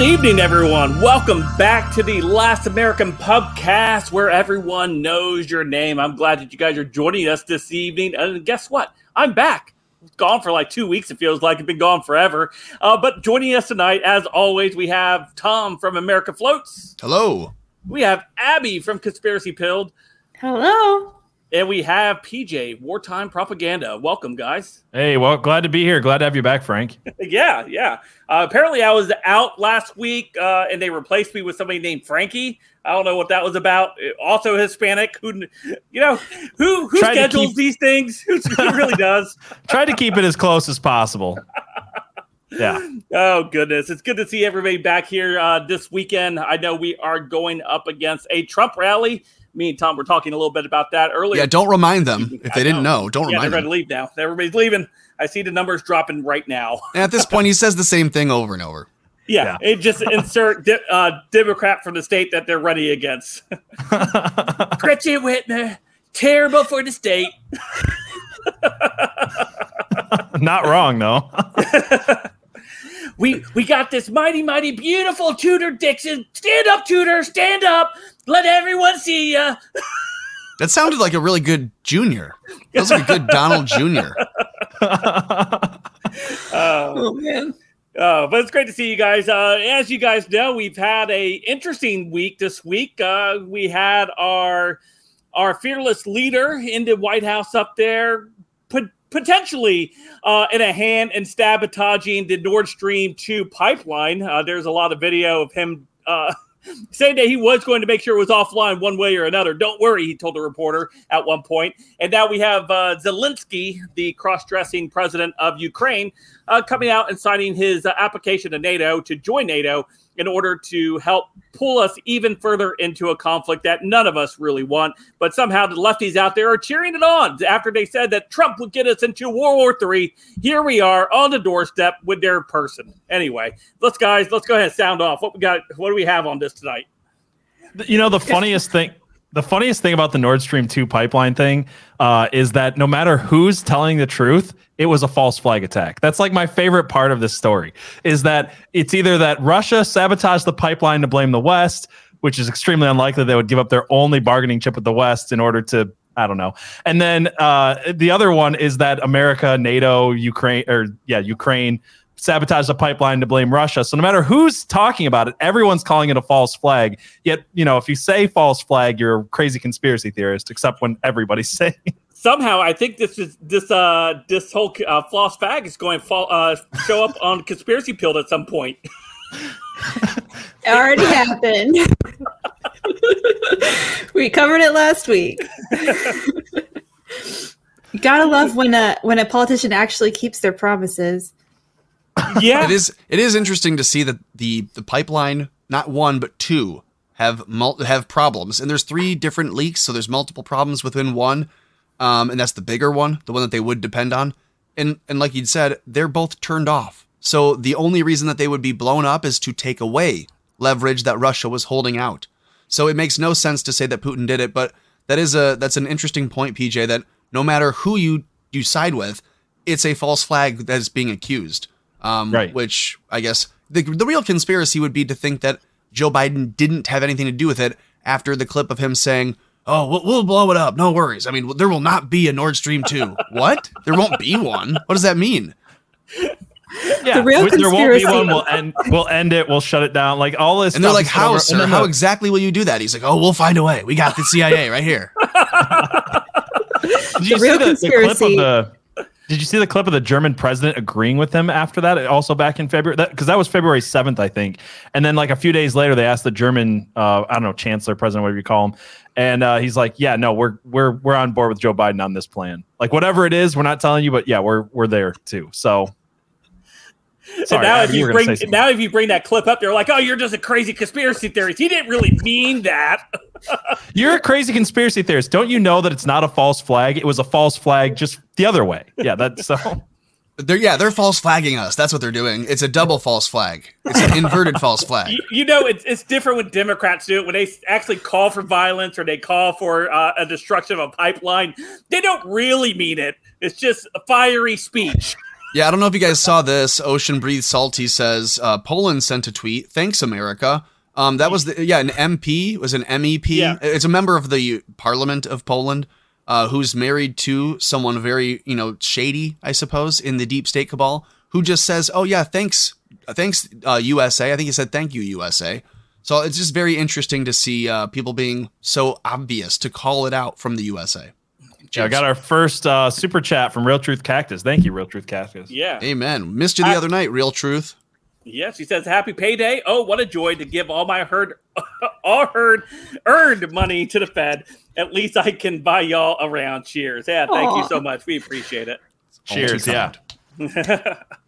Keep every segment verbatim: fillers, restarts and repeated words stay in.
Good evening, everyone. Welcome back to the Last American Pubcast, where everyone knows your name. I'm glad that you guys are joining us this evening. And guess what? I'm back. Gone for like two weeks. It feels like it's been gone forever. Uh, but joining us tonight, as always, we have Tom from America Floats. Hello. We have Abby from Conspiracy Pilled. Hello. And we have P J, Wartime Propaganda. Welcome, guys. Hey, well, glad to be here. Glad to have you back, Frank. yeah, yeah. Uh, apparently, I was out last week, uh, and they replaced me with somebody named Frankie. I don't know what that was about. Also Hispanic. Who, you know, who who Tried schedules keep... these things? Who really does? Try to keep it as close as possible. Yeah. Oh, goodness. It's good to see everybody back here uh, this weekend. I know we are going up against a Trump rally. Me and Tom were talking a little bit about that earlier. Yeah, don't remind them if they didn't know. Don't yeah, remind them. They're going to leave now. Everybody's leaving. I see the numbers dropping right now. And at this point, he says the same thing over and over. Yeah, yeah. It just insert de- uh, Democrat from the state that they're running against. Gretchen Whitmer, terrible for the state. Not wrong, though. We we got this mighty, mighty, beautiful Tudor Dixon. Stand up, Tudor. Stand up. Let everyone see ya. That sounded like a really good junior. That was like a good Donald Junior uh, oh, man. Uh, but it's great to see you guys. Uh, as you guys know, we've had a interesting week this week. Uh, we had our, our fearless leader in the White House up there, put potentially uh, in a hand in sabotaging the Nord Stream two pipeline. Uh, there's a lot of video of him uh, saying that he was going to make sure it was offline one way or another. Don't worry, he told a reporter at one point. And now we have uh, Zelensky, the cross-dressing president of Ukraine, uh, coming out and signing his uh, application to NATO to join NATO in order to help pull us even further into a conflict that none of us really want. But somehow the lefties out there are cheering it on. After they said that Trump would get us into World War Three, here we are on the doorstep with their person. Anyway, let's guys, let's go ahead and sound off. What we got? What do we have on this tonight? You know, the funniest thing, the funniest thing about the Nord Stream two pipeline thing uh, is that no matter who's telling the truth, it was a false flag attack. That's like my favorite part of this story, is that it's either that Russia sabotaged the pipeline to blame the West, which is extremely unlikely. They would give up their only bargaining chip with the West in order to, I don't know. And then uh, the other one is that America, NATO, Ukraine, or yeah, Ukraine sabotage the pipeline to blame Russia. So no matter who's talking about it, everyone's calling it a false flag. Yet, you know, if you say false flag, you're a crazy conspiracy theorist, except when everybody's saying it. Somehow, I think this is this uh this whole uh, false flag is going to fall, uh, show up on Conspiracy Pilled at some point. It already happened. We covered it last week. You gotta love when a when a politician actually keeps their promises. Yeah, it is. It is interesting to see that the, the pipeline, not one but two, have mul- have problems, and there's three different leaks, so there's multiple problems within one, um, and that's the bigger one, the one that they would depend on, and and like you'd said, they're both turned off. So the only reason that they would be blown up is to take away leverage that Russia was holding out. So it makes no sense to say that Putin did it, but that is a that's an interesting point, P J. That no matter who you you side with, it's a false flag that is being accused. Um, right. Which I guess the the real conspiracy would be to think that Joe Biden didn't have anything to do with it after the clip of him saying, oh, we'll, we'll blow it up. No worries. I mean, there will not be a Nord Stream two. What? There won't be one. What does that mean? Yeah, the real conspiracy. There won't be one. We'll end, we'll end it. We'll shut it down. Like all this. And they're like, how, sir, no, no. How exactly will you do that? He's like, oh, we'll find a way. We got the C I A right here. Did you the real see the, conspiracy. The clip of the, Did you see the clip of the German president agreeing with him after that? Also back in February, because that, that was February seventh, I think. And then like a few days later, they asked the German, uh, I don't know, chancellor, president, whatever you call him. And uh, he's like, yeah, no, we're we're we're on board with Joe Biden on this plan. Like whatever it is, we're not telling you, but yeah, we're we're there, too. So. Sorry, now, if you bring, now if you bring that clip up, they're like, oh, you're just a crazy conspiracy theorist. He didn't really mean that. You're a crazy conspiracy theorist. Don't you know that it's not a false flag? It was a false flag just the other way. Yeah, that's so. They're, yeah, they're false flagging us. That's what they're doing. It's a double false flag. It's an inverted false flag. You, you know, it's it's different when Democrats do it. When they actually call for violence or they call for uh, a destruction of a pipeline, they don't really mean it. It's just a fiery speech. Yeah, I don't know if you guys saw this. Ocean Breathe Salty says, uh, Poland sent a tweet. Thanks, America. Um, that was, the, yeah, an M P, was an M E P. Yeah. It's a member of the Parliament of Poland uh, who's married to someone very, you know, shady, I suppose, in the deep state cabal, who just says, oh, yeah, thanks, thanks, uh, U S A. I think he said, thank you, U S A. So it's just very interesting to see uh, people being so obvious to call it out from the U S A. Yeah, I got our first uh, super chat from Real Truth Cactus. Thank you, Real Truth Cactus. Yeah. Amen. Missed you the I, other night, Real Truth. Yes, he says, happy payday. Oh, what a joy to give all my herd, all herd earned money to the Fed. At least I can buy y'all around. Cheers. Yeah, thank Aww. you so much. We appreciate it. Cheers, yeah.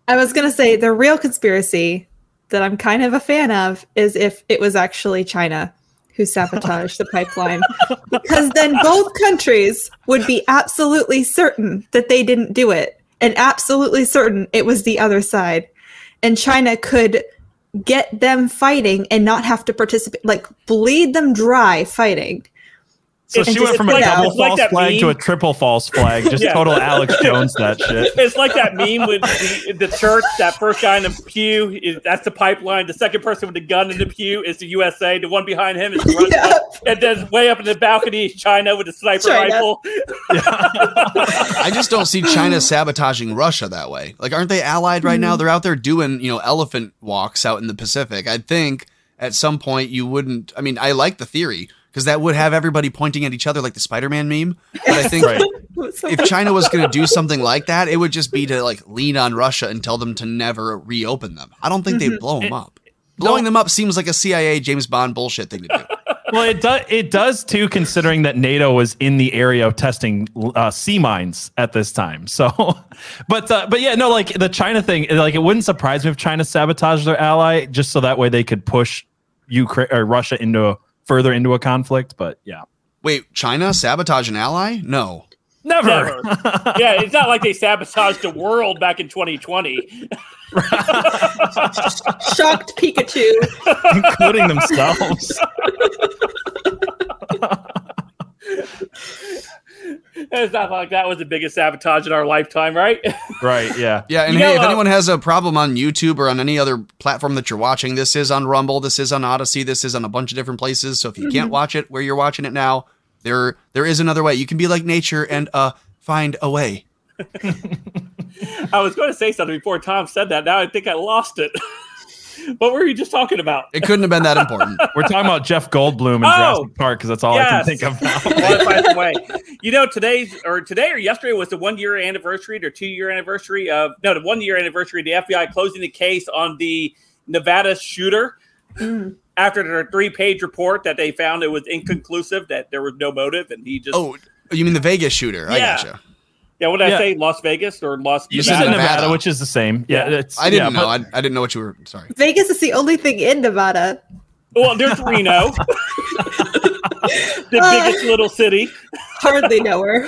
I was going to say, the real conspiracy that I'm kind of a fan of is if it was actually China who sabotaged the pipeline, because then both countries would be absolutely certain that they didn't do it and absolutely certain it was the other side. And China could get them fighting and not have to participate, like bleed them dry fighting. So and she went from a like double false like flag meme. to a triple false flag. Just yeah. total Alex Jones that shit. It's like that meme with the, the church. That first guy in the pew, is, that's the pipeline. The second person with the gun in the pew is the U S A. The one behind him is Russia. Yeah. And then way up in the balcony is China with a sniper China. rifle. Yeah. I just don't see China sabotaging Russia that way. Like, aren't they allied right mm-hmm. now? They're out there doing, you know, elephant walks out in the Pacific. I think at some point you wouldn't. I mean, I like the theory, because that would have everybody pointing at each other like the Spider-Man meme. But I think right. if China was going to do something like that, it would just be to like lean on Russia and tell them to never reopen them. I don't think mm-hmm. they'd blow them it, up. Blowing no. them up seems like a C I A, James Bond bullshit thing to do. Well, it does. It does too, considering that NATO was in the area of testing uh, sea mines at this time. So, but uh, but yeah, no, like the China thing, like it wouldn't surprise me if China sabotaged their ally just so that way they could push Ukraine or Russia into a, further into a conflict, but yeah. Wait, China sabotage an ally? No. Never. Never. Yeah, it's not like they sabotaged the world back in twenty twenty. Shocked Pikachu. Including themselves. It's not like that was the biggest sabotage in our lifetime, right? Right, yeah. Yeah, and you hey, know, if anyone has a problem on YouTube or on any other platform that you're watching, this is on Rumble, this is on Odyssey, this is on a bunch of different places. So if you mm-hmm. can't watch it where you're watching it now, there there is another way. You can be like nature and uh, find a way. I was going to say something before Tom said that. Now I think I lost it. What were you just talking about? It couldn't have been that important. We're talking about Jeff Goldblum and oh, Jurassic Park because that's all yes. I can think of now. You know, today's or today or yesterday was the one-year anniversary or two-year anniversary of no, the one-year anniversary of the F B I closing the case on the Nevada shooter mm. after their three-page report that they found it was inconclusive, that there was no motive, and he just oh, you mean the Vegas shooter? Yeah. I gotcha. Yeah, what did yeah. I say? Las Vegas or Las Vegas? You said Nevada, Nevada, which is the same. Yeah, yeah. It's, I didn't yeah, know. But, I, I didn't know what you were. Sorry. Vegas is the only thing in Nevada. Well, there's Reno, the uh, biggest little city. Hardly know her.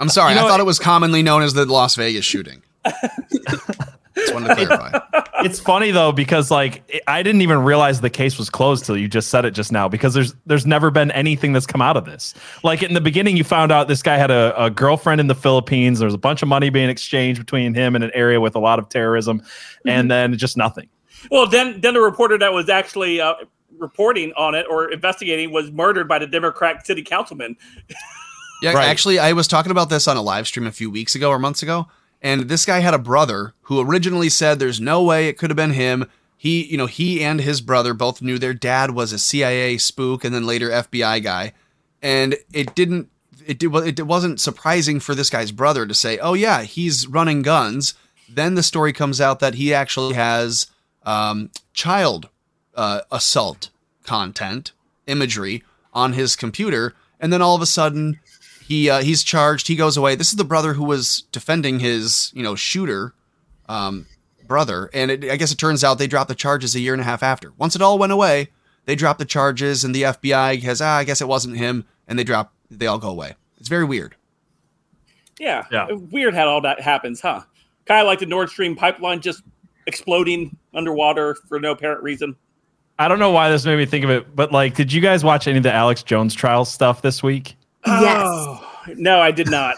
I'm sorry. You know, I thought it was commonly known as the Las Vegas shooting. Just wanted to clarify. It's funny though, because like I didn't even realize the case was closed till you just said it just now, because there's there's never been anything that's come out of this. Like in the beginning, you found out this guy had a, a girlfriend in the Philippines. There was a bunch of money being exchanged between him and an area with a lot of terrorism, mm-hmm. and then just nothing. Well, then then the reporter that was actually uh, reporting on it or investigating was murdered by the Democrat city councilman. Yeah, right. Actually, I was talking about this on a live stream a few weeks ago or months ago. And this guy had a brother who originally said there's no way it could have been him. He, you know, he and his brother both knew their dad was a C I A spook and then later F B I guy. And it didn't, it did, it wasn't surprising for this guy's brother to say, oh yeah, he's running guns. Then the story comes out that he actually has um, child uh, assault content, imagery on his computer. And then all of a sudden, He uh, he's charged. He goes away. This is the brother who was defending his, you know, shooter um, brother. And it, I guess it turns out they dropped the charges a year and a half after. Once it all went away, they dropped the charges and the F B I has, ah, I guess it wasn't him. And they drop. They all go away. It's very weird. Yeah. yeah. Weird how all that happens, huh? Kind of like the Nord Stream pipeline just exploding underwater for no apparent reason. I don't know why this made me think of it, but like, did you guys watch any of the Alex Jones trial stuff this week? Yes. Oh, no, I did not.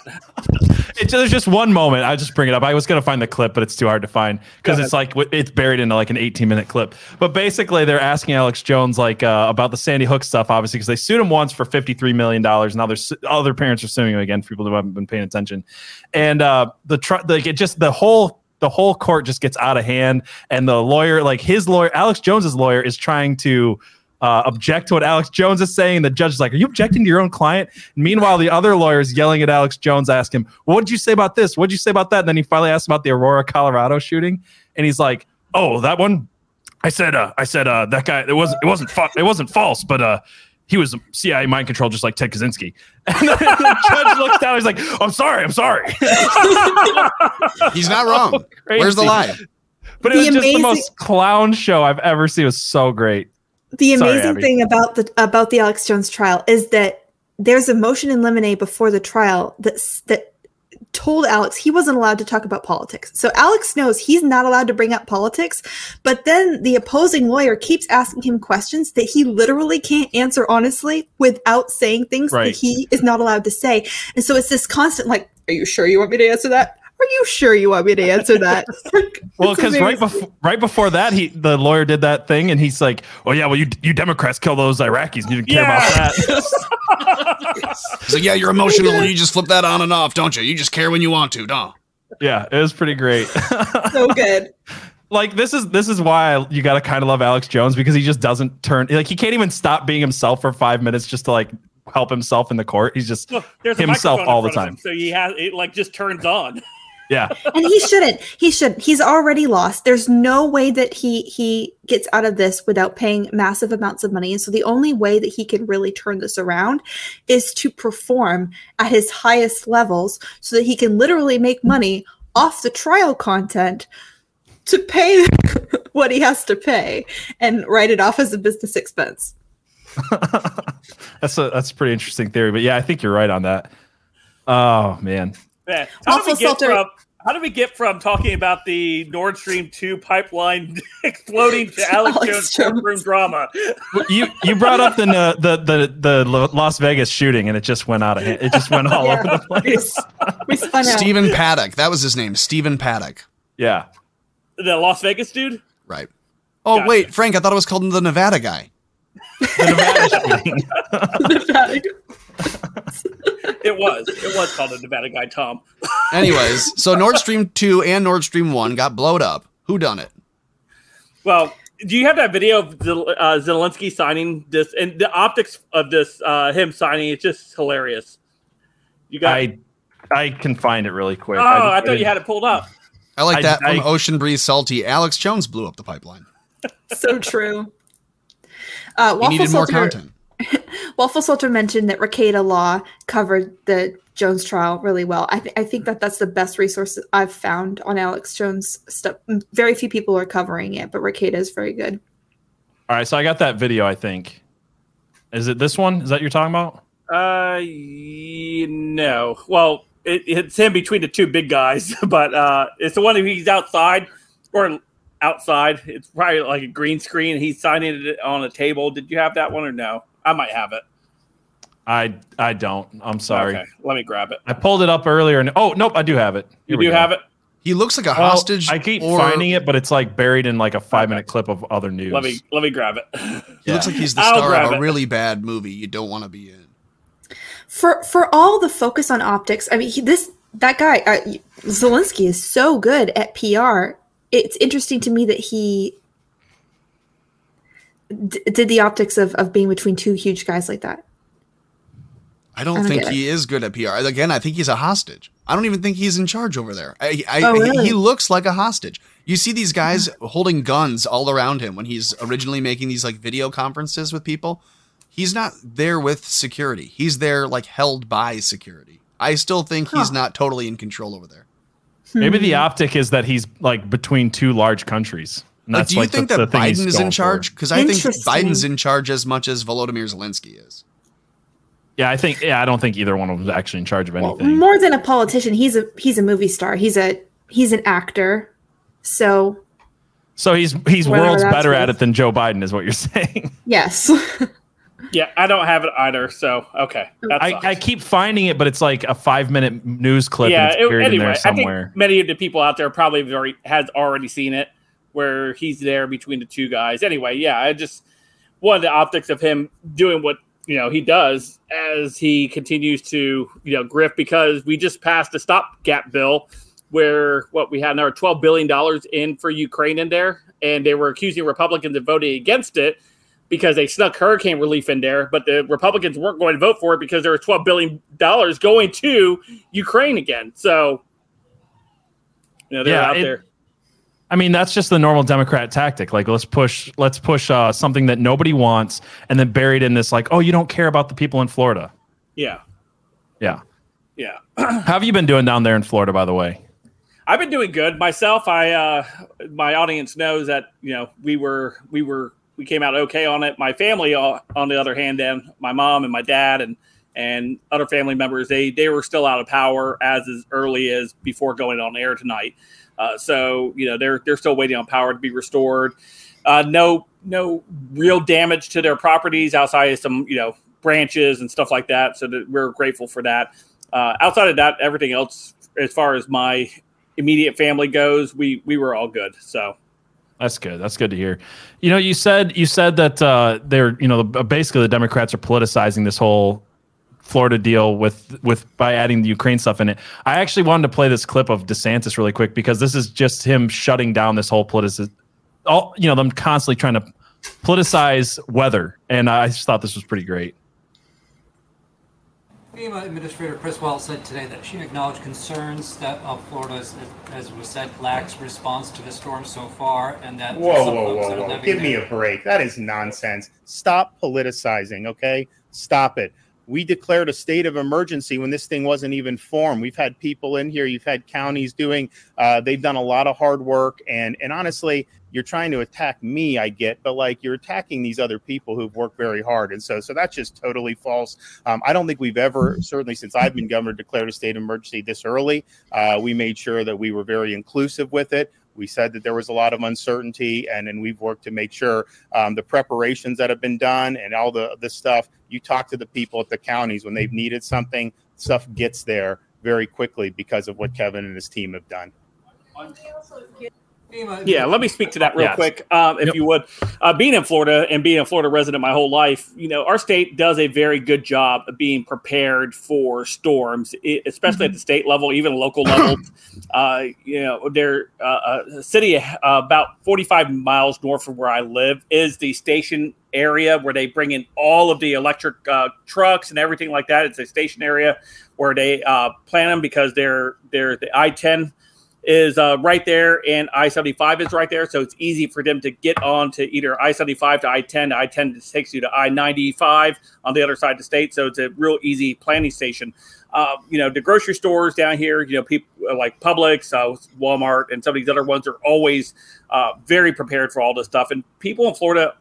It, there's just one moment. I just bring it up. I was going to find the clip, but it's too hard to find because it's like it's buried into like an eighteen minute clip. But basically, they're asking Alex Jones like uh, about the Sandy Hook stuff, obviously, because they sued him once for fifty-three million dollars. Now there's other parents are suing him again for people who haven't been paying attention. And uh, the tr- like it just the whole. The whole court just gets out of hand, and the lawyer, like his lawyer, Alex Jones's lawyer, is trying to uh, object to what Alex Jones is saying. The judge is like, "Are you objecting to your own client?" And meanwhile, the other lawyer is yelling at Alex Jones, ask him, "What did you say about this? What did you say about that?" And then he finally asks about the Aurora, Colorado shooting, and he's like, "Oh, that one, I said, uh, I said uh, that guy. It wasn't, it wasn't, fa- it wasn't false, but." Uh, He was C I A mind control, just like Ted Kaczynski. And then the judge looks down. He's like, "I'm sorry, I'm sorry." He's not wrong. So where's the lie? But the it was amazing, just the most clown show I've ever seen. It was so great. The sorry, amazing Abby. thing about the about the Alex Jones trial is that there's a motion in limine before the trial that that told Alex he wasn't allowed to talk about politics. So Alex knows he's not allowed to bring up politics, but then the opposing lawyer keeps asking him questions that he literally can't answer honestly without saying things right. that he is not allowed to say. And so it's this constant like, are you sure you want me to answer that? Are you sure you want me to answer that? Well, because right before right before that, he the lawyer did that thing, and he's like, "Oh yeah, well you you Democrats kill those Iraqis, and you didn't care yeah. about that." He's like, "Yeah, you're emotional, and you just flip that on and off, don't you? You just care when you want to, don't?" Yeah, it was pretty great. So good. Like this is this is why you gotta kind of love Alex Jones, because he just doesn't turn like he can't even stop being himself for five minutes just to like help himself in the court. He's just Look, himself all the time. Him, so he has it like just turns on. Yeah. And he shouldn't. He shouldn't. He's already lost. There's no way that he he gets out of this without paying massive amounts of money. And so the only way that he can really turn this around is to perform at his highest levels so that he can literally make money off the trial content to pay what he has to pay and write it off as a business expense. That's a that's a pretty interesting theory. But yeah, I think you're right on that. Oh, man. Yeah. How, did we get from, how did we get from talking about the Nord Stream two pipeline exploding to Alex, Alex Jones' courtroom drama? You you brought up the, the the the Las Vegas shooting, and it just went out of hand. It just went all yeah. over the place. We spun out. Steven Paddock, that was his name, Steven Paddock. Yeah, the Las Vegas dude. Right. Oh gotcha. Wait, Frank, I thought it was called the Nevada guy. The Nevada shooting. It was. It was called a Nevada guy, Tom. Anyways, so Nord Stream two and Nord Stream one got blowed up. Who done it? Well, do you have that video of uh, Zelensky signing this? And the optics of this, uh, him signing, it's just hilarious. You got? I, I can find it really quick. Oh, I, I thought you had it pulled up. I like I, that. I, From Ocean Breeze Salty, Alex Jones blew up the pipeline. So true. Uh, he needed more content. Waffle Salter mentioned that Ricada Law covered the Jones trial really well. I, th- I think that that's the best resource I've found on Alex Jones stuff. Very few people are covering it, but Ricada is very good. All right, so I got that video, I think. Is it this one? Is that you're talking about? Uh, no. Well, it, it's him between the two big guys, but uh, it's the one that he's outside or outside. It's probably like a green screen. He's signing it on a table. Did you have that one or no? I might have it. I I don't. I'm sorry. Okay, let me grab it. I pulled it up earlier, and oh nope, I do have it. Here you do go. Have it. He looks like a well, hostage. I keep or... finding it, but it's like buried in like a five okay. minute clip of other news. Let me let me grab it. Yeah. He looks like he's the I'll star of a it. really bad movie you don't want to be in. For for all the focus on optics, I mean he, this that guy uh, Zelensky is so good at P R. It's interesting to me that he. D- did the optics of, of being between two huge guys like that. I don't, I don't think he is good at P R. Again, I think he's a hostage. I don't even think he's in charge over there. I, I, oh, really? he, he looks like a hostage. You see these guys mm-hmm. holding guns all around him when he's originally making these like video conferences with people. He's not there with security. He's there like held by security. I still think huh. he's not totally in control over there. Maybe the optic is that he's like between two large countries. Like, do you like think the, that the Biden is in charge? Because I think Biden's in charge as much as Volodymyr Zelensky is. Yeah, I think. Yeah, I don't think either one of them is actually in charge of anything. Well, more than a politician, he's a he's a movie star. He's a he's an actor. So, so he's he's worlds better at it than Joe Biden, is what you're saying. Yes. Yeah, I don't have it either. So okay, I, I keep finding it, but it's like a five-minute news clip. Yeah, and it's it, anyway, in there somewhere. I think many of the people out there probably have already, has already seen it, where he's there between the two guys. Anyway, yeah, I just one of the optics of him doing what you know he does as he continues to you know grift, because we just passed a stopgap bill where what we had another twelve billion dollars in for Ukraine in there, and they were accusing Republicans of voting against it, because they snuck hurricane relief in there, but the Republicans weren't going to vote for it because there was twelve billion dollars going to Ukraine again. So, you know, they're yeah, out it, there. I mean, that's just the normal Democrat tactic. Like, let's push, let's push uh, something that nobody wants, and then buried in this, like, oh, you don't care about the people in Florida. Yeah. Yeah. Yeah. How have you been doing down there in Florida, by the way? I've been doing good myself. I, uh, my audience knows that, you know, we were, we were, we came out okay on it. My family, on the other hand, then my mom and my dad and and other family members, they they were still out of power as as early as before going on air tonight. Uh, so you know they're they're still waiting on power to be restored. Uh, no no real damage to their properties outside of some you know branches and stuff like that. So that we're grateful for that. Uh, outside of that, everything else as far as my immediate family goes, we we were all good. So. That's good. That's good to hear. You know, you said you said that uh, they're, you know, basically the Democrats are politicizing this whole Florida deal with with by adding the Ukraine stuff in it. I actually wanted to play this clip of DeSantis really quick, because this is just him shutting down this whole politici- all you know, them constantly trying to politicize weather. And I just thought this was pretty great. FEMA Administrator Chris Wallace said today that she acknowledged concerns that uh, Florida, as was said, lacks response to the storm so far, and that whoa, whoa, whoa, whoa! Give me a break. That is nonsense. Stop politicizing, okay? Stop it. We declared a state of emergency when this thing wasn't even formed. We've had people in here. You've had counties doing. Uh, they've done a lot of hard work, and and honestly, you're trying to attack me, I get, but like you're attacking these other people who've worked very hard. And so so that's just totally false. Um, I don't think we've ever, certainly since I've been governor, declared a state of emergency this early. Uh, we made sure that we were very inclusive with it. We said that there was a lot of uncertainty, and and we've worked to make sure um, the preparations that have been done and all the, the stuff, you talk to the people at the counties when they've needed something, stuff gets there very quickly because of what Kevin and his team have done. Yeah, let me speak to that real yes. quick, um, if yep. you would. Uh, being in Florida and being a Florida resident my whole life, you know, our state does a very good job of being prepared for storms, especially mm-hmm. at the state level, even local level. Uh, you know, there uh, a city uh, about forty-five miles north from where I live is the station area where they bring in all of the electric uh, trucks and everything like that. It's a station area where they uh, plant them, because they're they're the I ten is uh, right there, and I seventy-five is right there, so it's easy for them to get on to either I seventy-five to I ten. I ten takes you to I ninety-five on the other side of the state, so it's a real easy planning station. Uh, you know, the grocery stores down here, you know, people like Publix, uh, Walmart, and some of these other ones are always uh, very prepared for all this stuff, and people in Florida,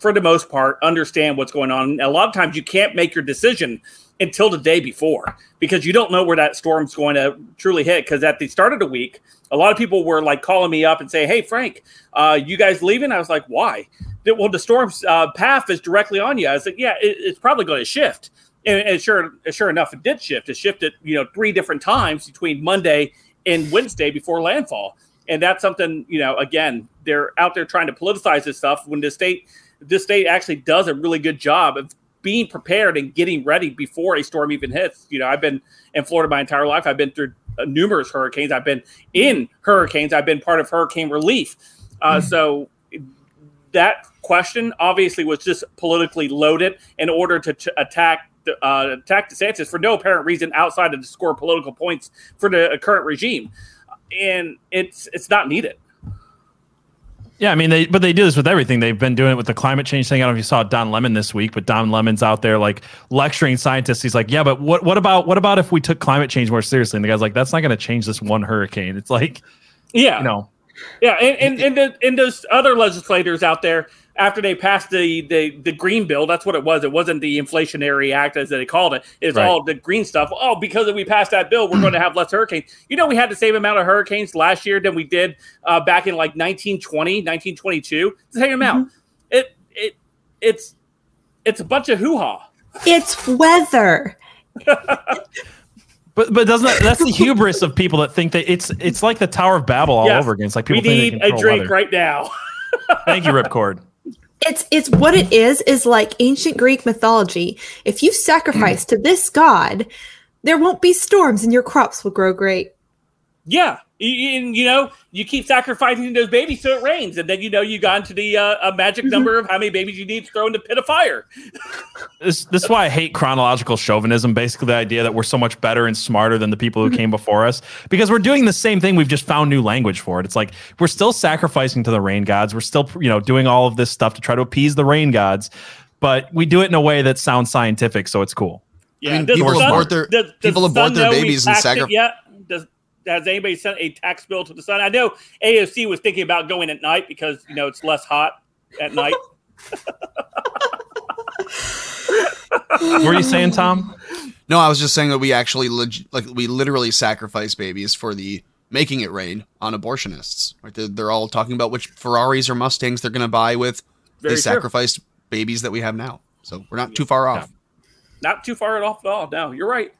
for the most part, understand what's going on. And a lot of times you can't make your decision until the day before, because you don't know where that storm's going to truly hit. Because at the start of the week, a lot of people were like calling me up and say, hey, Frank, uh, you guys leaving? I was like, why? Well, the storm's uh, path is directly on you. I was like, yeah, it, it's probably going to shift. And, and sure, sure enough, it did shift. It shifted, you know, three different times between Monday and Wednesday before landfall. And that's something, you know, again, they're out there trying to politicize this stuff when the state, this state actually does a really good job of being prepared and getting ready before a storm even hits. You know, I've been in Florida my entire life. I've been through uh, numerous hurricanes. I've been in hurricanes. I've been part of hurricane relief. Uh, mm-hmm. So that question obviously was just politically loaded in order to t- attack the, uh, attack DeSantis for no apparent reason outside of to score political points for the current regime. And it's it's not needed. Yeah, I mean, they but they do this with everything. They've been doing it with the climate change thing. I don't know if you saw Don Lemon this week, but Don Lemon's out there like lecturing scientists. He's like, yeah, but what what about what about if we took climate change more seriously? And the guy's like, that's not going to change this one hurricane. It's like, yeah, you know. Yeah, and and, and, the, and those other legislators out there, after they passed the, the, the green bill, that's what it was. It wasn't the Inflationary Act, as they called it. It's right. all the green stuff. Oh, because we passed that bill, we're going to have less hurricanes. You know, we had the same amount of hurricanes last year than we did uh, back in like nineteen twenty, nineteen twenty-two. Same amount. Mm-hmm. It it it's It's a bunch of hoo-ha. It's weather. But but doesn't that, that's the hubris of people that think that it's it's like the Tower of Babel all yes. over again. It's like people we think need they a drink weather. Right now. Thank you, Ripcord. It's it's what it is is like ancient Greek mythology. If you sacrifice to this god, there won't be storms and your crops will grow great. Yeah, and you know you keep sacrificing those babies so it rains, and then you know you got into the uh, a magic number of how many babies you need to throw in the pit of fire. This this is why I hate chronological chauvinism. Basically, the idea that we're so much better and smarter than the people who came before us, because we're doing the same thing. We've just found new language for it. It's like we're still sacrificing to the rain gods. We're still you know doing all of this stuff to try to appease the rain gods, but we do it in a way that sounds scientific, so it's cool. Yeah, I mean, people sun, abort their does, people does abort their babies and sacrifice. Has anybody sent a tax bill to the sun? I know A O C was thinking about going at night because, you know, it's less hot at night. What were you saying, Tom? No, I was just saying that we actually, leg- like, we literally sacrifice babies for the making it rain on abortionists. Right? They're, they're all talking about which Ferraris or Mustangs they're going to buy with. Very they true. Sacrificed babies that we have now. So we're not too far off. No. Not too far off at all. No, you're right.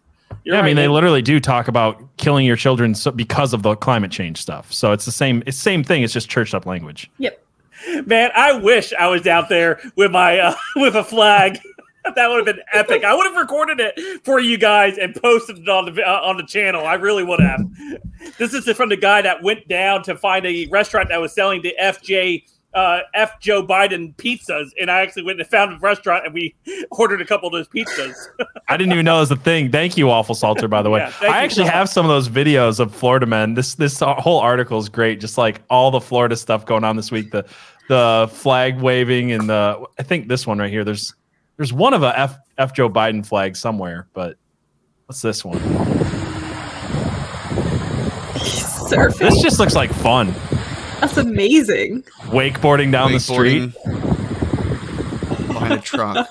You're yeah, right, I mean, man. They literally do talk about killing your children so, because of the climate change stuff. So it's the same, it's same thing. It's just churched up language. Yep. Man, I wish I was out there with my uh, with a flag. That would have been epic. I would have recorded it for you guys and posted it on the uh, on the channel. I really would have. This is from the guy that went down to find a restaurant that was selling the F J. Uh, F Joe Biden pizzas, and I actually went and found a restaurant and we ordered a couple of those pizzas. I didn't even know it was a thing. Thank you, Awful Salter, by the way. Yeah, I actually have some of those videos of Florida men. This this whole article is great. Just like all the Florida stuff going on this week, the the flag waving and the I think this one right here. There's there's one of a F F Joe Biden flag somewhere, but what's this one? He's surfing. This just looks like fun. That's amazing. Wakeboarding down Wakeboarding. the street. Behind a truck.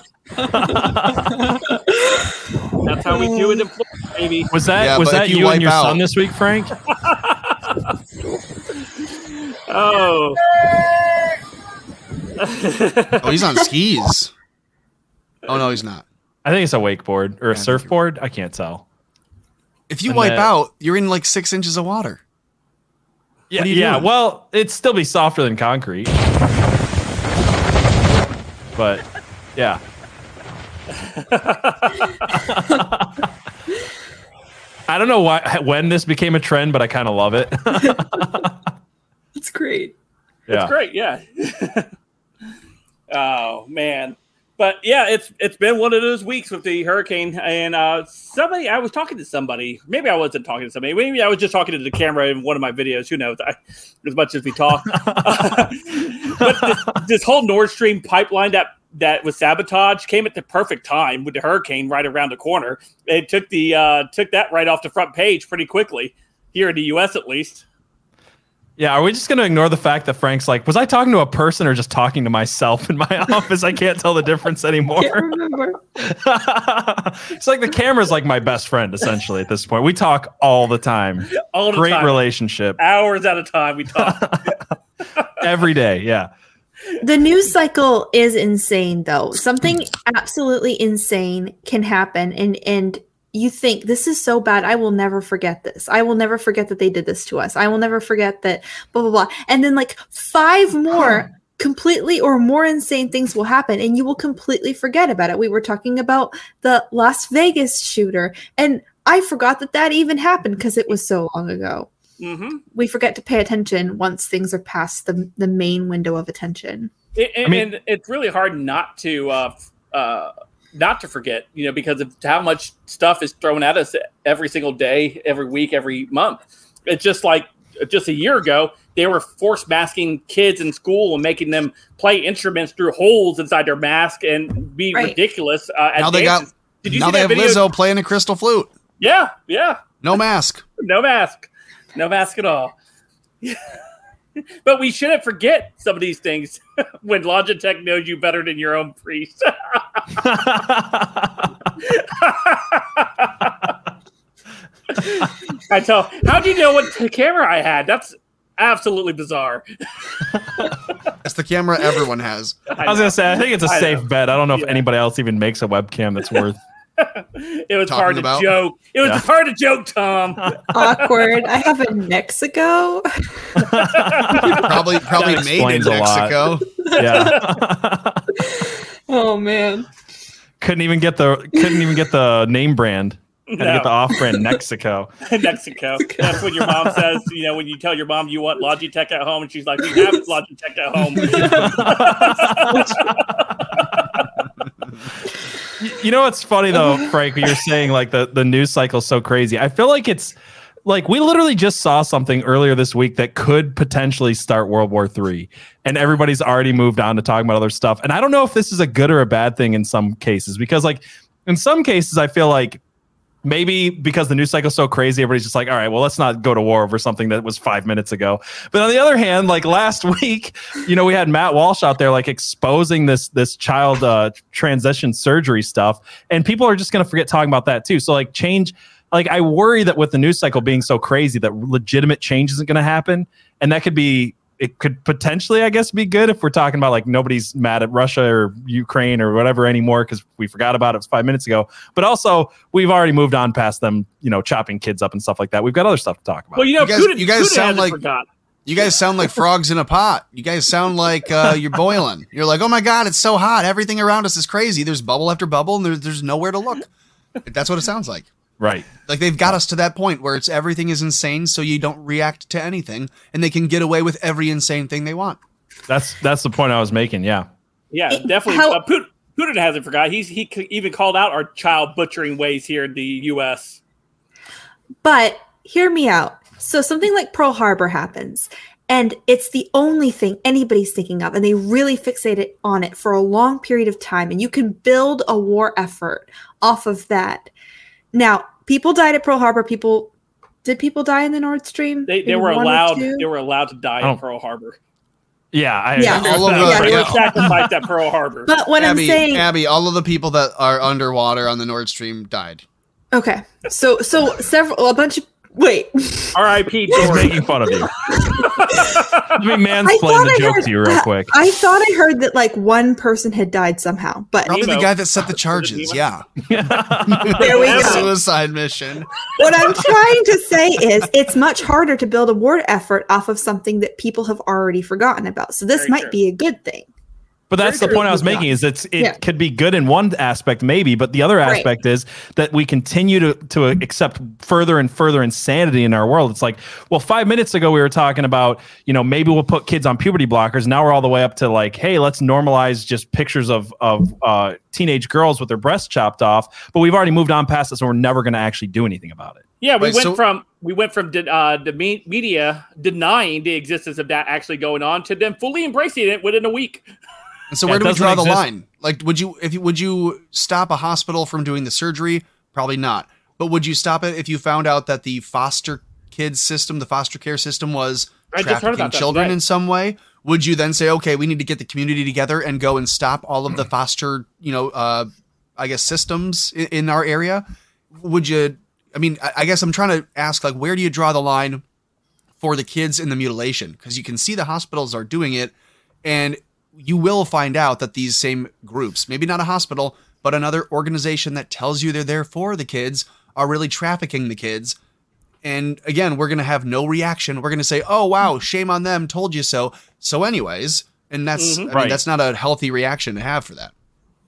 That's how we do it in Florida, baby. Was that yeah, was that you, you and your out. son this week, Frank? Oh. Oh, he's on skis. Oh, no, he's not. I think it's a wakeboard or a yeah, surfboard. I can't tell. If you and wipe that, out, you're in like six inches of water. Yeah, yeah. Doing? Well, it'd still be softer than concrete. But, yeah. I don't know why when this became a trend, but I kind of love it. It's great. Yeah. It's great, yeah. Oh, man. But, yeah, it's it's been one of those weeks with the hurricane. And uh, somebody, I was talking to somebody. Maybe I wasn't talking to somebody. Maybe I was just talking to the camera in one of my videos. Who knows? I, as much as we talk. uh, but this, this whole Nord Stream pipeline that, that was sabotaged came at the perfect time with the hurricane right around the corner. It took, the, uh, took that right off the front page pretty quickly, here in the U S at least. Yeah, are we just going to ignore the fact that Frank's like, was I talking to a person or just talking to myself in my office? I can't tell the difference anymore. I can't remember. It's like the camera's like my best friend, essentially, at this point. We talk all the time. All the Great time. Great relationship. Hours at a time we talk. Every day, yeah. The news cycle is insane, though. Something absolutely insane can happen, and and you think this is so bad. I will never forget this. I will never forget that they did this to us. I will never forget that blah, blah, blah. And then like five more completely or more insane things will happen and you will completely forget about it. We were talking about the Las Vegas shooter and I forgot that that even happened because it was so long ago. Mm-hmm. We forget to pay attention once things are past the, the main window of attention. It, and, I mean, and it's really hard not to, uh, uh, not to forget, you know, because of how much stuff is thrown at us every single day, every week, every month. It's just like just a year ago, they were force masking kids in school and making them play instruments through holes inside their mask and be right. ridiculous. Uh, now they got, Did you now see they have video? Lizzo playing a crystal flute. Yeah, yeah. No mask. No mask. No mask at all. But we shouldn't forget some of these things when Logitech knows you better than your own priest. I tell, how do you know what camera I had? That's absolutely bizarre. That's the camera everyone has. I, I was going to say, I think it's a I safe know. bet. I don't know if yeah. anybody else even makes a webcam that's worth It was hard about. to joke. It was yeah. hard to joke, Tom. Awkward. I have in Mexico. probably probably that made in Mexico. Yeah. Oh man. Couldn't even get the couldn't even get the name brand. Had no. to get the off-brand Mexico. Mexico. That's what your mom says. You know, when you tell your mom you want Logitech at home, and she's like, "We have Logitech at home." You know what's funny though, Frank? You're saying like the the news cycle's so crazy. I feel like it's like we literally just saw something earlier this week that could potentially start World War Three, and everybody's already moved on to talking about other stuff. And I don't know if this is a good or a bad thing in some cases, because like in some cases, I feel like. Maybe because the news cycle's so crazy, everybody's just like, all right, well, let's not go to war over something that was five minutes ago. But on the other hand, like last week, you know, we had Matt Walsh out there like exposing this this child uh, transition surgery stuff, and people are just going to forget talking about that too. So like change, like I worry that with the news cycle being so crazy that legitimate change isn't going to happen, and that could be. It could potentially, I guess, be good if we're talking about like nobody's mad at Russia or Ukraine or whatever anymore because we forgot about it five minutes ago. But also, we've already moved on past them, you know, chopping kids up and stuff like that. We've got other stuff to talk about. Well, you know, you guys, Kuda, you guys sound like forgot. you guys sound like frogs in a pot. You guys sound like uh, you're boiling. You're like, oh my God, it's so hot. Everything around us is crazy. There's bubble after bubble, and there's there's nowhere to look. That's what it sounds like. Right. Like they've got us to that point where it's everything is insane. So you don't react to anything and they can get away with every insane thing they want. That's that's the point I was making. Yeah. Yeah, it, definitely. How, uh, Putin, Putin hasn't forgot. He's he even called out our child butchering ways here in the U S. But hear me out. So something like Pearl Harbor happens. And it's the only thing anybody's thinking of. And they really fixated on it for a long period of time. And you can build a war effort off of that. Now, people died at Pearl Harbor. People did people die in the Nord Stream? They, they were allowed. They were allowed to die oh. in Pearl Harbor. Yeah, I, yeah. All of the, yeah. They were sacrificed at Pearl Harbor. But what Abby, I'm saying, Abby, all of the people that are underwater on the Nord Stream died. Okay, so so several a bunch of wait. R I P He's making fun of you. Let me mansplain the joke to you real quick. I thought I heard that like one person had died somehow, but probably Nemo. The guy that set the charges. Yeah, there we go. Suicide mission. What I'm trying to say is, it's much harder to build a war effort off of something that people have already forgotten about. So this Very might true. be a good thing. But that's Very the point I was not. making. Is it's it yeah. could be good in one aspect, maybe, but the other aspect right. is that we continue to to accept further and further insanity in our world. It's like, well, five minutes ago we were talking about, you know, maybe we'll put kids on puberty blockers. Now we're all the way up to like, hey, let's normalize just pictures of of uh, teenage girls with their breasts chopped off. But we've already moved on past this, and we're never going to actually do anything about it. Yeah, we Wait, went so- from we went from de- uh, the me- media denying the existence of that actually going on to them fully embracing it within a week. And so yeah, where do we draw exist. the line? Like, would you if you, would you stop a hospital from doing the surgery? Probably not. But would you stop it if you found out that the foster kid system, the foster care system was I trafficking children right. in some way? Would you then say, okay, we need to get the community together and go and stop all of the foster, you know, uh, I guess, systems in, in our area? Would you? I mean, I, I guess I'm trying to ask, like, where do you draw the line for the kids in the mutilation? Because you can see the hospitals are doing it. And you will find out that these same groups, maybe not a hospital, but another organization that tells you they're there for the kids, are really trafficking the kids. And again, we're going to have no reaction. We're going to say, oh, wow, shame on them. Told you so. So anyways, and that's mm-hmm. I mean, right. that's not a healthy reaction to have for that.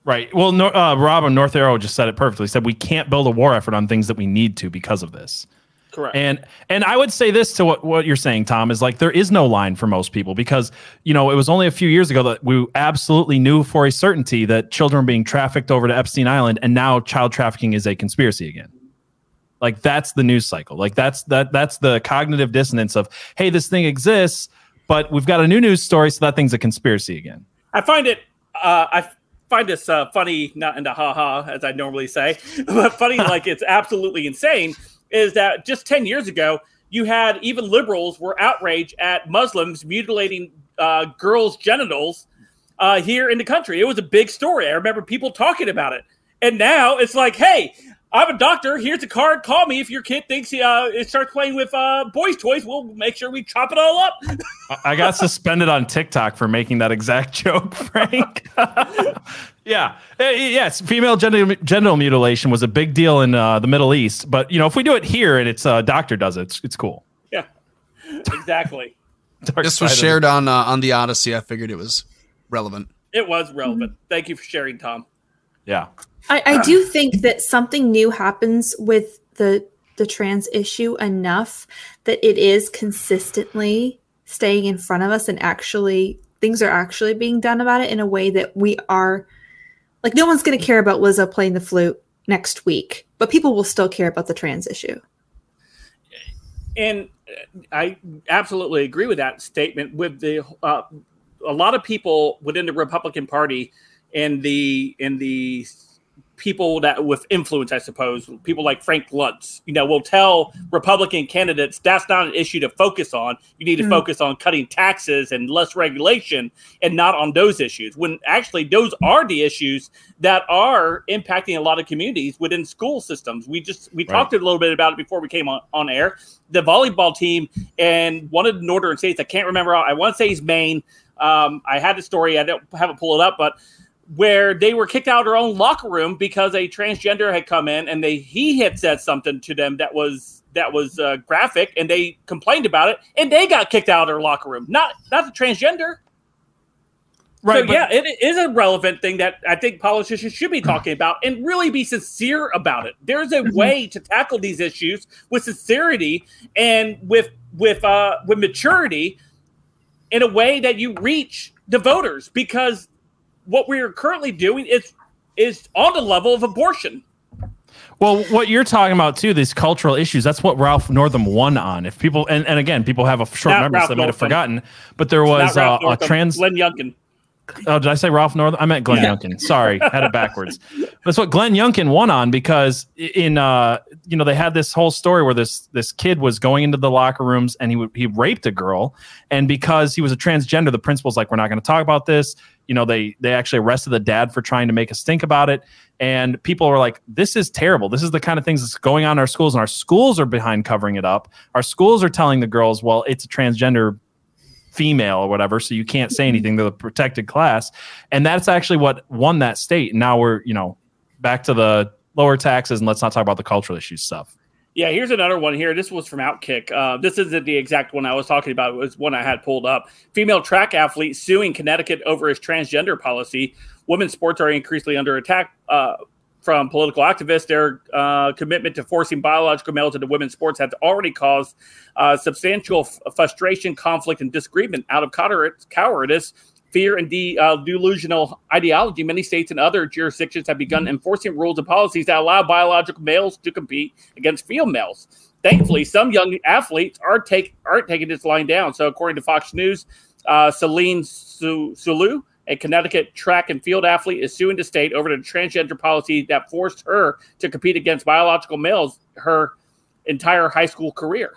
Right. Well, no, uh, Rob on North Arrow just said it perfectly. He said we can't build a war effort on things that we need to because of this. Correct. And and I would say this to what, what you're saying, Tom, is like there is no line for most people because, you know, it was only a few years ago that we absolutely knew for a certainty that children were being trafficked over to Epstein Island. And now child trafficking is a conspiracy again. Like that's the news cycle. Like that's that that's the cognitive dissonance of, hey, this thing exists, but we've got a new news story. So that thing's a conspiracy again. I find it. Uh, I find this uh, funny, not into ha ha, as I normally say, but funny like it's absolutely insane. Is that just ten years ago, you had even liberals were outraged at Muslims mutilating uh, girls' genitals uh, here in the country. It was a big story. I remember people talking about it. And now it's like, hey, I'm a doctor. Here's a card. Call me if your kid thinks he, uh, it starts playing with uh, boys' toys. We'll make sure we chop it all up. I got suspended on TikTok for making that exact joke, Frank. Yeah. Yes, female genital, genital mutilation was a big deal in uh, the Middle East. But, you know, if we do it here and it's a uh, doctor does it, it's, it's cool. Yeah, exactly. This was shared on, uh, on the Odyssey. I figured it was relevant. It was relevant. Mm-hmm. Thank you for sharing, Tom. Yeah. I, I do think that something new happens with the the trans issue enough that it is consistently staying in front of us, and actually things are actually being done about it in a way that we are like, no one's going to care about Lizzo playing the flute next week, but people will still care about the trans issue. And I absolutely agree with that statement. With the uh, a lot of people within the Republican Party and the and the people that with influence, I suppose, people like Frank Luntz, you know, will tell Republican candidates that's not an issue to focus on. You need to mm. focus on cutting taxes and less regulation, and not on those issues, when actually those are the issues that are impacting a lot of communities within school systems. We just, we right. talked a little bit about it before we came on, on air, the volleyball team and one of the northern states. I can't remember. I want to say it's Maine. Um, I had the story. I don't have it pulled up, but where they were kicked out of their own locker room because a transgender had come in and they he had said something to them that was that was uh, graphic, and they complained about it, and they got kicked out of their locker room. Not not the transgender, right? So, but, yeah, it is a relevant thing that I think politicians should be talking about and really be sincere about it. There's a way to tackle these issues with sincerity and with with uh, with maturity, in a way that you reach the voters, because what we're currently doing is is on the level of abortion. Well, what you're talking about, too, these cultural issues, that's what Ralph Northam won on. If people, and, and again, people have a short not memory, Ralph so they Northam. might have forgotten, but there was uh, Northam, a trans... Glenn Youngkin. Oh, did I say Ralph Northam? I meant Glenn yeah. Youngkin. Sorry, had it backwards. That's what Glenn Youngkin won on, because in, uh, you know, they had this whole story where this this kid was going into the locker rooms and he would, he raped a girl, and because he was a transgender, the principal's like, we're not going to talk about this. You know, they they actually arrested the dad for trying to make a stink about it. And people are like, this is terrible. This is the kind of things that's going on in our schools, and our schools are behind covering it up. Our schools are telling the girls, well, it's a transgender female or whatever, so you can't say anything. They're the protected class. And that's actually what won that state. And now we're, you know, back to the lower taxes, and let's not talk about the cultural issues stuff. Yeah, here's another one here. This was from Outkick. Uh, this isn't the exact one I was talking about. It was one I had pulled up. Female track athlete suing Connecticut over its transgender policy. Women's sports are increasingly under attack uh, from political activists. Their uh, commitment to forcing biological males into women's sports has already caused uh, substantial f- frustration, conflict, and disagreement. Out of cowardice, fear, and de- uh, delusional ideology, many states and other jurisdictions have begun enforcing rules and policies that allow biological males to compete against females. Thankfully, some young athletes are take, aren't taking this line down. So according to Fox News, uh, Celine Su- Sulu, a Connecticut track and field athlete, is suing the state over the transgender policy that forced her to compete against biological males her entire high school career.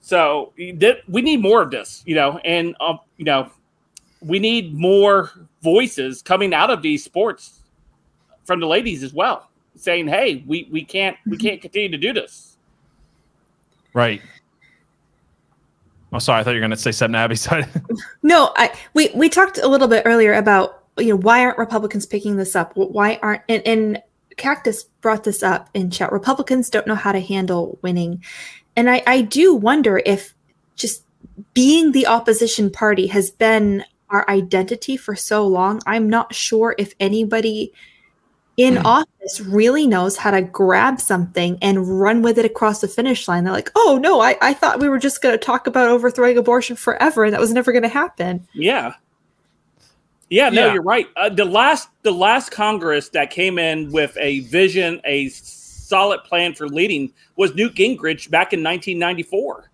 So th- we need more of this, you know, and, um, you know, we need more voices coming out of these sports from the ladies as well, saying, hey, we, we can't we can't continue to do this. Right. Oh, sorry. I thought you were going to say something, Abby. No, I we, we talked a little bit earlier about, you know, why aren't Republicans picking this up? Why aren't – and and Cactus brought this up in chat. Republicans don't know how to handle winning. And I, I do wonder if just being the opposition party has been – our identity for so long. I'm not sure if anybody in mm. office really knows how to grab something and run with it across the finish line. They're like, oh no, I, I thought we were just going to talk about overthrowing abortion forever, and that was never going to happen. Yeah. Yeah, no, yeah. You're right. Uh, the last, the last Congress that came in with a vision, a solid plan for leading, was Newt Gingrich back in nineteen ninety-four.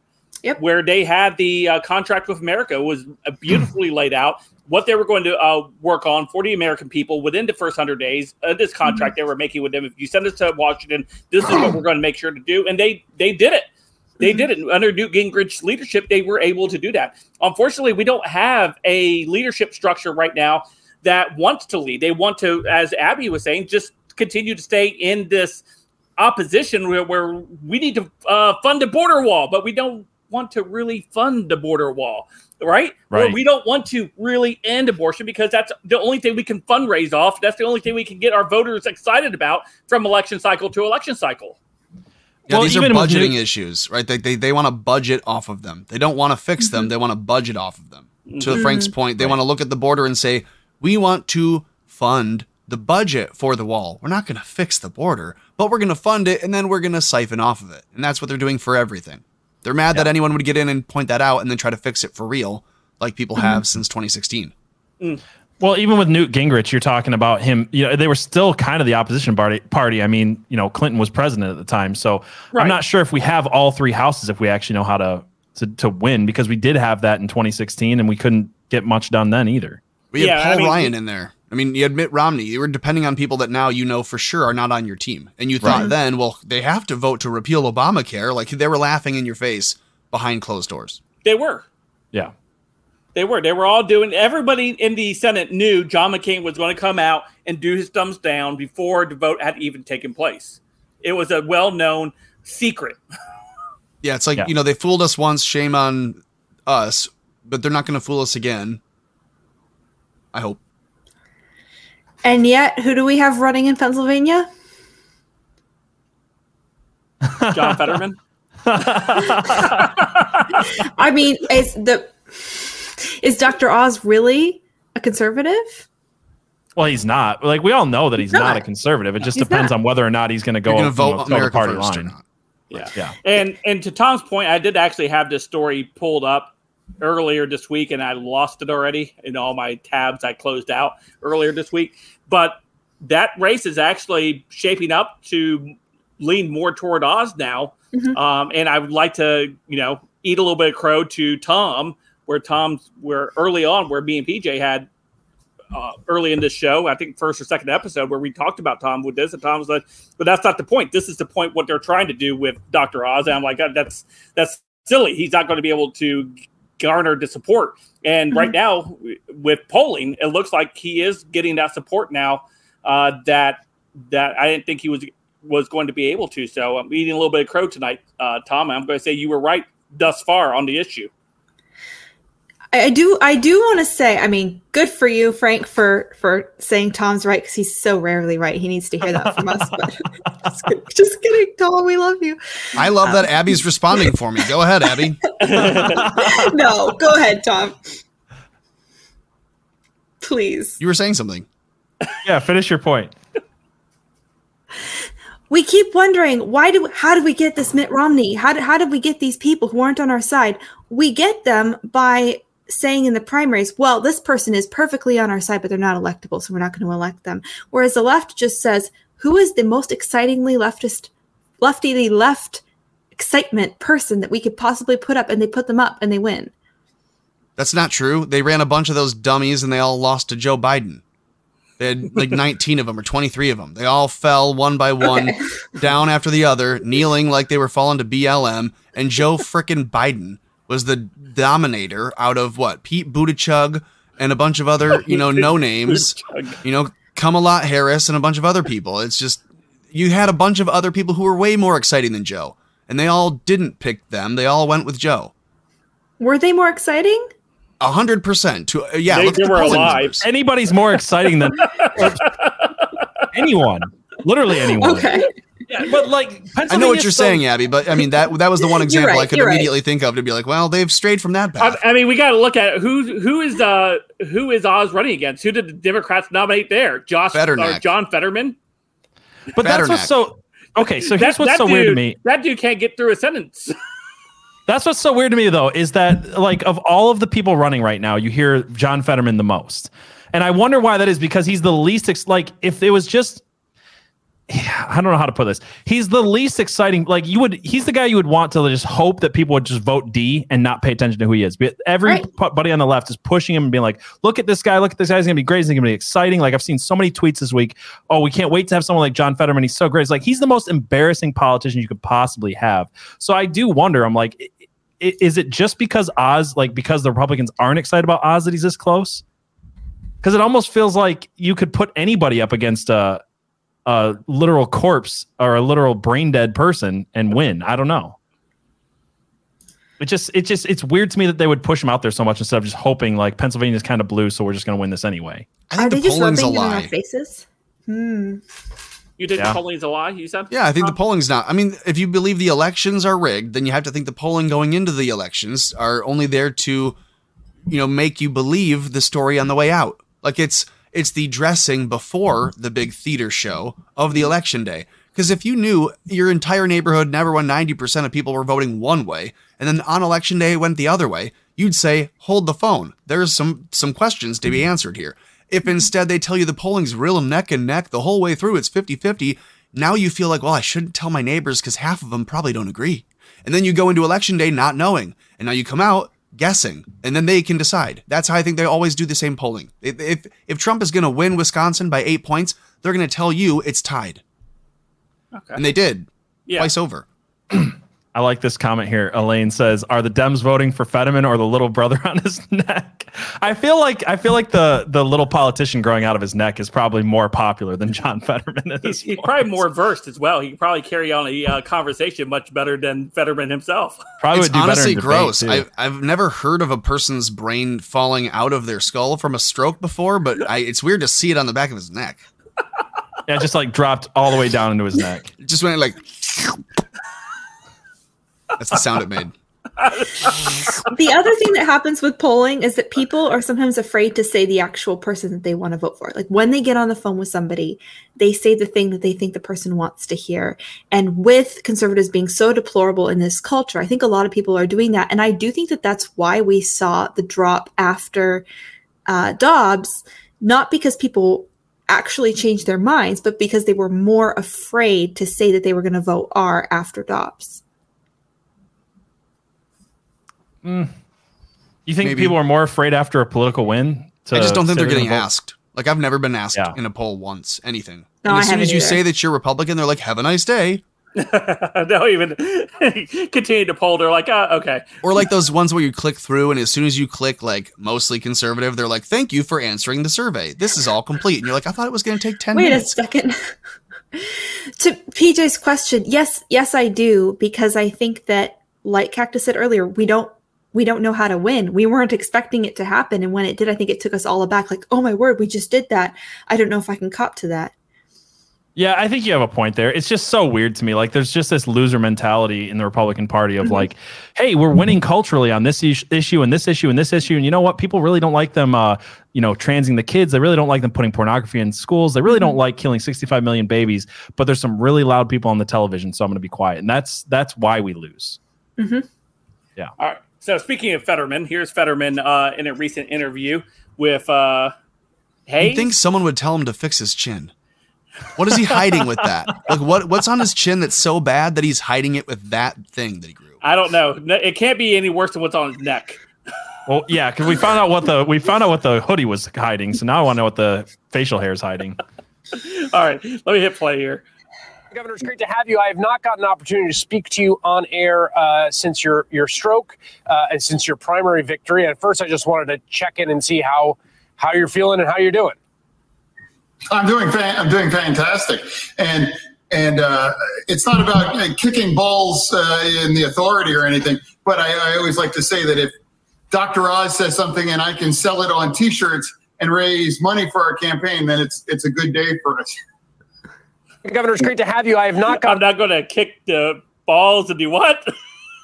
Yep. Where they had the uh, Contract with America was beautifully laid out, what they were going to uh, work on for the American people within the first one hundred days of this contract mm-hmm. they were making with them. If you send us to Washington, this is what we're going to make sure to do. And they they did it. They mm-hmm. did it. Under Newt Gingrich's leadership, they were able to do that. Unfortunately, we don't have a leadership structure right now that wants to lead. They want to, as Abby was saying, just continue to stay in this opposition where, where we need to uh, fund a border wall, but we don't want to really fund the border wall, right? Right. Well, we don't want to really end abortion because that's the only thing we can fundraise off. That's the only thing we can get our voters excited about from election cycle to election cycle. Yeah, well, these are budgeting we- issues, right? They, they, they want to budget off of them. They don't want to fix mm-hmm. them. They want to budget off of them. Mm-hmm. To Frank's point, they right. want to look at the border and say, we want to fund the budget for the wall. We're not going to fix the border, but we're going to fund it, and then we're going to siphon off of it. And that's what they're doing for everything. They're mad yeah. that anyone would get in and point that out and then try to fix it for real, like people mm-hmm. have since twenty sixteen. Mm. Well, even with Newt Gingrich, you're talking about him. You know, they were still kind of the opposition party. Party. I mean, you know, Clinton was president at the time, so right. I'm not sure if we have all three houses if we actually know how to, to to win, because we did have that in twenty sixteen and we couldn't get much done then either. We had yeah, Paul I mean, Ryan in there. I mean, you had Mitt Romney. You were depending on people that now you know for sure are not on your team, and you thought right. then, well, they have to vote to repeal Obamacare. Like, they were laughing in your face behind closed doors. They were. Yeah. They were. They were all doing. Everybody in the Senate knew John McCain was going to come out and do his thumbs down before the vote had even taken place. It was a well-known secret. Yeah, it's like yeah. you know, they fooled us once. Shame on us. But they're not going to fool us again. I hope. And yet, who do we have running in Pennsylvania? John Fetterman. I mean, is the. Is Doctor Oz really a conservative? Well, he's not. Like, we all know that he's, he's not. not a conservative. It just he's depends not. on whether or not he's going to go up, vote you know, the party line. Or not. Yeah. yeah. And and to Tom's point, I did actually have this story pulled up earlier this week, and I lost it already in all my tabs I closed out earlier this week. But that race is actually shaping up to lean more toward Oz now. Mm-hmm. Um, and I would like to, you know, eat a little bit of crow to Tom. Where Tom's, where early on, where me and P J had uh, early in this show, I think first or second episode, where we talked about Tom with this, and Tom's like, "But that's not the point. This is the point. What they're trying to do with Doctor Oz." And I'm like, "That's that's silly. He's not going to be able to garner the support." And mm-hmm. right now, with polling, it looks like he is getting that support now uh, that that I didn't think he was was going to be able to. So I'm eating a little bit of crow tonight, uh, Tom. And I'm going to say you were right thus far on the issue. I do I do want to say, I mean, good for you, Frank, for, for saying Tom's right, because he's so rarely right. He needs to hear that from us. But just, kidding, just kidding, Tom. We love you. I love um, that Abby's responding for me. Go ahead, Abby. No, go ahead, Tom. Please. You were saying something. Yeah, finish your point. We keep wondering, why do how did we get this Mitt Romney? How did, how did we get these people who aren't on our side? We get them by saying in the primaries, well, this person is perfectly on our side, but they're not electable, so we're not going to elect them. Whereas the left just says, who is the most excitingly leftist, leftily left excitement person that we could possibly put up, and they put them up and they win. That's not true. They ran a bunch of those dummies and they all lost to Joe Biden. They had like nineteen of them or twenty-three of them. They all fell one by one okay. down after the other, kneeling like they were falling to B L M. And Joe frickin' Biden was the dominator out of what? Pete Buttigieg and a bunch of other, you know, no names, you know, Kamala Harris and a bunch of other people. It's just, you had a bunch of other people who were way more exciting than Joe, and they all didn't pick them. They all went with Joe. Were they more exciting? A hundred percent. To uh, yeah, they, look they at the were alive. Numbers. Anybody's more exciting than anyone, literally anyone. Okay. Yeah, but like, I know what you're so- saying, Abby, but I mean, that that was the one example right, I could immediately right. think of to be like, well, they've strayed from that path. I, I mean, we got to look at who who is uh, who is Oz running against? Who did the Democrats nominate there? Josh Fetterman, uh, John Fetterman. But that's what's so okay. So here's that, what's that so dude, weird to me. That dude can't get through a sentence. That's what's so weird to me, though, is that like of all of the people running right now, you hear John Fetterman the most. And I wonder why that is, because he's the least ex- like if it was just. I don't know how to put this. He's the least exciting. Like you would, he's the guy you would want to just hope that people would just vote D and not pay attention to who he is. But everybody right. on the left is pushing him and being like, look at this guy. Look at this guy. He's going to be great. He's going to be exciting. Like I've seen so many tweets this week. Oh, we can't wait to have someone like John Fetterman. He's so great. It's like, he's the most embarrassing politician you could possibly have. So I do wonder, I'm like, is it just because Oz, like because the Republicans aren't excited about Oz that he's this close? Because it almost feels like you could put anybody up against a, a literal corpse or a literal brain dead person and win. I don't know. It just, it just, it's weird to me that they would push him out there so much instead of just hoping like Pennsylvania's kind of blue, so we're just going to win this anyway. I think Are the they polling's just rubbing a lie. In our faces? Hmm. You think yeah. the polling's a lie, you said? Yeah, I think the polling's not. I mean, if you believe the elections are rigged, then you have to think the polling going into the elections are only there to, you know, make you believe the story on the way out. Like it's it's the dressing before the big theater show of the election day. Because if you knew your entire neighborhood and everyone, ninety percent of people were voting one way, and then on election day it went the other way, you'd say, hold the phone. There's some some questions to be answered here. If instead they tell you the polling's real neck and neck the whole way through, it's fifty fifty, now you feel like, well, I shouldn't tell my neighbors because half of them probably don't agree. And then you go into election day not knowing. And now you come out guessing. And then they can decide. That's how I think they always do the same polling. If if, if Trump is going to win Wisconsin by eight points, they're going to tell you it's tied. Okay. And they did. Yeah. Twice over. I like this comment here. Elaine says, are the Dems voting for Fetterman or the little brother on his neck? I feel like I feel like the the little politician growing out of his neck is probably more popular than John Fetterman. At this he's he's probably more versed as well. He can probably carry on a uh, conversation much better than Fetterman himself. Probably it's would do honestly better gross. I've, I've never heard of a person's brain falling out of their skull from a stroke before, but I, it's weird to see it on the back of his neck. Yeah, just like dropped all the way down into his neck. Just went like... That's the sound it made. The other thing that happens with polling is that people are sometimes afraid to say the actual person that they want to vote for. Like when they get on the phone with somebody, they say the thing that they think the person wants to hear. And with conservatives being so deplorable in this culture, I think a lot of people are doing that. And I do think that that's why we saw the drop after uh, Dobbs, not because people actually changed their minds, but because they were more afraid to say that they were going to vote R after Dobbs. Mm. You think Maybe. People are more afraid after a political win? To I just don't think they're getting asked. Like I've never been asked yeah. in a poll once anything. No, and as I soon as you either. Say that you're Republican, they're like, "Have a nice day." They'll even continue to poll. They're like, "Ah, oh, okay." Or like those ones where you click through, and as soon as you click like mostly conservative, they're like, "Thank you for answering the survey. This is all complete." And you're like, "I thought it was going to take ten Wait minutes." Wait a second. To P J's question, yes, yes, I do, because I think that. Like Cactus said earlier, we don't we don't know how to win. We weren't expecting it to happen. And when it did, I think it took us all aback. Like, oh, my word, we just did that. I don't know if I can cop to that. Yeah, I think you have a point there. It's just so weird to me. Like, there's just this loser mentality in the Republican Party of mm-hmm. like, hey, we're winning culturally on this is- issue and this issue and this issue. And you know what? People really don't like them, uh, you know, transing the kids. They really don't like them putting pornography in schools. They really don't like killing sixty-five million babies. But there's some really loud people on the television, so I'm going to be quiet. And that's that's why we lose. Mm-hmm. Yeah. All right. So speaking of Fetterman, here's Fetterman uh, in a recent interview with uh, Hayes. You'd think someone would tell him to fix his chin. What is he hiding with that? Like what? What's on his chin that's so bad that he's hiding it with that thing that he grew? I don't know. It can't be any worse than what's on his neck. Well, yeah, because we found out what the we found out what the hoodie was hiding. So now I want to know what the facial hair is hiding. All right, let me hit play here. Governor, it's great to have you. I have not gotten an opportunity to speak to you on air uh, since your your stroke uh, and since your primary victory. And first, I just wanted to check in and see how how you're feeling and how you're doing. I'm doing fa- I'm doing fantastic, and and uh, it's not about uh, kicking balls uh, in the authority or anything. But I, I always like to say that if Doctor Oz says something and I can sell it on T-shirts and raise money for our campaign, then it's it's a good day for us. Governor, it's great to have you. I have not. Got- I'm not going to kick the balls to do what?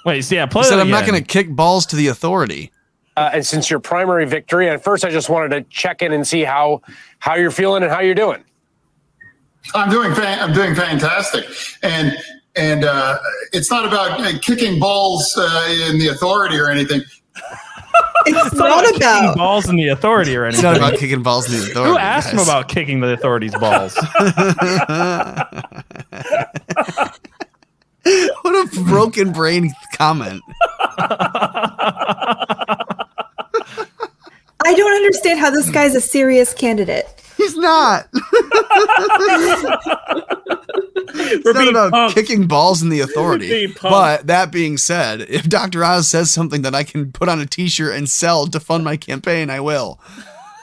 Wait, see, so yeah, play. Said I'm not going to kick balls to the authority. Uh, and since your primary victory, and first, I just wanted to check in and see how how you're feeling and how you're doing. I'm doing. Fa- I'm doing fantastic, and and uh, it's not about uh, kicking balls uh, in the authority or anything. It's, it's not, not about kicking balls in the authority or anything. It's not about kicking balls in the authority. Who asked guys? Him about kicking the authority's balls? What a broken brain comment. I don't understand how this guy's a serious candidate. He's not. It's We're not about pumped. Kicking balls in the authority. But that being said, if Doctor Oz says something that I can put on a T-shirt and sell to fund my campaign, I will.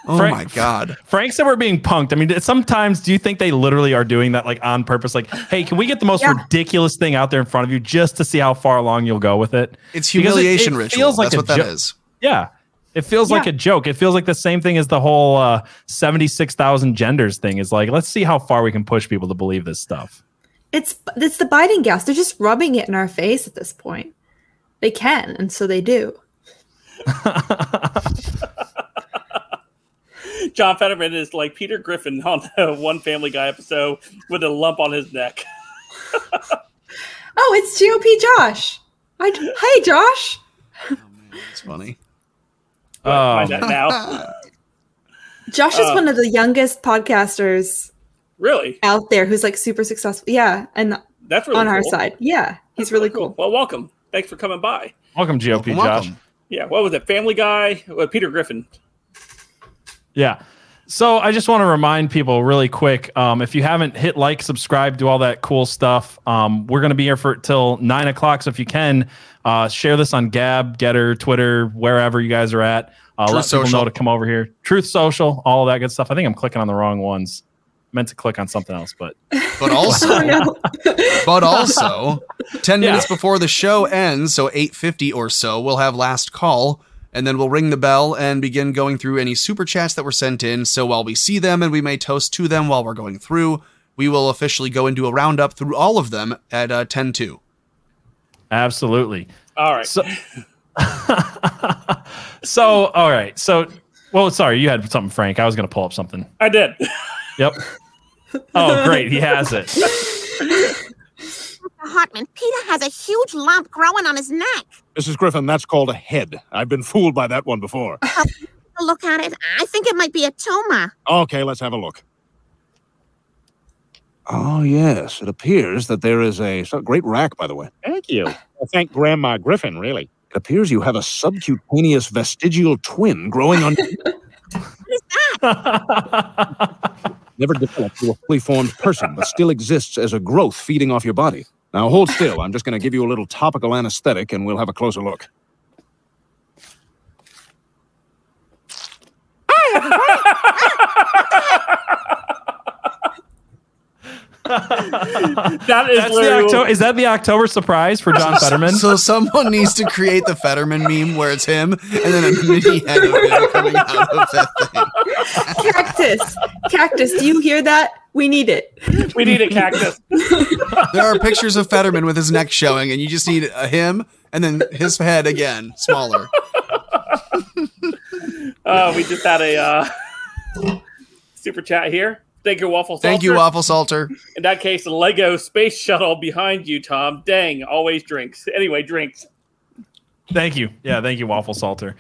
Oh Frank, my God. Frank said we're being punked. I mean, sometimes do you think they literally are doing that like on purpose? Like, hey, can we get the most yeah. ridiculous thing out there in front of you just to see how far along you'll go with it? It's humiliation it, it ritual. Feels like That's what that jo- is. Yeah. It feels yeah. like a joke. It feels like the same thing as the whole uh, seventy-six thousand genders thing is like, let's see how far we can push people to believe this stuff. It's, it's the Biden gas. They're just rubbing it in our face at this point. They can. And so they do. John Fetterman is like Peter Griffin on the One Family Guy episode with a lump on his neck. Oh, it's G O P Josh. I, hey, Josh. Oh, man, that's funny. Um, I find that now. Josh is um, one of the youngest podcasters really out there who's like super successful. Yeah. And that's really on cool. our side. Yeah. He's really, really cool. cool. Well, welcome. Thanks for coming by. Welcome, G O P welcome, Josh. Welcome. Yeah. What was it? Family Guy? Uh, Peter Griffin. Yeah. So I just want to remind people really quick. Um, if you haven't hit like, subscribe, do all that cool stuff. Um, we're going to be here for till nine o'clock. So if you can uh, share this on Gab, Getter, Twitter, wherever you guys are at, uh, let people know to come over here. Truth Social, all of that good stuff. I think I'm clicking on the wrong ones. I meant to click on something else, but but also, oh, no. but also, ten yeah. minutes before the show ends, so eight fifty or so, we'll have last call. And then we'll ring the bell and begin going through any super chats that were sent in. So while we see them and we may toast to them while we're going through, we will officially go into a roundup through all of them at uh, ten two. Absolutely. All right. So, so, all right. So, well, sorry, you had something, Frank. I was going to pull up something. I did. Yep. Oh, great. He has it. Hartman, Peter has a huge lump growing on his neck. Missus Griffin, that's called a head. I've been fooled by that one before. Oh, look at it. I think it might be a tumor. Okay, let's have a look. Oh, yes. It appears that there is a... So, great rack, by the way. Thank you. Well, thank Grandma Griffin, really. It appears you have a subcutaneous vestigial twin growing on... What is that? Never developed to a fully formed person, but still exists as a growth feeding off your body. Now hold still. I'm just going to give you a little topical anesthetic, and we'll have a closer look. that is, That's the Octo- is that the October surprise for John Fetterman? So someone needs to create the Fetterman meme where it's him and then a mini head of him coming out of that thing. Cactus, Cactus, do you hear that? We need it. We need a cactus. There are pictures of Fetterman with his neck showing, and you just need a him and then his head again, smaller. uh, we just had a uh, super chat here. Thank you, Waffle Salter. Thank you, Waffle Salter. In that case, the Lego space shuttle behind you, Tom. Dang, always drinks. Anyway, drinks. Thank you. Yeah, thank you, Waffle Salter.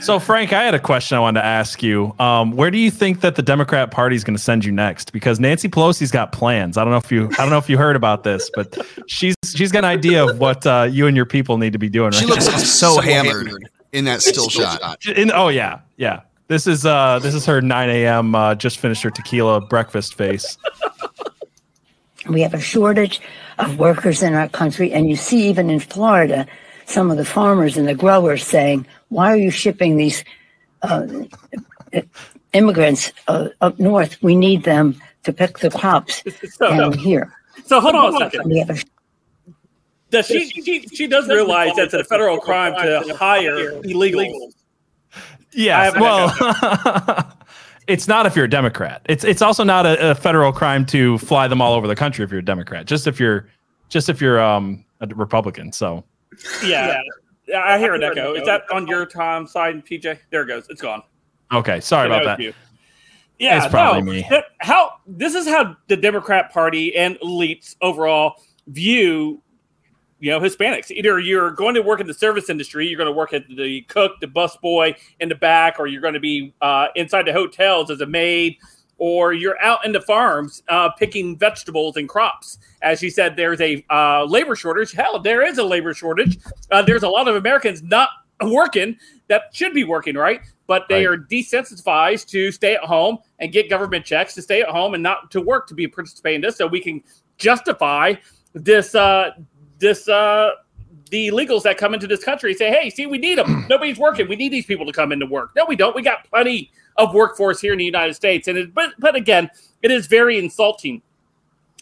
So, Frank, I had a question I wanted to ask you. Um, where do you think that the Democrat Party is going to send you next? Because Nancy Pelosi's got plans. I don't know if you, I don't know if you heard about this, but she's she's got an idea of what uh, you and your people need to be doing. Right she looks now. So, so hammered, hammered in that still, still shot. shot. In, oh yeah, yeah. This is uh, this is her nine a.m. Uh, just finished her tequila breakfast face. We have a shortage of workers in our country, and you see even in Florida, some of the farmers and the growers saying, "Why are you shipping these uh, immigrants uh, up north? We need them to pick the crops so, down no. here." So hold on a second. We have a sh- does she, she she does realize that's a federal crime to hire illegals? Yeah, well, it's not if you're a Democrat. It's it's also not a, a federal crime to fly them all over the country if you're a Democrat. Just if you're just if you're um, a Republican. So yeah, yeah. I hear an echo. Is that on your time side, P J? There it goes. It's gone. Okay, sorry about that. You. Yeah, it's probably no, me. How this is how the Democrat Party and elites overall view. You know, Hispanics. Either you're going to work in the service industry, you're going to work at the cook, the busboy in the back, or you're going to be uh, inside the hotels as a maid, or you're out in the farms uh, picking vegetables and crops. As she said, there's a uh, labor shortage. Hell, there is a labor shortage. Uh, there's a lot of Americans not working that should be working, right? But they right. are desensitized to stay at home and get government checks to stay at home and not to work to be participating in this, so we can justify this uh This uh, the illegals that come into this country say, "Hey, see, we need them. Nobody's working. We need these people to come into work." No, we don't. We got plenty of workforce here in the United States. And it, but, but again, it is very insulting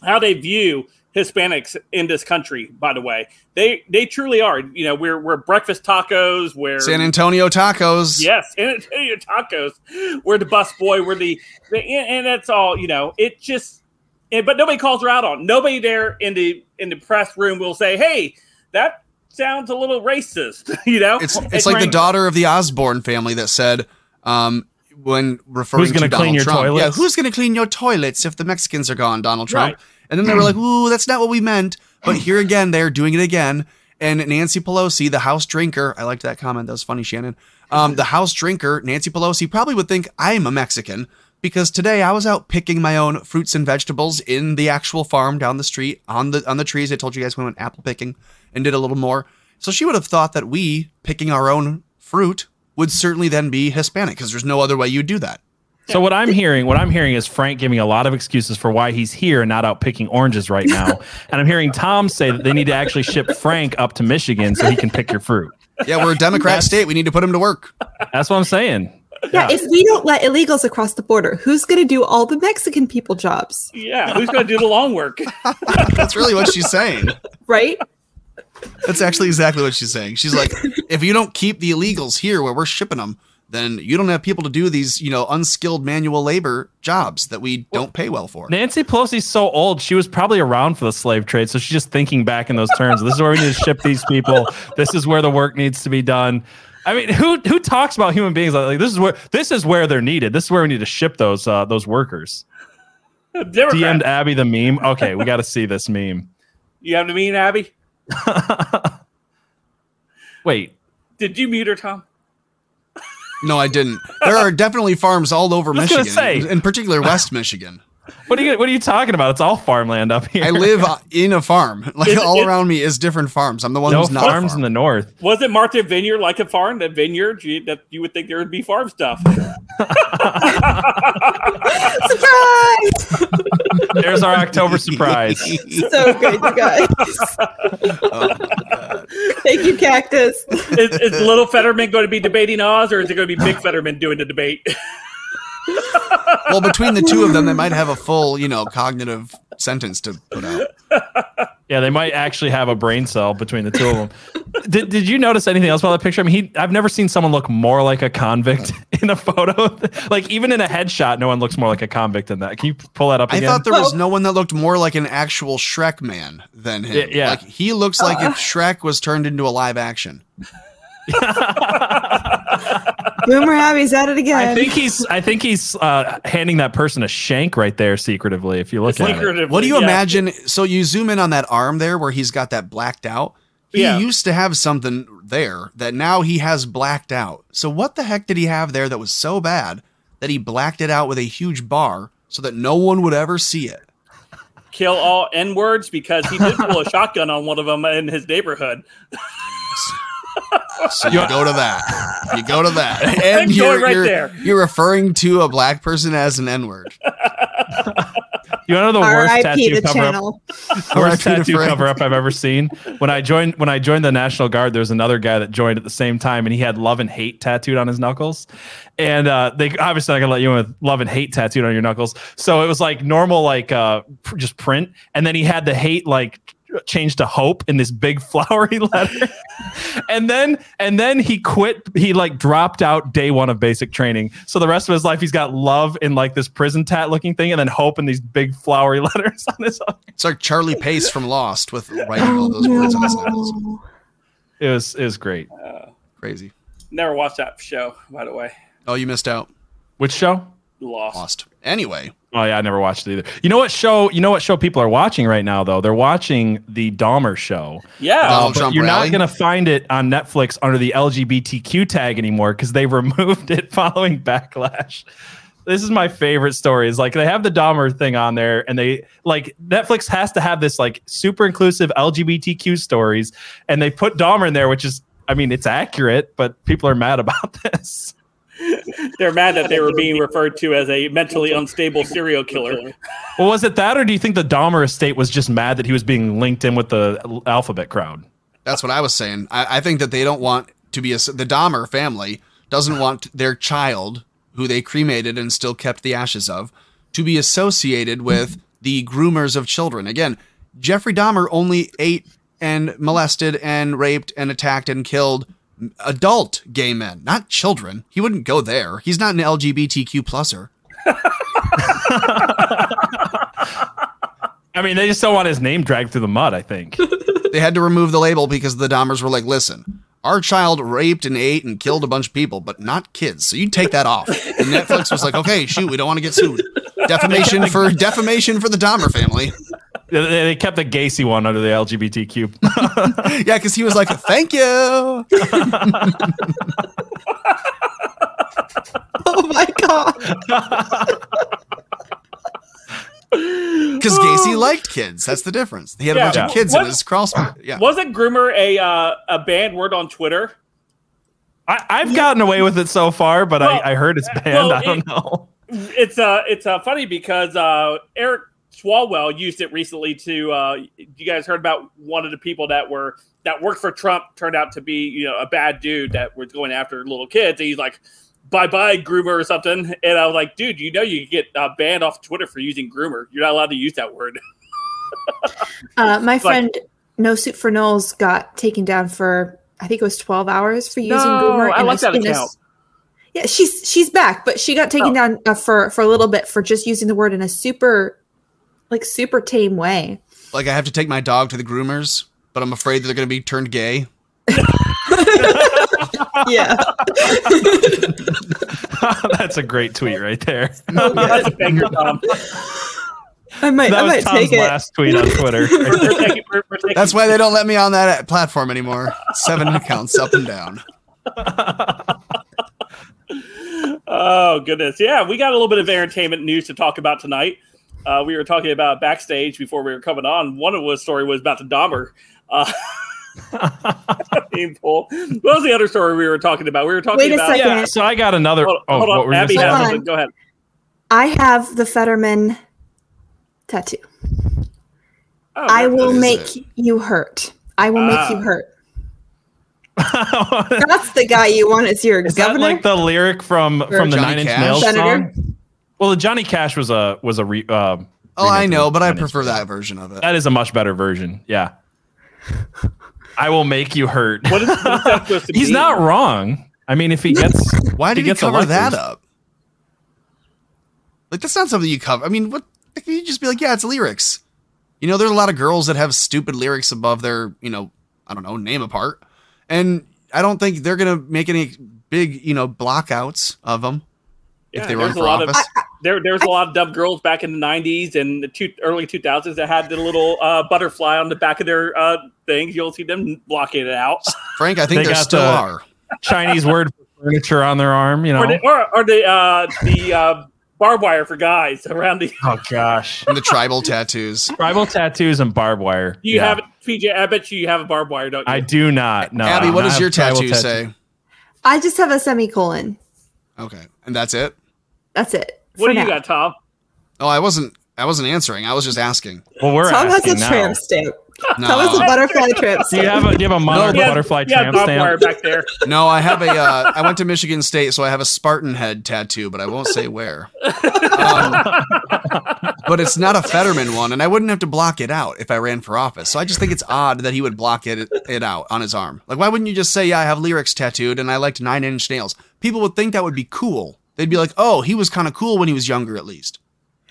how they view Hispanics in this country, by the way. They they truly are. You know, we're we're breakfast tacos, we're San Antonio tacos. Yes, San Antonio tacos. We're the bus boy, we're the, the and that's all, you know, it just and, but nobody calls her out on. Nobody there in the in the press room will say, hey, that sounds a little racist, you know? It's it's, it's like rank. The daughter of the Osborne family that said, um, when referring who's gonna to Donald clean your Trump, toilets? Yeah, who's going to clean your toilets if the Mexicans are gone, Donald Trump? Right. And then they were like, ooh, that's not what we meant. But here again, they're doing it again. And Nancy Pelosi, the house drinker, I liked that comment. That was funny, Shannon. Um, the house drinker, Nancy Pelosi, probably would think I'm a Mexican because today I was out picking my own fruits and vegetables in the actual farm down the street on the on the trees. I told you guys we went apple picking and did a little more. So she would have thought that we picking our own fruit would certainly then be Hispanic because there's no other way you do that. So what I'm hearing, what I'm hearing is Frank giving a lot of excuses for why he's here and not out picking oranges right now. And I'm hearing Tom say that they need to actually ship Frank up to Michigan so he can pick your fruit. Yeah, we're a Democrat state. We need to put him to work. That's what I'm saying. Yeah, yeah, if we don't let illegals across the border, who's going to do all the Mexican people jobs? Yeah, who's going to do the long work? That's really what she's saying. Right? That's actually exactly what she's saying. She's like, if you don't keep the illegals here where we're shipping them, then you don't have people to do these, you know, unskilled manual labor jobs that we don't pay well for. Nancy Pelosi's so old, she was probably around for the slave trade. So she's just thinking back in those terms. This is where we need to ship these people. This is where the work needs to be done. I mean, who who talks about human beings like, like this is where this is where they're needed. This is where we need to ship those uh, those workers. Democrats. D M'd Abby the meme. Okay, we got to see this meme. You have the meme, Abby? Wait. Did you mute her, Tom? No, I didn't. There are definitely farms all over Michigan, say. in particular West Michigan. What are you What are you talking about? It's all farmland up here. I live in a farm. Like is, all it, around me is different farms. I'm the one no who's not farms a farm. farms in the north. Wasn't Martha Vineyard like a farm? That vineyard you, that you would think there would be farm stuff. Surprise! There's our October surprise. So good, you guys. Oh my God. Thank you, Cactus. Is, is Little Fetterman going to be debating Oz, or is it going to be Big Fetterman doing the debate? Well, between the two of them, they might have a full, you know, cognitive sentence to put out. Yeah, they might actually have a brain cell between the two of them. Did Did you notice anything else about that picture? I mean, he, I've never seen someone look more like a convict in a photo. Like, even in a headshot, no one looks more like a convict than that. Can you pull that up again? I thought there was no one that looked more like an actual Shrek man than him. Yeah, yeah. Like, he looks like uh, if Shrek was turned into a live action. Boomer Abby's at it again. I think he's. I think he's uh, handing that person a shank right there, secretively. If you look at it, what do you yeah. imagine? So you zoom in on that arm there, where he's got that blacked out. He yeah. used to have something there that now he has blacked out. So what the heck did he have there that was so bad that he blacked it out with a huge bar so that no one would ever see it? Kill all N-words, because he did pull a shotgun on one of them in his neighborhood. So you go to that. You go to that. And you're, right you're, there. you're referring to a black person as an N-word. You know the worst tattoo cover-up worst tattoo cover-up I've ever seen? When I joined when I joined the National Guard, there was another guy that joined at the same time, and he had love and hate tattooed on his knuckles. And uh, they obviously not going to let you in with love and hate tattooed on your knuckles. So it was like normal, like uh, just print. And then he had the hate, like, changed to hope in this big flowery letter. and then and then he quit. He like dropped out day one of basic training. So the rest of his life, he's got love in like this prison tat looking thing, and then hope in these big flowery letters on his own. It's like Charlie Pace from Lost with writing all those words on his knuckles. It was, it was great. Uh, Crazy. Never watched that show, by the way. Oh, you missed out. Which show? Lost. Lost. Anyway. Oh yeah, I never watched it either. You know what show? You know what show people are watching right now though? They're watching the Dahmer show. Yeah, uh, but you're rally. not gonna find it on Netflix under the L G B T Q tag anymore because they removed it following backlash. This is my favorite story. Is like they have the Dahmer thing on there, and they like Netflix has to have this like super inclusive L G B T Q stories, and they put Dahmer in there, which is, I mean, it's accurate, but people are mad about this. They're mad that they were being referred to as a mentally unstable serial killer. Well, was it that, or do you think the Dahmer estate was just mad that he was being linked in with the alphabet crowd? That's what I was saying. I, I think that they don't want to be a, the Dahmer family doesn't want their child who they cremated and still kept the ashes of, to be associated with the groomers of children. Again, Jeffrey Dahmer only ate and molested and raped and attacked and killed adult gay men, not children. He wouldn't go there. He's not an L G B T Q pluser. I mean, they just don't want his name dragged through the mud, I think. They had to remove the label because the Dahmers were like, listen, our child raped and ate and killed a bunch of people, but not kids. So you take that off. And Netflix was like, okay, shoot, we don't want to get sued. Defamation for defamation for the Dahmer family. They kept the Gacy one under the L G B T Q. Yeah, because he was like, thank you. Oh, my God. Because Gacy liked kids. That's the difference. He had yeah, a bunch yeah. of kids what, in his cross. Yeah. Wasn't groomer a uh, a banned word on Twitter? I, I've yeah. gotten away with it so far, but well, I, I heard it's banned. Well, I don't it, know. It's uh, it's uh, funny because uh, Eric Swalwell used it recently to, uh, you guys heard about one of the people that were, that worked for Trump turned out to be, you know, a bad dude that was going after little kids. And he's like, bye bye groomer or something. And I was like, dude, you know, you get uh, banned off Twitter for using groomer. You're not allowed to use that word. uh, my friend, like, No Suit for Knowles got taken down for, I think it was twelve hours for using no, groomer. I like that account. A- yeah. She's, she's back, but she got taken oh. down uh, for, for a little bit for just using the word in a super, like super tame way. Like I have to take my dog to the groomers, but I'm afraid that they're going to be turned gay. Yeah. That's a great tweet right there. Oh, that's a banger, Tom. I might, that I was might Tom's take it. Last tweet on Twitter. That's why they don't let me on that platform anymore. Seven accounts up and down. Oh, goodness. Yeah, we got a little bit of entertainment news to talk about tonight. Uh, we were talking about backstage before we were coming on. One of the story was about the Dahmer. Uh, painful. What was the other story we were talking about? We were talking Wait a about. Second. Yeah, so I got another. Hold, oh, hold what on. Were Abby has it. Go ahead. I have the Fetterman tattoo. Oh, I will make it? you hurt. I will uh. make you hurt. That's the guy you want as your Is governor. That like the lyric from, from the Nine Inch Nails Senator? Song? Well, the Johnny Cash was a was a. Re, uh, oh, I know, but I prefer that version of it. That is a much better version. Yeah, I will make you hurt. What is, what is that supposed to He's be? Not wrong. I mean, if he gets, why did he, he cover that up? Like that's not something you cover. I mean, what? Like, you just be like, yeah, it's lyrics. You know, there's a lot of girls that have stupid lyrics above their, you know, I don't know, name apart, and I don't think they're gonna make any big, you know, blockouts of them. If yeah, they were for a lot office. Of, I, I, there, there's I, a lot of dumb girls back in the nineties and the two, early two thousands that had the little uh, butterfly on the back of their uh, things. You'll see them blocking it out. Frank, I think they there still the are. Chinese word for furniture on their arm, you know. Or, they, or, or they, uh, the uh, barbed wire for guys around the... Oh, gosh. And the tribal tattoos. Tribal tattoos and barbed wire. Do you yeah. have it, P J? I bet you you have a barbed wire, don't you? I do not. No, Abby, what does your tattoo, tattoo say? I just have a semicolon. Okay. And that's it? That's it. What do now. you got, Tom? Oh, I wasn't. I wasn't answering. I was just asking. Well, we're Tom asking has a now. tramp stamp. No. Tom has a butterfly tramp stamp. Do you have a, do you have a monarch no, butterfly yeah, tramp yeah, stamp? Wire back there. No, I have a. Uh, I went to Michigan State, so I have a Spartan head tattoo, but I won't say where. Um, but it's not a Fetterman one, and I wouldn't have to block it out if I ran for office. So I just think it's odd that he would block it it out on his arm. Like, why wouldn't you just say, "Yeah, I have lyrics tattooed, and I liked Nine Inch Nails"? People would think that would be cool. They'd be like, oh, he was kind of cool when he was younger, at least.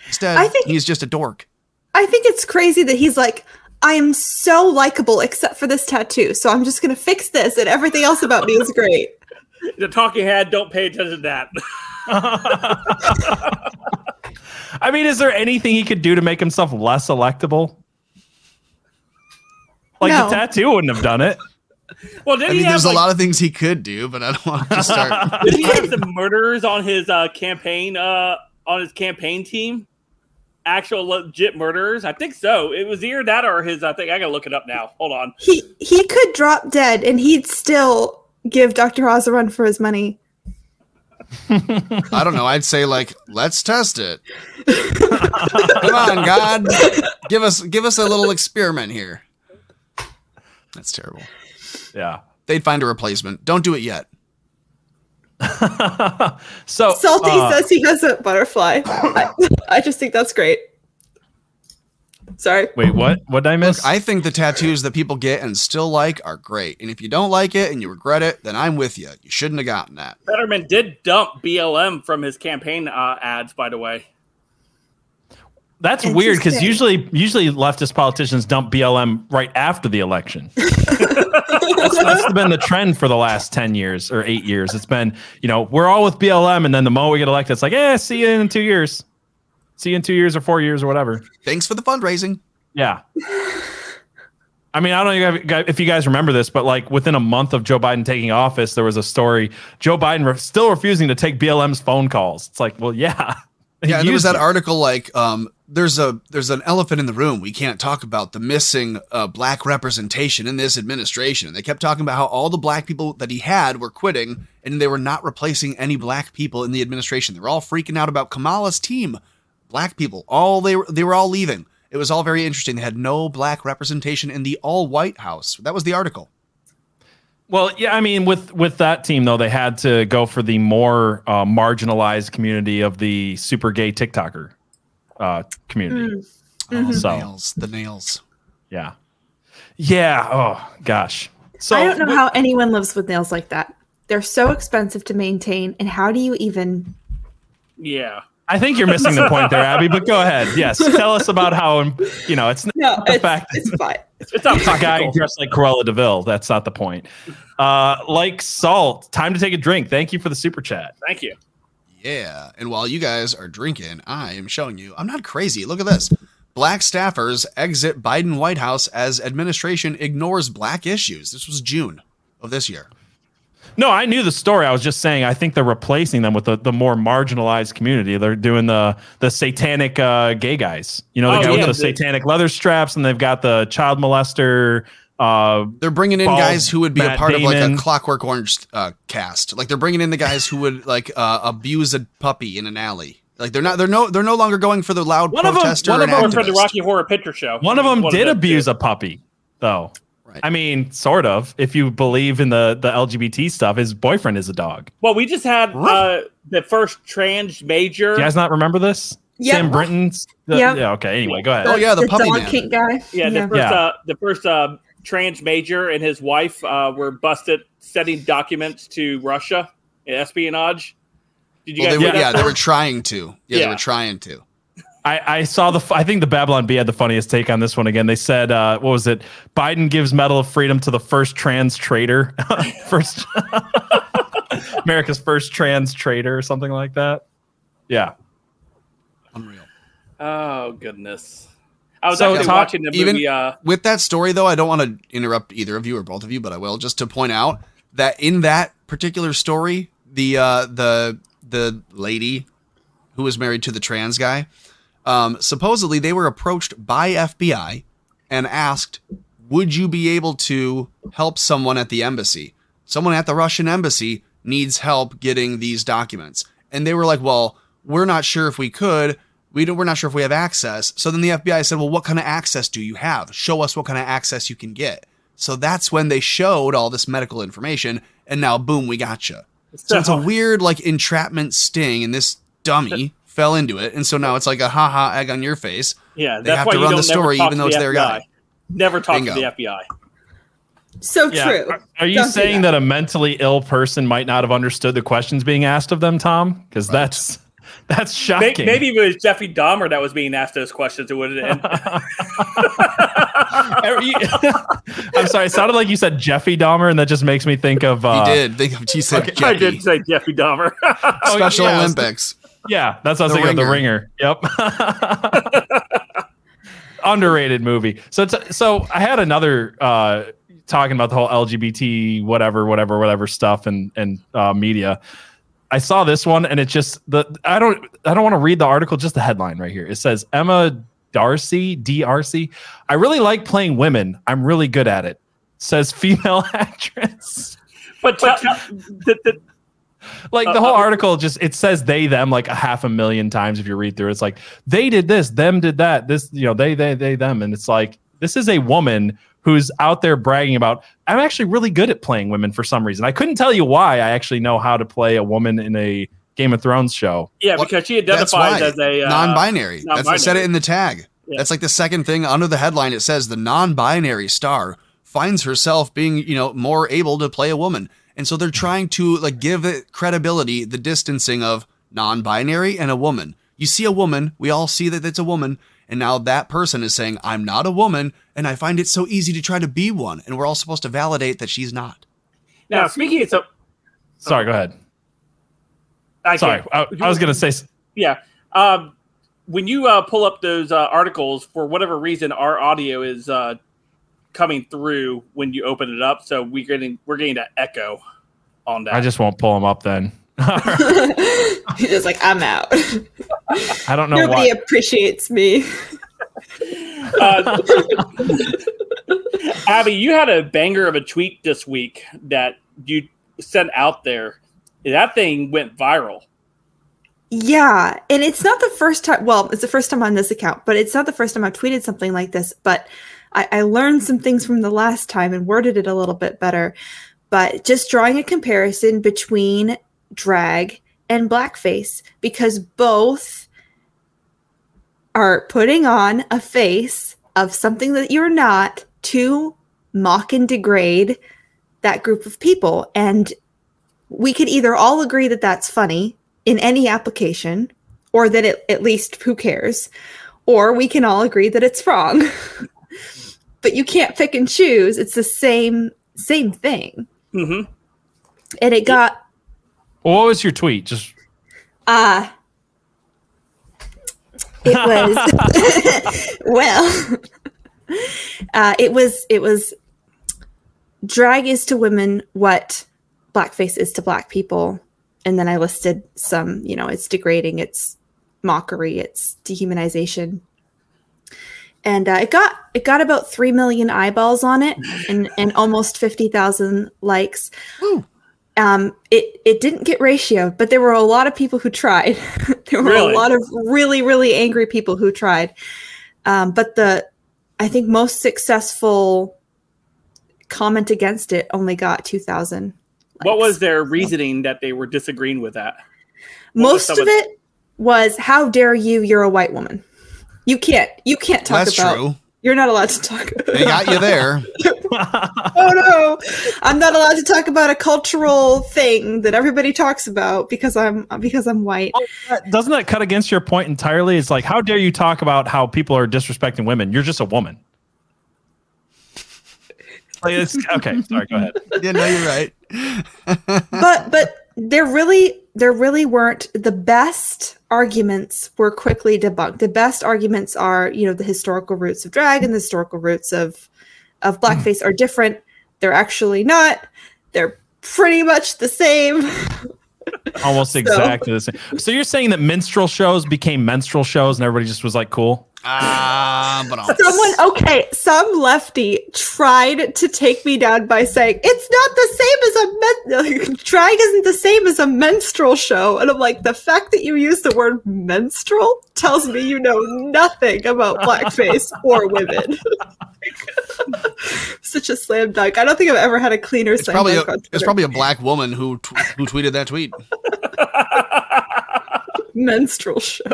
Instead, I think, he's just a dork. I think it's crazy that he's like, I am so likable except for this tattoo, so I'm just going to fix this, and everything else about me is great. The talking head, don't pay attention to that. I mean, is there anything he could do to make himself less electable? Like, no. The tattoo wouldn't have done it. Well, I mean, there's like, a lot of things he could do, but I don't want to start. Did he have the murderers on his uh, campaign uh, on his campaign team? Actual legit murderers? I think so. It was either that or his. I think I gotta look it up now. Hold on. He he could drop dead, and he'd still give Doctor Oz a run for his money. I don't know. I'd say like, let's test it. Come on, God, give us give us a little experiment here. That's terrible. Yeah. They'd find a replacement. Don't do it yet. So Salty uh, says he has a butterfly. I, I just think that's great. Sorry. Wait, what? What did I miss? Look, I think the tattoos that people get and still like are great. And if you don't like it and you regret it, then I'm with you. You shouldn't have gotten that. Fetterman did dump B L M from his campaign uh, ads, by the way. That's weird because usually usually leftist politicians dump B L M right after the election. that's, that's been the trend for the last ten years or eight years. It's been, you know, we're all with B L M. And then the moment we get elected, it's like, yeah, see you in two years. See you in two years or four years or whatever. Thanks for the fundraising. Yeah. I mean, I don't know if you guys remember this, but like within a month of Joe Biden taking office, there was a story. Joe Biden re- still refusing to take B L M's phone calls. It's like, well, yeah. Yeah, there was that article like um, there's a there's an elephant in the room. We can't talk about the missing uh, black representation in this administration. And they kept talking about how all the black people that he had were quitting and they were not replacing any black people in the administration. They were all freaking out about Kamala's team. Black people, all they were, they were all leaving. It was all very interesting. They had no black representation in the all white house. That was the article. Well, yeah, I mean, with with that team, though, they had to go for the more uh, marginalized community of the super gay TikToker uh, community. Mm-hmm. Oh, so, the nails, the nails. Yeah. Yeah. Oh, gosh. So I don't know with- how anyone lives with nails like that. They're so expensive to maintain. And how do you even? Yeah. I think you're missing the point there, Abby, but go ahead. Yes. Tell us about how, you know, it's not no, the it's, fact that it's fine. It's not a guy dressed like Cruella de Vil. That's not the point. Uh, like salt, time to take a drink. Thank you for the super chat. Thank you. Yeah. And while you guys are drinking, I am showing you, I'm not crazy. Look at this. Black staffers exit Biden White House as administration ignores black issues. This was June of this year. No, I knew the story. I was just saying, I think they're replacing them with the, the more marginalized community. They're doing the the satanic uh, gay guys. You know, they oh, got yeah, the satanic leather straps, and they've got the child molester. Uh, they're bringing in bald, guys who would be Matt a part Damon. Of like a Clockwork Orange uh, cast. Like they're bringing in the guys who would like uh, abuse a puppy in an alley. Like they're not. They're no. They're no longer going for the loud one protester. Of them, one and of them for the Rocky Horror Picture Show. One of them one did of them abuse too. A puppy, though. I mean, sort of, if you believe in the, the L G B T stuff, his boyfriend is a dog. Well, we just had uh, the first trans major. Do you guys not remember this? Yep. Sam Brinton's? The, yep. Yeah. Okay. Anyway, go ahead. The, oh, yeah. The, the puppy dog kink guy. Yeah. The yeah. first, yeah. Uh, the first uh, trans major and his wife uh, were busted sending documents to Russia in espionage. Did you well, guys they were, Yeah. They were trying to. Yeah, yeah. They were trying to. I, I saw the, I think the Babylon Bee had the funniest take on this one again. They said, uh, what was it? Biden gives Medal of Freedom to the first trans traitor. first America's first trans traitor or something like that. Yeah. Unreal. Oh, goodness. I was so actually Tom, watching the movie. Even uh, with that story, though, I don't want to interrupt either of you or both of you, but I will just to point out that in that particular story, the, uh, the, the lady who was married to the trans guy, Um, supposedly they were approached by F B I and asked, would you be able to help someone at the embassy? Someone at the Russian embassy needs help getting these documents. And they were like, well, we're not sure if we could, we don't, we're not sure if we have access. So then the F B I said, well, what kind of access do you have? Show us what kind of access you can get. So that's when they showed all this medical information and now boom, we gotcha. So, so it's a weird, like entrapment sting and this dummy fell into it, and so now it's like a haha egg on your face. Yeah, they that's have why to run you don't the story, even though it's F B I. Their guy. Never talk Bingo. To the F B I. So yeah. true. Are, are you don't saying that. that a mentally ill person might not have understood the questions being asked of them, Tom? Because right. that's that's shocking. Maybe it was Jeffrey Dahmer that was being asked those questions. It wouldn't end. I'm sorry. It sounded like you said Jeffy Dahmer, and that just makes me think of. Uh, he did. Think of he said okay, I did say Jeffy Dahmer. Special yeah, Olympics. Yeah, that's what I was thinking of, The Ringer. Yep. Underrated movie. So t- so I had another uh, talking about the whole L G B T whatever, whatever, whatever stuff and and uh, media. I saw this one and it just the I don't I don't want to read the article, just the headline right here. It says Emma Darcy, D R C. I really like playing women. I'm really good at it. Says female actress. But t- the, the Like the uh, whole article just it says they them like a half a million times if you read through. It's like they did this, them did that, this, you know, they, they, they, them. And it's like this is a woman who's out there bragging about, I'm actually really good at playing women for some reason. I couldn't tell you why. I actually know how to play a woman in a Game of Thrones show. Yeah, well, because she identifies as a uh, non-binary. non-binary. That's what said it in the tag. Yeah. That's like the second thing under the headline. It says the non-binary star finds herself being, you know, more able to play a woman. And so they're trying to like give it credibility, the distancing of non-binary and a woman. You see a woman, we all see that it's a woman. And now that person is saying, I'm not a woman. And I find it so easy to try to be one. And we're all supposed to validate that she's not. Now, speaking of, so- sorry, go ahead. I Sorry, I, I was going to say. Yeah. Um, when you uh, pull up those uh, articles, for whatever reason, our audio is uh, coming through when you open it up. So we're getting we're getting an echo on that. I just won't pull them up then. He's just like, I'm out. I don't know Nobody why. Nobody appreciates me. uh, Abby, you had a banger of a tweet this week that you sent out there. That thing went viral. Yeah. And it's not the first time. Well, it's the first time on this account, but it's not the first time I've tweeted something like this. But I, I learned some things from the last time and worded it a little bit better. But just drawing a comparison between drag and blackface, because both are putting on a face of something that you're not to mock and degrade that group of people. And we could either all agree that that's funny in any application, or that it, at least who cares, or we can all agree that it's wrong. But you can't pick and choose. It's the same same thing. Mm-hmm. And it got. Well, what was your tweet? Just. Uh, it was well. uh, it was it was. Drag is to women what blackface is to black people. And then I listed some, you know, it's degrading, it's mockery, it's dehumanization. And uh, it got it got about three million eyeballs on it and, and almost fifty thousand likes. Ooh. Um, it, it didn't get ratioed, but there were a lot of people who tried. There were really? a lot of really, really angry people who tried. Um, but the, I think, most successful comment against it only got two thousand. What was their reasoning that they were disagreeing with that? What Most of it was, how dare you, you're a white woman. You can't, you can't talk That's about, true. You're not allowed to talk about. They got you there. Oh no, I'm not allowed to talk about a cultural thing that everybody talks about because I'm, because I'm white. Doesn't that cut against your point entirely? It's like, how dare you talk about how people are disrespecting women? You're just a woman. Okay, sorry, go ahead. Yeah, no, you're right. but but there really there really weren't the best arguments were quickly debunked. The best arguments are, you know, the historical roots of drag and the historical roots of of blackface are different. They're actually not. They're pretty much the same. Almost exactly so. the same. So you're saying that minstrel shows became menstrual shows and everybody just was like, cool? Ah, uh, but I'll... someone okay. Some lefty tried to take me down by saying it's not the same as a men- drag isn't the same as a menstrual show, and I'm like, the fact that you use the word menstrual tells me you know nothing about blackface or women. Such a slam dunk. I don't think I've ever had a cleaner. It's, slam probably, dunk a, on Twitter. It's probably a black woman who t- who tweeted that tweet. Menstrual shows.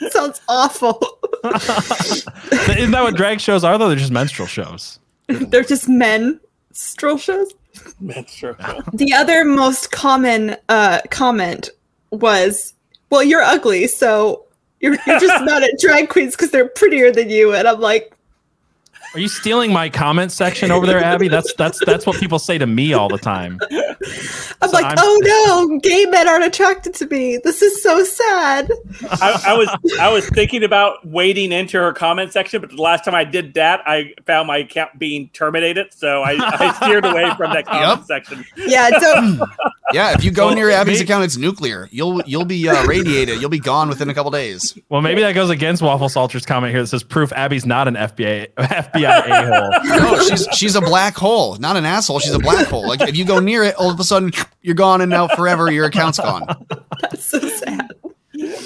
It sounds awful. Isn't that what drag shows are, though? They're just menstrual shows. They're just menstrual shows? Menstrual. The other most common uh, comment was, well, you're ugly, so you're, you're just not at drag queens because they're prettier than you. And I'm like... Are you stealing my comment section over there, Abby? That's that's that's what people say to me all the time. I'm so like, I'm... oh no, gay men aren't attracted to me. This is so sad. I, I was I was thinking about wading into her comment section, but the last time I did that, I found my account being terminated, so I, I steered away from that comment yep. section. Yeah, so yeah, if you go well, near Abby's maybe... account, it's nuclear. You'll you'll be uh, radiated. You'll be gone within a couple days. Well, maybe that goes against Waffle Salter's comment here that says proof Abby's not an F B A F B I. No, she's she's a black hole, not an asshole. She's a black hole. Like if you go near it, all of a sudden you're gone, and now forever your account's gone. That's so sad.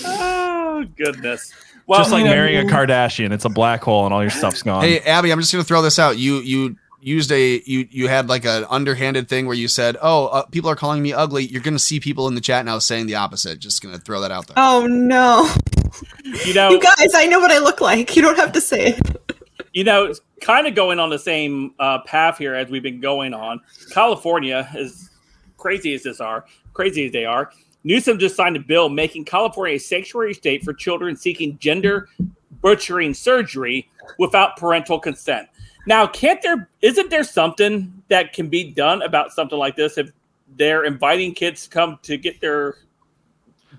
Oh goodness! Well, just like marrying a Kardashian, it's a black hole, and all your stuff's gone. Hey Abby, I'm just gonna throw this out. You you used a you you had like an underhanded thing where you said, oh, uh, people are calling me ugly. You're going to see people in the chat now saying the opposite. Just going to throw that out there. Oh, no. You know, you guys, I know what I look like. You don't have to say it. You know, kind of going on the same uh, path here as we've been going on. California, as crazy as this are, crazy as they are, Newsom just signed a bill making California a sanctuary state for children seeking gender butchering surgery without parental consent. Now, can't there isn't there something that can be done about something like this if they're inviting kids to come to get their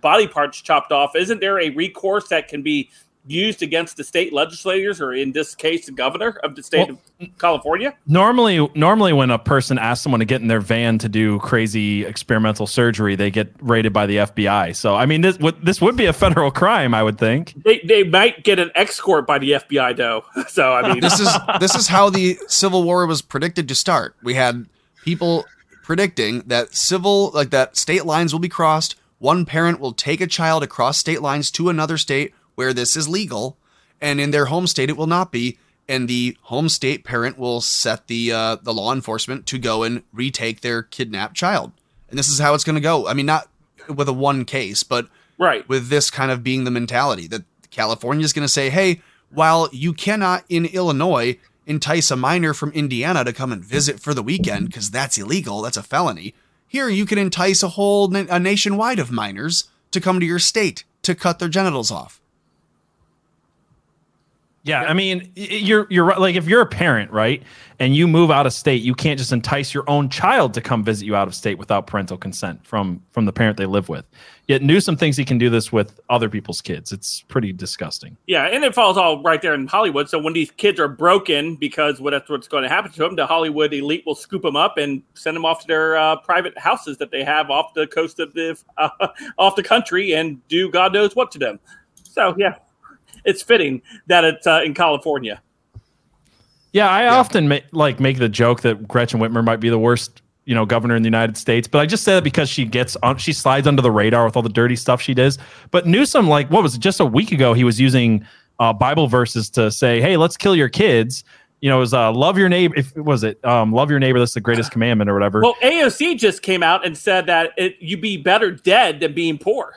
body parts chopped off? Isn't there a recourse that can be used against the state legislators, or in this case, the governor of the state well, of California? Normally, normally when a person asks someone to get in their van to do crazy experimental surgery, they get raided by the F B I. So, I mean, this would this would be a federal crime, I would think. They they might get an escort by the F B I, though. So, I mean, this is this is how the Civil War was predicted to start. We had people predicting that civil, like that, state lines will be crossed. One parent will take a child across state lines to another state where this is legal, and in their home state it will not be, and the home state parent will set the uh, the law enforcement to go and retake their kidnapped child. And this is how it's going to go. I mean, not with a one case, but right, with this kind of being the mentality that California is going to say, hey, while you cannot in Illinois entice a minor from Indiana to come and visit for the weekend because that's illegal, that's a felony, here you can entice a whole na- a nationwide of minors to come to your state to cut their genitals off. Yeah, I mean, you're you're right. Like, if you're a parent, right, and you move out of state, you can't just entice your own child to come visit you out of state without parental consent from from the parent they live with. Yet Newsom thinks he can do this with other people's kids. It's pretty disgusting. Yeah, and it falls all right there in Hollywood. So when these kids are broken, because what, that's what's going to happen to them, the Hollywood elite will scoop them up and send them off to their uh, private houses that they have off the coast of the uh, off the country and do God knows what to them. So yeah. It's fitting that it's uh, in California. Yeah, I yeah. often ma- like make the joke that Gretchen Whitmer might be the worst, you know, governor in the United States, but I just say that because she gets on, she slides under the radar with all the dirty stuff she does. But Newsom, like, what was it, just a week ago, he was using uh, Bible verses to say, "Hey, let's kill your kids." You know, it was uh, love your neighbor. If was it um, love your neighbor? That's the greatest commandment, or whatever. Well, A O C just came out and said that it, you'd be better dead than being poor.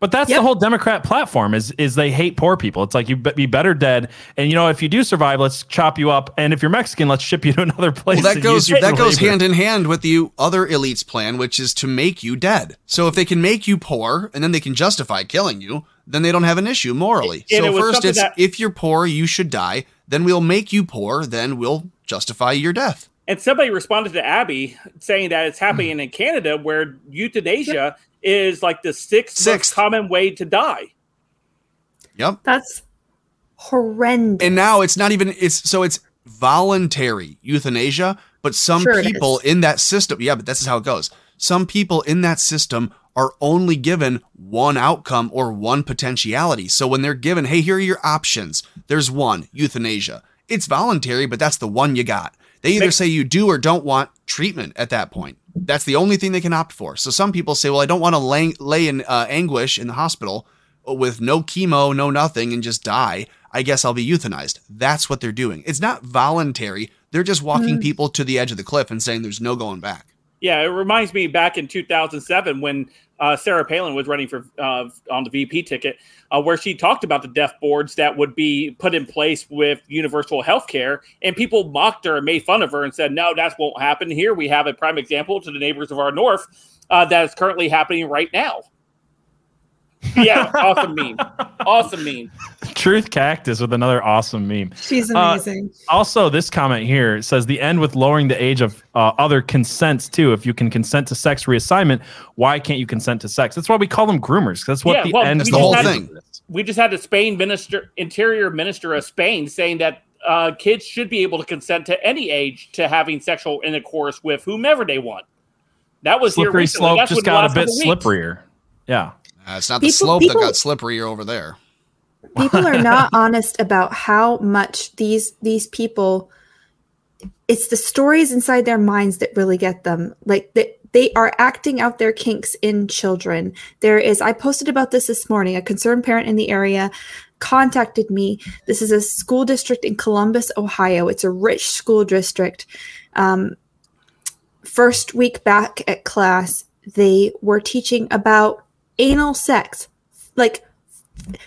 But that's yep. the whole Democrat platform is is they hate poor people. It's like, you be better dead. And, you know, if you do survive, let's chop you up. And if you're Mexican, let's ship you to another place. Well, that goes that goes hand in hand with the other elite's plan, which is to make you dead. So if they can make you poor and then they can justify killing you, then they don't have an issue morally. It, so it first, it's that, if you're poor, you should die. Then we'll make you poor. Then we'll justify your death. And somebody responded to Abby saying that it's happening mm. in Canada, where euthanasia is like the sixth, sixth most common way to die. Yep. That's horrendous. And now it's not even, it's so it's voluntary euthanasia, but some sure people in that system, yeah, but this is how it goes. Some people in that system are only given one outcome or one potentiality. So when they're given, hey, here are your options, there's one, euthanasia. It's voluntary, but that's the one you got. They either say you do or don't want treatment at that point. That's the only thing they can opt for. So some people say, well, I don't want to lay, lay in uh, anguish in the hospital with no chemo, no nothing, and just die. I guess I'll be euthanized. That's what they're doing. It's not voluntary. They're just walking mm. people to the edge of the cliff and saying there's no going back. Yeah, it reminds me back in two thousand seven when uh, Sarah Palin was running for uh, on the V P ticket, uh, where she talked about the death boards that would be put in place with universal health care. And people mocked her and made fun of her and said, no, that won't happen here. We have a prime example to the neighbors of our north uh, that is currently happening right now. Yeah, awesome meme. Awesome meme. Truth Cactus with another awesome meme. She's amazing. Uh, also, this comment here says the end with lowering the age of uh, other consents, too. If you can consent to sex reassignment, why can't you consent to sex? That's why we call them groomers. That's what yeah, the well, end is the whole thing. To, we just had the Spain minister, interior minister of Spain saying that uh, kids should be able to consent to any age to having sexual intercourse with whomever they want. That was slippery slope. That's just got a bit slipperier. Yeah. Uh, it's not the people, slope people, that got slipperier over there. People are not honest about how much these these people, it's the stories inside their minds that really get them. Like, the, they are acting out their kinks in children. There is, I posted about this this morning, a concerned parent in the area contacted me. This is a school district in Columbus, Ohio. It's a rich school district. Um, first week back at class, they were teaching about anal sex. Like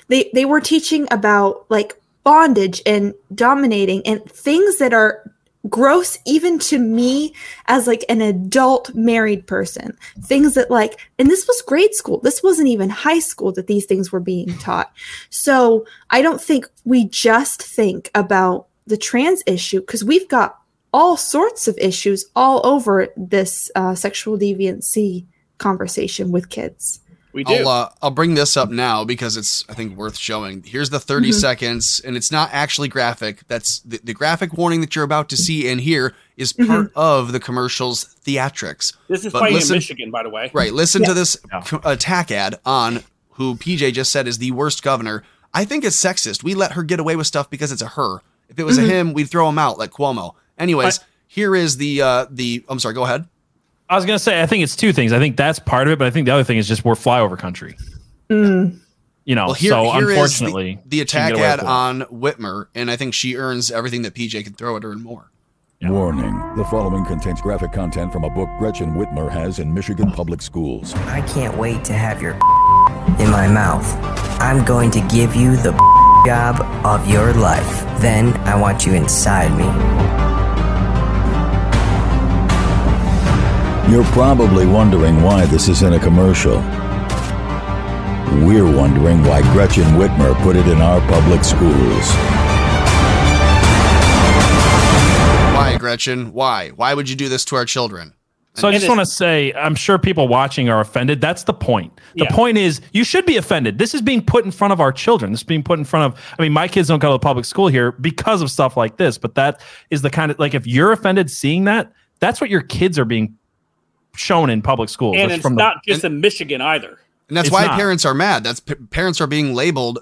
they, they were teaching about like bondage and dominating and things that are gross even to me as like an adult married person, things that like, and this was grade school. This wasn't even high school that these things were being taught. So I don't think we just think about the trans issue, because we've got all sorts of issues all over this uh, sexual deviancy conversation with kids. We do. I'll, uh, I'll bring this up now because it's, I think, worth showing. Here's the thirty mm-hmm. seconds, and it's not actually graphic. That's the, the graphic warning that you're about to see and hear is mm-hmm. part of the commercial's theatrics. This is but fighting listen, in Michigan, by the way. Right. Listen yeah. to this yeah. attack ad on who P J just said is the worst governor. I think it's sexist. We let her get away with stuff because it's a her. If it was mm-hmm. a him, we'd throw him out like Cuomo. Anyways, but- here is the uh, the. I'm sorry. Go ahead. I was going to say, I think it's two things. I think that's part of it, but I think the other thing is just we're flyover country. Mm. You know, well, here, so here unfortunately. The, the attack ad on Whitmer, and I think she earns everything that P J can throw at her and more. Yeah. Warning, the following contains graphic content from a book Gretchen Whitmer has in Michigan public schools. I can't wait to have your in my mouth. I'm going to give you the job of your life. Then I want you inside me. You're probably wondering why this is in a commercial. We're wondering why Gretchen Whitmer put it in our public schools. Why, Gretchen? Why? Why would you do this to our children? So and I just want to say, I'm sure people watching are offended. That's the point. The yeah. point is you should be offended. This is being put in front of our children. This is being put in front of, I mean, my kids don't go to the public school here because of stuff like this, but that is the kind of, like, if you're offended seeing that, that's what your kids are being shown in public schools. And that's it's from not the, just and, in Michigan either. And that's it's why not. Parents are mad. That's p- parents are being labeled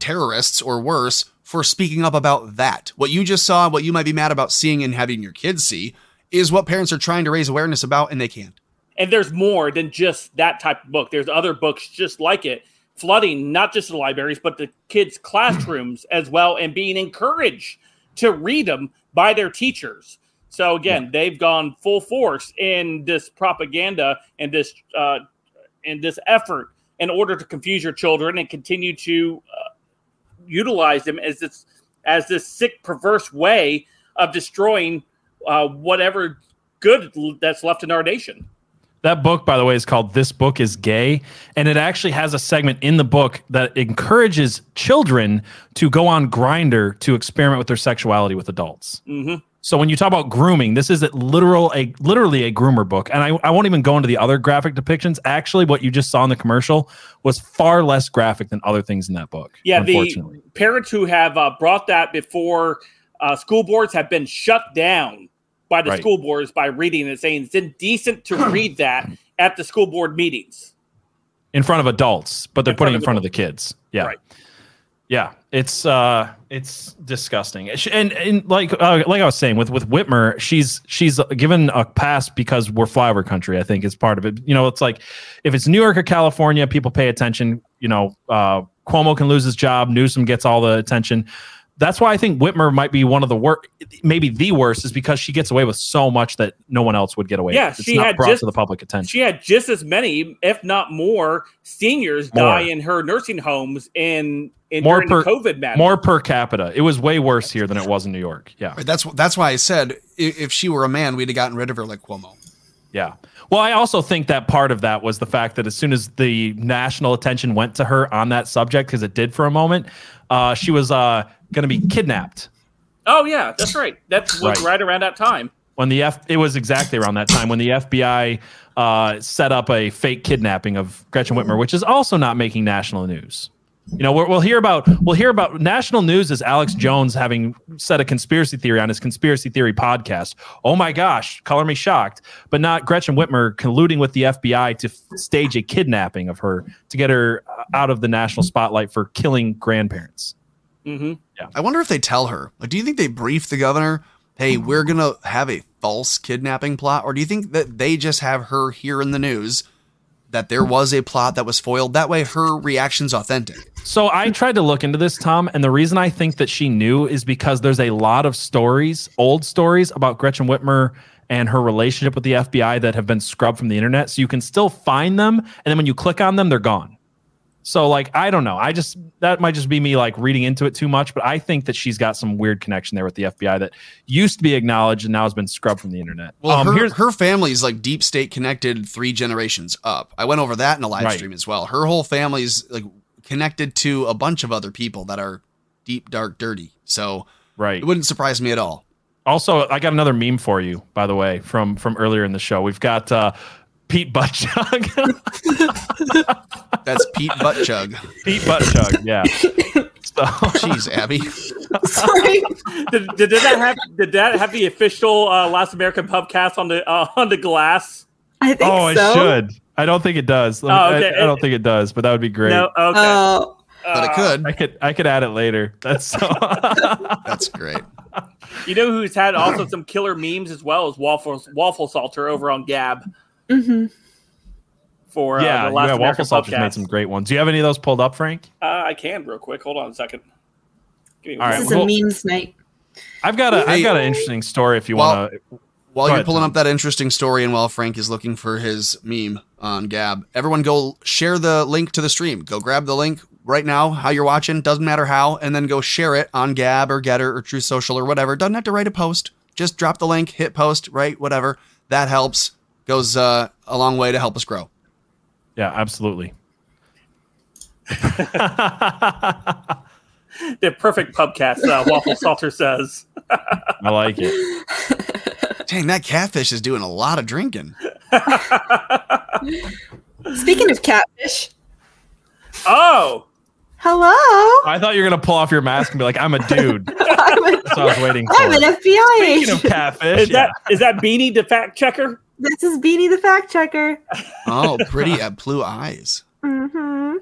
terrorists or worse for speaking up about that. What you just saw, what you might be mad about seeing and having your kids see is what parents are trying to raise awareness about, and they can't. And there's more than just that type of book. There's other books just like it, flooding not just the libraries, but the kids' classrooms as well, and being encouraged to read them by their teachers. So, again, they've gone full force in this propaganda and this uh, and this effort in order to confuse your children and continue to uh, utilize them as this as this sick, perverse way of destroying uh, whatever good that's left in our nation. That book, by the way, is called This Book is Gay, and it actually has a segment in the book that encourages children to go on Grindr to experiment with their sexuality with adults. Mm-hmm. So when you talk about grooming, this is a literal, a literally a groomer book. And I, I won't even go into the other graphic depictions. Actually, what you just saw in the commercial was far less graphic than other things in that book. Yeah, the parents who have uh, brought that before uh, school boards have been shut down by the right. school boards by reading it, saying it's indecent to read that at the school board meetings. In front of adults, but they're putting it in front of the kids. Yeah. Right. Yeah, it's uh, it's disgusting, and and like uh, like I was saying with, with Whitmer, she's she's given a pass because we're flyover country. I think is part of it. You know, it's like if it's New York or California, people pay attention. You know, uh, Cuomo can lose his job, Newsom gets all the attention. That's why I think Whitmer might be one of the worst, maybe the worst, is because she gets away with so much that no one else would get away yeah, with. It's she not had brought just, to the public attention. She had just as many, if not more, seniors more. die in her nursing homes in, in during per, the COVID matter. More per capita. It was way worse here than it was in New York. Yeah, that's that's why I said if she were a man, we'd have gotten rid of her like Cuomo. Yeah. Well, I also think that part of that was the fact that as soon as the national attention went to her on that subject, because it did for a moment, uh, she was uh, going to be kidnapped. Oh, yeah, that's right. That's right. right around that time. When the F, It was exactly around that time when the F B I uh, set up a fake kidnapping of Gretchen Whitmer, which is also not making national news. You know, we'll hear about we'll hear about national news is Alex Jones having said a conspiracy theory on his conspiracy theory podcast. Oh, my gosh. Color me shocked. But not Gretchen Whitmer colluding with the F B I to f- stage a kidnapping of her to get her out of the national spotlight for killing grandparents. Mm-hmm. Yeah. I wonder if they tell her. Like, do you think they brief the governor? Hey, we're going to have a false kidnapping plot? Or do you think that they just have her hear in the news that there was a plot that was foiled? That way her reaction's authentic. So I tried to look into this, Tom, and the reason I think that she knew is because there's a lot of stories, old stories about Gretchen Whitmer and her relationship with the F B I that have been scrubbed from the internet. So you can still find them. And then when you click on them, they're gone. So like, I don't know. I just, that might just be me like reading into it too much, but I think that she's got some weird connection there with the F B I that used to be acknowledged and now has been scrubbed from the internet. Well, um, her, here's- her family's like deep state connected three generations up. I went over that in a live right. stream as well. Her whole family's like connected to a bunch of other people that are deep, dark, dirty. So right. it wouldn't surprise me at all. Also, I got another meme for you, by the way, from, from earlier in the show. We've got, uh, Pete Buttchug. That's Pete Buttchug. Pete Buttchug, yeah. So, jeez, Abby. Sorry. did, did, did that have? Did that have the official uh, Last American Pubcast on the uh, on the glass? I think oh, so. Oh, it should. I don't think it does. Me, oh, okay. I, I don't think it does, but that would be great. No, okay. Uh, but it could. I could. I could add it later. That's so. That's great. You know who's had also some killer memes as well as Waffle Waffle Salter over on Gab. Mm-hmm. For uh, yeah, the last yeah, Waffle Salter made some great ones. Do you have any of those pulled up, Frank? Uh, I can real quick. Hold on a second. Give me All right, this is well, a memes night. I've got a hey, I've got an interesting story. If you want to, while you're ahead, pulling Tom. up that interesting story, and while Frank is looking for his meme on Gab, everyone go share the link to the stream. Go grab the link right now. How you're watching doesn't matter how, and then go share it on Gab or Getter or True Social or whatever. Doesn't have to write a post. Just drop the link, hit post, right? Whatever that helps. Goes uh, a long way to help us grow. Yeah, absolutely. The perfect pubcast, uh, Waffle Salter says. I like it. Dang, that catfish is doing a lot of drinking. Speaking of catfish. Oh. Hello. I thought you were going to pull off your mask and be like, I'm a dude. I'm a, That's what I was waiting for. I'm an F B I agent. Speaking of catfish. Is, yeah. that, is that Beanie the fact checker? This is Beanie the fact checker. Oh, pretty at blue eyes. Mm-hmm.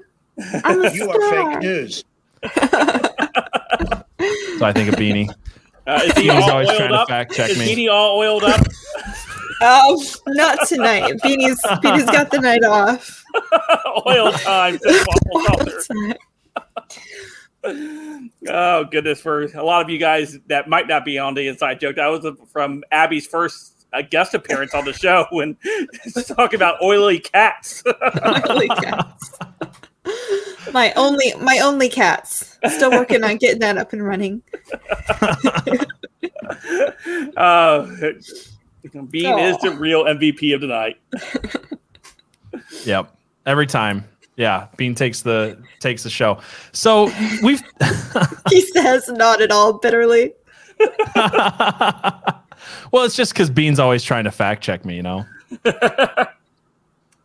I'm a you star. Are fake news. So I think of Beanie. Uh, is he Beanie's all always oiled trying up? To fact check is me. Is Beanie all oiled up? Oh, not tonight. Beanie's Beanie's got the night off. Oil time. Oh, goodness. For a lot of you guys that might not be on the inside joke, that was from Abby's first a guest appearance on the show when talking about oily cats. Oily cats. My only, my only cats. Still working on getting that up and running. uh, Bean Aww. Is the real M V P of the night. Yep. Every time. Yeah. Bean takes the, takes the show. So we've, he says not at all bitterly. Well, it's just because Bean's always trying to fact check me, you know.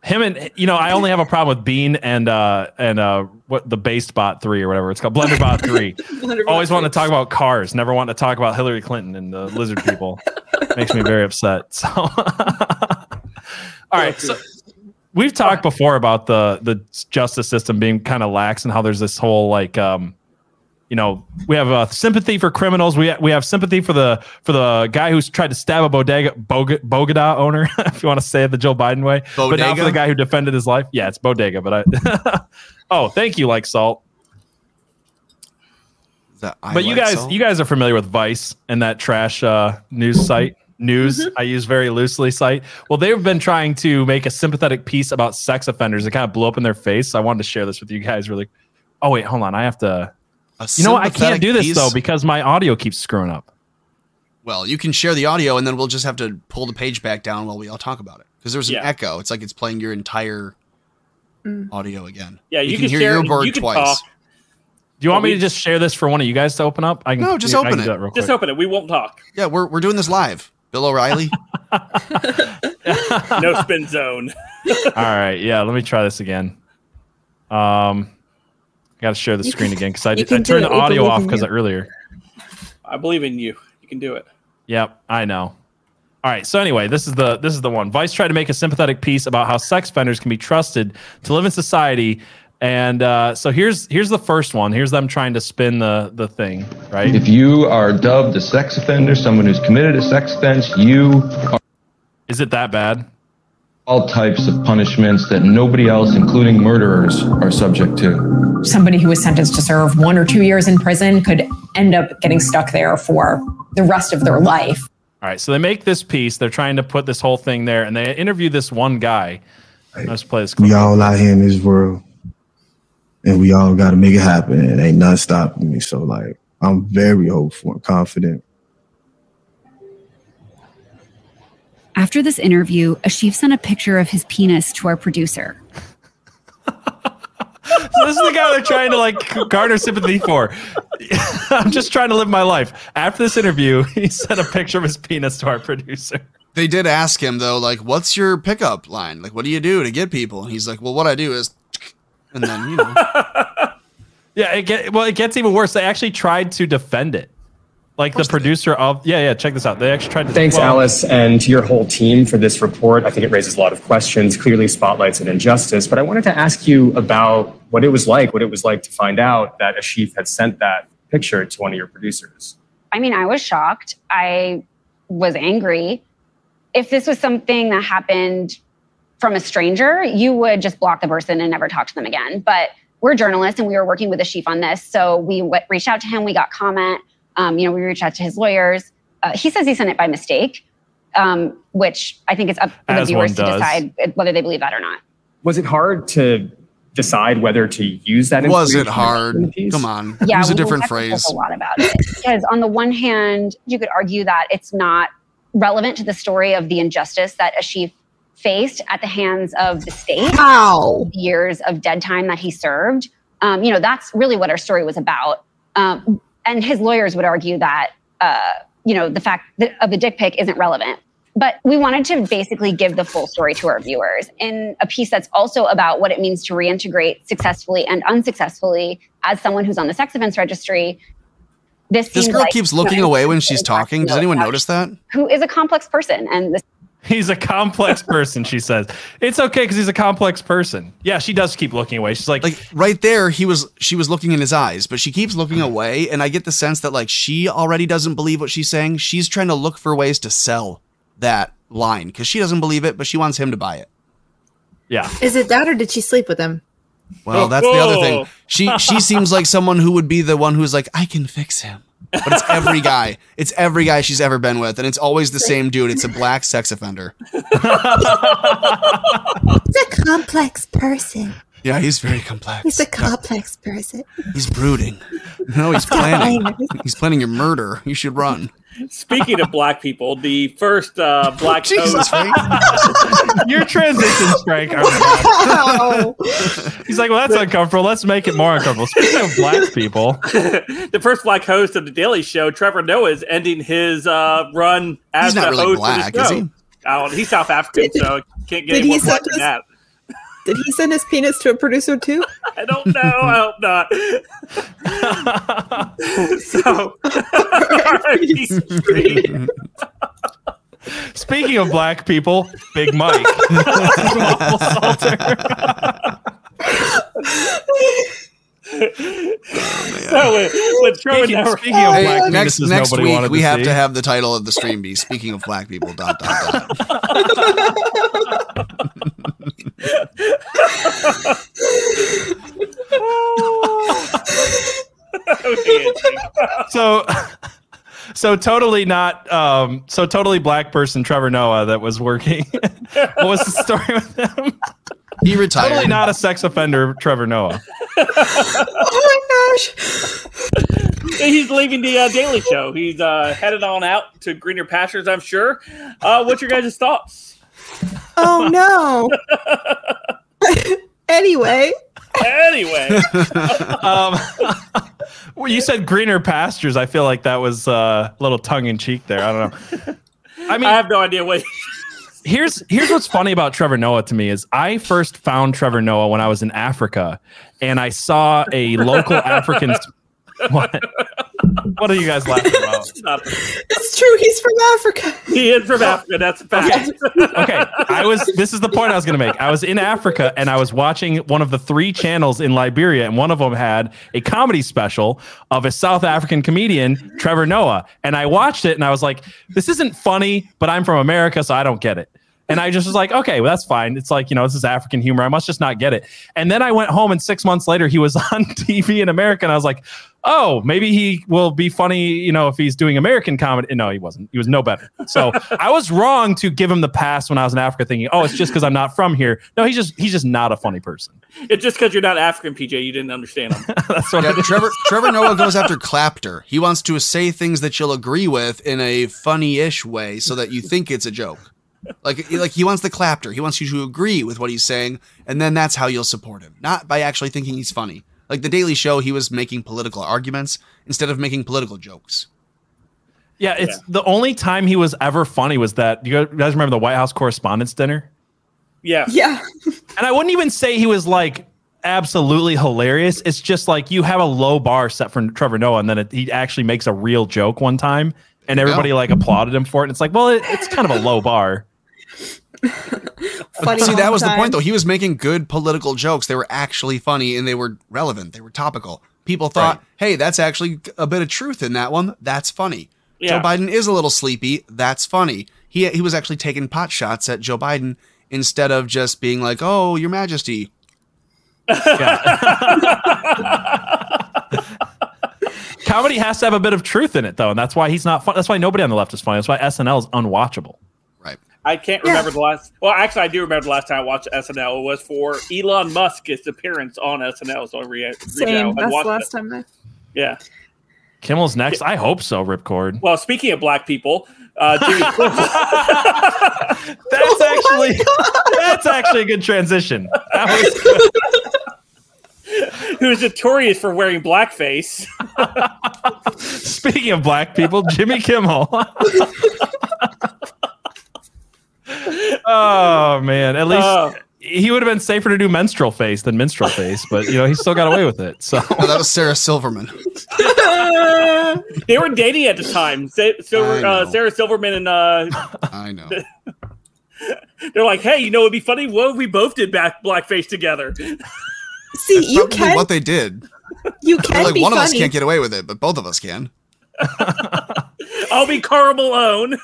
Him and you know, I only have a problem with Bean and uh and uh what the BasedBot three or whatever it's called, BlenderBot three. Blender always want to talk about cars, never want to talk about Hillary Clinton and the lizard people. Makes me very upset. So, all right, so we've talked before about the the justice system being kind of lax and how there's this whole like. um You know, we have uh, sympathy for criminals. We ha- we have sympathy for the for the guy who's tried to stab a bodega bog- Bogota owner, if you want to say it the Joe Biden way. Bodega? But now for the guy who defended his life. Yeah, it's bodega. But I. Oh, thank you, like salt. That I but like you guys, salt? You guys are familiar with Vice and that trash uh, news site. News mm-hmm. I use very loosely site. Well, they've been trying to make a sympathetic piece about sex offenders. It kind of blew up in their face. So I wanted to share this with you guys. Really. Oh wait, hold on. I have to. You know what? I can't do this, piece. Though, because my audio keeps screwing up. Well, you can share the audio, and then we'll just have to pull the page back down while we all talk about it. Because there's an yeah. echo. It's like it's playing your entire mm. audio again. Yeah, you, you can, can hear share, your bird you twice. Talk. Do you want we, me to just share this for one of you guys to open up? I can, no, just yeah, open I can it. Do that real quick. Just open it. We won't talk. Yeah, we're we're doing this live. Bill O'Reilly. No spin zone. All right. Yeah, let me try this again. Um... I got to share the you screen can, again because I, I turned the audio off because of earlier. I believe in you. You can do it. Yep, I know. All right. So anyway, this is the this is the one. Vice tried to make a sympathetic piece about how sex offenders can be trusted to live in society And uh, so here's here's the first one. Here's them trying to spin the, the thing, right? If you are dubbed a sex offender, someone who's committed a sex offense, you are... Is it that bad? All types of punishments that nobody else, including murderers, are subject to. Somebody who was sentenced to serve one or two years in prison could end up getting stuck there for the rest of their life. All right, so they make this piece. They're trying to put this whole thing there, and they interview this one guy. Hey, let's play this clip. We all out here in this world, and we all got to make it happen. It ain't nothing stopping me. So, like, I'm very hopeful and confident. After this interview, Ashif sent a picture of his penis to our producer. So this is the guy they're trying to, like, garner sympathy for. I'm just trying to live my life. After this interview, he sent a picture of his penis to our producer. They did ask him, though, like, what's your pickup line? Like, what do you do to get people? And he's like, well, what I do is... And then, you know. Yeah, it get, well, it gets even worse. They actually tried to defend it. Like the producer of, yeah, yeah, check this out. They actually tried to. Thanks, well, Alice, and to your whole team for this report. I think it raises a lot of questions, clearly spotlights an injustice, but I wanted to ask you about what it was like, what it was like to find out that Ashif had sent that picture to one of your producers. I mean, I was shocked. I was angry. If this was something that happened from a stranger, you would just block the person and never talk to them again. But we're journalists and we were working with Ashif on this. So we w- reached out to him, we got comment. Um, you know, we reached out to his lawyers. Uh, he says he sent it by mistake, um, which I think it's up to the viewers to decide whether they believe that or not. Was it hard to decide whether to use that? Was it hard? Come on. Yeah, use a different phrase. A lot about it. Because on the one hand, you could argue that it's not relevant to the story of the injustice that Ashif faced at the hands of the state. Wow. Years of dead time that he served. Um, you know, that's really what our story was about. Um, And his lawyers would argue that, uh, you know, the fact that, of the dick pic isn't relevant. But we wanted to basically give the full story to our viewers in a piece that's also about what it means to reintegrate successfully and unsuccessfully as someone who's on the sex offense registry. This, this seems girl like, keeps looking you know, away when she's talking. Does anyone notice that? Who is a complex person. And this- He's a complex person, she says. It's okay because he's a complex person. Yeah, she does keep looking away. She's like, like right there, he was. She was looking in his eyes, but she keeps looking away, and I get the sense that like she already doesn't believe what she's saying. She's trying to look for ways to sell that line because she doesn't believe it, but she wants him to buy it. Yeah. Is it that, or did she sleep with him? Well, that's Whoa. the other thing. She she seems like someone who would be the one who's like, I can fix him. But it's every guy. It's every guy she's ever been with. And it's always the same dude. It's a black sex offender. He's a complex person. Yeah, he's very complex. He's a complex yeah. person. He's brooding. No, he's planning. He's planning your murder. You should run. Speaking of black people, the first uh, black Jesus, Frank. Your transitions, Frank. Oh. He's like, well, that's uncomfortable. Let's make it more uncomfortable. Speaking of black people, the first black host of The Daily Show, Trevor Noah, is ending his uh, run as the host. He's not really black, is he? Oh, he's South African, so can't get any more black than that. Did he send his penis to a producer too? I don't know. I hope not. So, speaking of black people, Big Mike. Waffle Salter. Oh, so, speaking, never- speaking of hey, black people, next, next week we to have see. to have the title of the stream be "Speaking of Black People." Dot dot dot. so so totally not um so totally black person Trevor Noah that was working. What was the story with him? He retired. Totally not a sex offender Trevor Noah. Oh my gosh. He's leaving the uh, Daily Show. He's uh headed on out to greener pastures, I'm sure. Uh what's your guys' thoughts? Oh no. Anyway. Anyway. um, well, you said greener pastures. I feel like that was uh, a little tongue in cheek there. I don't know. I mean, I have no idea what. here's here's what's funny about Trevor Noah to me is I first found Trevor Noah when I was in Africa, and I saw a local African. What? What are you guys laughing about? It's true. He's from Africa. He is from Africa. That's a fact. Okay. okay. I was. This is the point I was going to make. I was in Africa and I was watching one of the three channels in Liberia, and one of them had a comedy special of a South African comedian, Trevor Noah. And I watched it and I was like, this isn't funny, but I'm from America, so I don't get it. And I just was like, okay, well, that's fine. It's like, you know, this is African humor. I must just not get it. And then I went home, and six months later, he was on T V in America. And I was like, oh, maybe he will be funny, you know, if he's doing American comedy. And no, he wasn't. He was no better. So I was wrong to give him the pass when I was in Africa thinking, oh, it's just because I'm not from here. No, he's just he's just not a funny person. It's just because you're not African, P J. You didn't understand him. That's what yeah, Trevor, Trevor Noah goes after clapter. He wants to say things that you'll agree with in a funny-ish way so that you think it's a joke. Like, like he wants the clapter. He wants you to agree with what he's saying, and then that's how you'll support him, not by actually thinking he's funny. Like The Daily Show, he was making political arguments instead of making political jokes. Yeah, it's yeah. the only time he was ever funny was that. Do you guys remember the White House Correspondents' Dinner? Yeah, yeah. And I wouldn't even say he was like absolutely hilarious. It's just like you have a low bar set for Trevor Noah, and then it, he actually makes a real joke one time, and everybody no. like applauded him for it. And it's like, well, it, it's kind of a low bar. Funny see, that was time. The point, though. He was making good political jokes. They were actually funny, and they were relevant. They were topical. People thought, right. hey, that's actually a bit of truth in that one. That's funny. Yeah. Joe Biden is a little sleepy. That's funny. He he was actually taking pot shots at Joe Biden instead of just being like, oh, Your Majesty. Comedy has to have a bit of truth in it, though, and that's why he's not fun. That's why nobody on the left is funny. That's why S N L is unwatchable. Right. I can't yeah. remember the last – well, actually, I do remember the last time I watched S N L. It was for Elon Musk's appearance on S N L. So I re- Same. That's the last it. time. I- yeah. Kimmel's next. I hope so, Ripcord. Well, speaking of black people, uh, Jimmy Kimmel- that's actually oh that's actually a good transition. That was good. Who's notorious for wearing blackface. Speaking of black people, Jimmy Kimmel. Oh man, at least uh, he would have been safer to do menstrual face than minstrel face, but you know, he still got away with it. So well, that was Sarah Silverman. They were dating at the time. So, uh, Sarah Silverman and uh, I know. They're like, hey, you know, it'd be funny. What if we both did back blackface together? See, That's you can what they did. You can like be one funny. Of us can't get away with it, but both of us can. I'll be Carl Malone.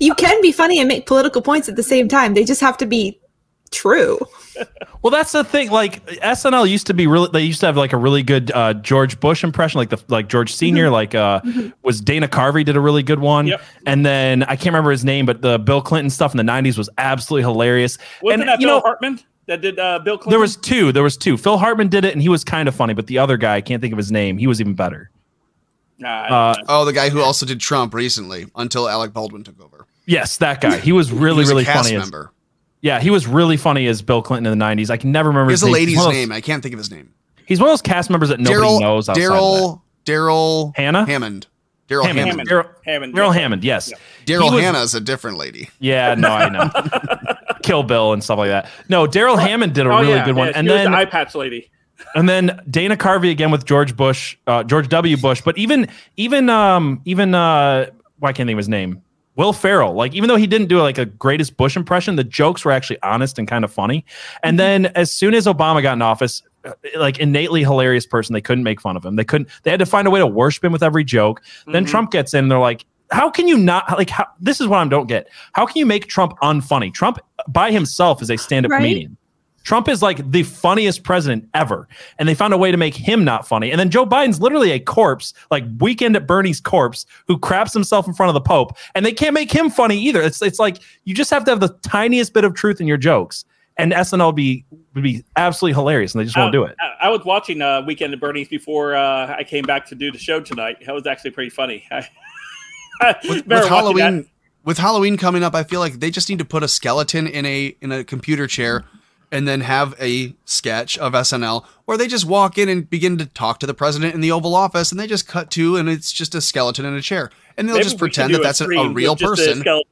You can be funny and make political points at the same time. They just have to be true. Well, that's the thing. Like S N L used to be really. They used to have like a really good uh, George Bush impression, like the like George Senior. Mm-hmm. Like uh, mm-hmm. was Dana Carvey did a really good one, yep. and then I can't remember his name, but the Bill Clinton stuff in the nineties was absolutely hilarious. Wasn't and, that you Bill know, Hartman that did uh, Bill Clinton? There was two. There was two. Phil Hartman did it, and he was kind of funny, but the other guy, I can't think of his name. He was even better. Uh, oh, the guy who also did Trump recently until Alec Baldwin took over. Yes, that guy. He was really, he was really a cast funny. Member. As, yeah, he was really funny as Bill Clinton in the nineties. I can never remember his name. He has a lady's name. I can't think of his name. He's one of those cast members that nobody Darryl, knows outside Daryl, Daryl Hannah? Hammond. Daryl Hammond. Hammond. Daryl Hammond. Daryl Hammond, yes. Yeah. Daryl Hannah is a different lady. Yeah, no, I know. Kill Bill and stuff like that. No, Daryl Hammond did a oh, really yeah, good one. Yeah, and then the eye patch lady. And then Dana Carvey again with George Bush, uh, George W. Bush. But even, even, um, even, uh, why can't I think of his name? Will Ferrell. Like, even though he didn't do like a greatest Bush impression, the jokes were actually honest and kind of funny. And then as soon as Obama got in office, like innately hilarious person, they couldn't make fun of him. They couldn't. They had to find a way to worship him with every joke. Mm-hmm. Then Trump gets in, and they're like, how can you not like? How, this is what I don't get. How can you make Trump unfunny? Trump by himself is a stand-up right? comedian. Trump is like the funniest president ever. And they found a way to make him not funny. And then Joe Biden's literally a corpse, like Weekend at Bernie's corpse, who craps himself in front of the Pope. And they can't make him funny either. It's it's like you just have to have the tiniest bit of truth in your jokes. And S N L would be, would be absolutely hilarious. And they just I, won't do it. I, I was watching uh, Weekend at Bernie's before uh, I came back to do the show tonight. That was actually pretty funny. I, I with, with Halloween, with Halloween coming up, I feel like they just need to put a skeleton in a in a computer chair and then have a sketch of S N L where they just walk in and begin to talk to the president in the Oval Office, and they just cut to, and it's just a skeleton in a chair, and they'll Maybe just pretend that that's a, a real person. A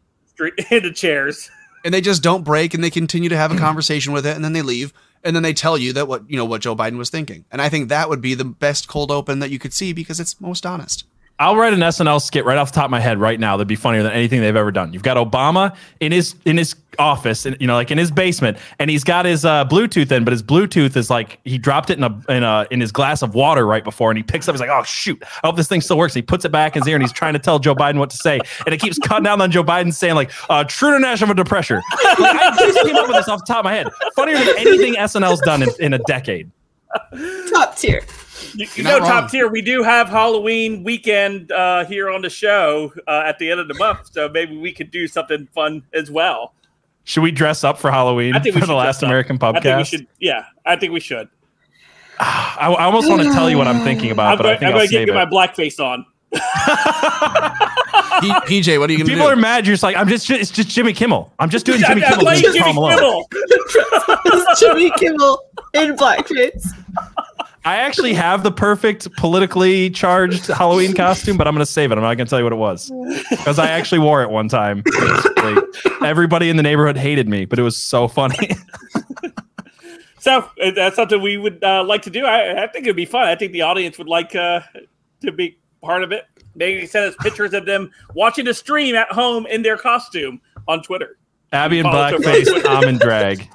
in the chairs, and they just don't break, and they continue to have a conversation with it, and then they leave, And then they tell you that what, you know, what Joe Biden was thinking. And I think that would be the best cold open that you could see because it's most honest. I'll write an S N L skit right off the top of my head right now that'd be funnier than anything they've ever done. You've got Obama in his in his office, and you know, like in his basement, and he's got his uh, Bluetooth in, but his Bluetooth is like he dropped it in a in a in his glass of water right before, and he picks up, he's like, oh shoot, I hope this thing still works. And he puts it back in his ear, and he's trying to tell Joe Biden what to say, and it keeps cutting down on Joe Biden saying like uh, "true to national depression." Like, I just came up with this off the top of my head. Funnier than anything S N L's done in, in a decade. Top tier. You, you know, wrong. Top tier. We do have Halloween weekend uh, here on the show uh, at the end of the month, so maybe we could do something fun as well. Should we dress up for Halloween? I think we for the last American Pubcast. I think we should. Yeah, I think we should. I, I almost want to tell you what I'm thinking about, I'm but going, I think I'm going to get my blackface on. P J, what are you going to do? People are mad. You're just like, I'm just. It's just Jimmy Kimmel. I'm just doing Jimmy Kimmel. Like Jimmy Kimmel. It's Jimmy Kimmel in blackface. I actually have the perfect politically charged Halloween costume, but I'm going to save it. I'm not going to tell you what it was because I actually wore it one time. Everybody in the neighborhood hated me, but it was so funny. So that's something we would uh, like to do. I, I think it'd be fun. I think the audience would like uh, to be part of it. They sent us pictures of them watching the stream at home in their costume on Twitter. Abby in blackface, I'm in drag.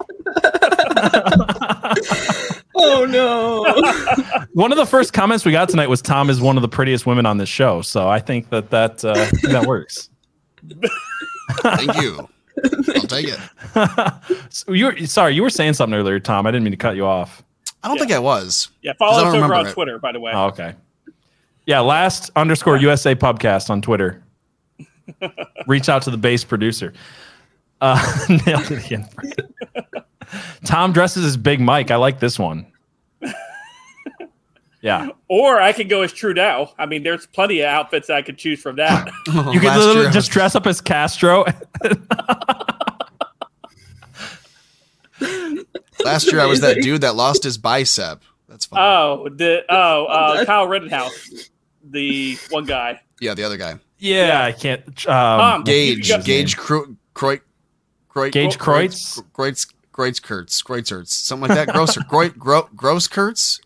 Oh no! One of the first comments we got tonight was Tom is one of the prettiest women on this show, so I think that that uh, that works. Thank you. I'll take it. So you were, sorry, you were saying something earlier, Tom. I didn't mean to cut you off. I don't yeah. think I was. Yeah, follow us over on it. Twitter, by the way. Oh, okay. Yeah, last underscore U S A Pubcast on Twitter. Reach out to the base producer. Uh, nailed it again. Tom dresses as Big Mike. I like this one. Yeah. Or I could go as Trudeau. I mean, there's plenty of outfits I could choose from that. Oh, you could literally year. just dress up as Castro. Last year I was that dude that lost his bicep. That's fine. Oh, the oh uh, Kyle Rittenhouse. The one guy. Yeah, the other guy. Yeah, yeah. I can't. Um, Gage. Gage Cro- Croy- Croy- Gage Kreutz. Kreutz. Kreutz Kurtz, Kreutzerts, something like that. Grosser, Groy, Gro, Gross Kurtz.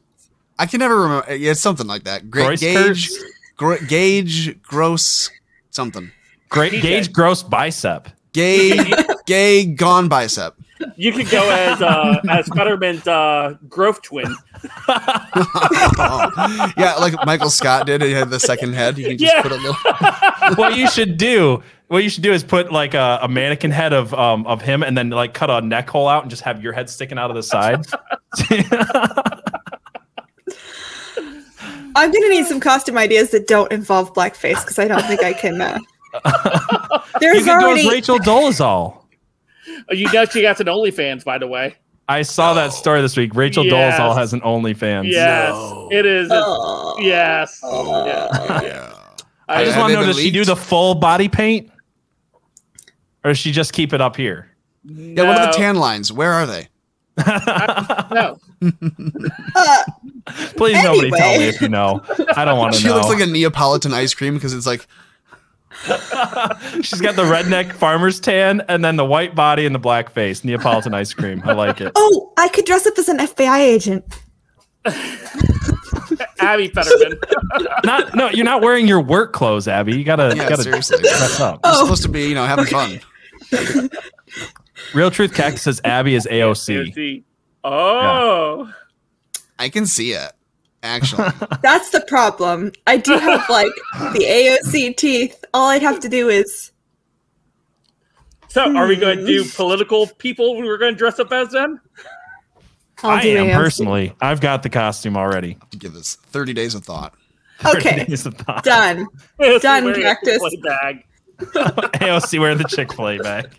I can never remember. Yeah, it's something like that. Great Gage, Gro, Gage Gross, something. Great Gage, Gage Gross Bicep. Gay, gay gone bicep. You could go as uh, as Fetterman's uh, growth twin. Oh. Yeah, like Michael Scott did. He had the second head. You can just yeah. put a little. What you should do. What you should do is put like a, a mannequin head of um of him, and then like cut a neck hole out, and just have your head sticking out of the side. I'm gonna need some costume ideas that don't involve blackface because I don't think I can. Uh... There's you can already go as Rachel Dolezal. Oh, you know she got an OnlyFans, by the way. I saw oh. that story this week. Rachel yes. Dolezal has an OnlyFans. Yes, no. it is. Oh. Yes. Oh. Yeah. yeah. I just I want to know: does leaked? she do the full body paint? Or does she just keep it up here? No. Yeah, what are the tan lines? Where are they? I, no. uh, Please anyway. Nobody tell me if you know. I don't want to know. She looks like a Neapolitan ice cream because it's like... She's got the redneck farmer's tan and then the white body and the black face. Neapolitan ice cream. I like it. Oh, I could dress up as an F B I agent. Abby Fetterman. Not no, you're not wearing your work clothes, Abby. You gotta, yeah, you gotta dress up. Oh. You're supposed to be, you know, having okay. fun. Real Truth Cactus says Abby is A O C. Oh, yeah. I can see it. Actually, that's the problem. I do have like the A O C teeth. All I'd have to do is. So, hmm. are we going to do political people? We're going to dress up as them. I'll I am A O C. Personally. I've got the costume already. I have to give this thirty days of thought. Okay, days of thought. done, done. Cactus bag. A O C wearing the Chick-fil-A bag.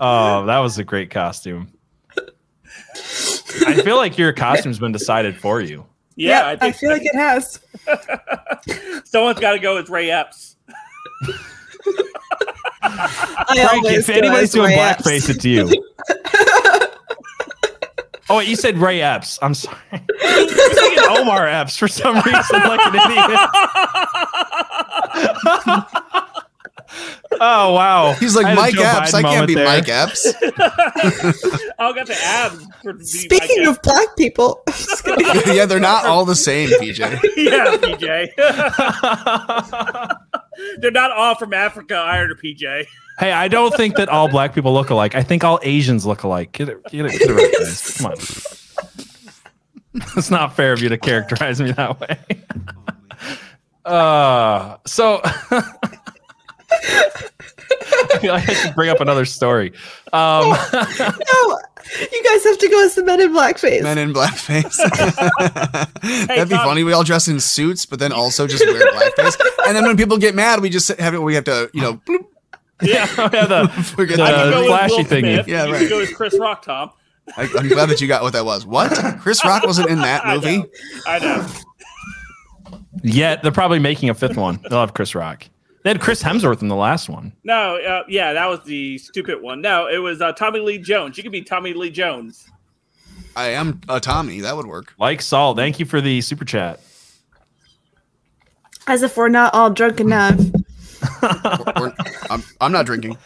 Oh, that was a great costume. I feel like your costume's been decided for you. Yeah, yeah I, think I feel so. like it has. Someone's got to go with Ray Epps. Frank, if anybody's doing blackface, it's you. Oh, wait, you said Ray Epps. I'm sorry. You're thinking Omar Epps for some reason, like an idiot. Oh, wow. He's like, Mike Epps. I can't be there. Mike Epps. I'll get to abs. For Speaking of black people. Yeah, they're not all the same, P J. Yeah, P J. They're not all from Africa, either, P J. Hey, I don't think that all black people look alike. I think all Asians look alike. Get it, get it, get it right, guys. Come on. It's not fair of you to characterize me that way. Uh, so I feel like I should bring up another story. Um, no, you guys have to go as the men in blackface. Men in blackface. Hey, That'd be Tom. funny. We all dress in suits, but then also just wear blackface. And then when people get mad, we just have it. We have to, you know. Bloop. Yeah, yeah, the, the, the flashy thingy. Yeah, you right. can go with Chris Rock, Tom. I, I'm glad that you got what that was. What? Chris Rock wasn't in that movie. I know. I know. Yet they're probably making a fifth one. They'll have Chris Rock. They had Chris Hemsworth in the last one. No, uh, yeah, that was the stupid one. No, it was uh, Tommy Lee Jones. You could be Tommy Lee Jones. I am a Tommy. That would work. Like Saul, thank you for the super chat. As if we're not all drunk enough. we're, we're, I'm, I'm not drinking.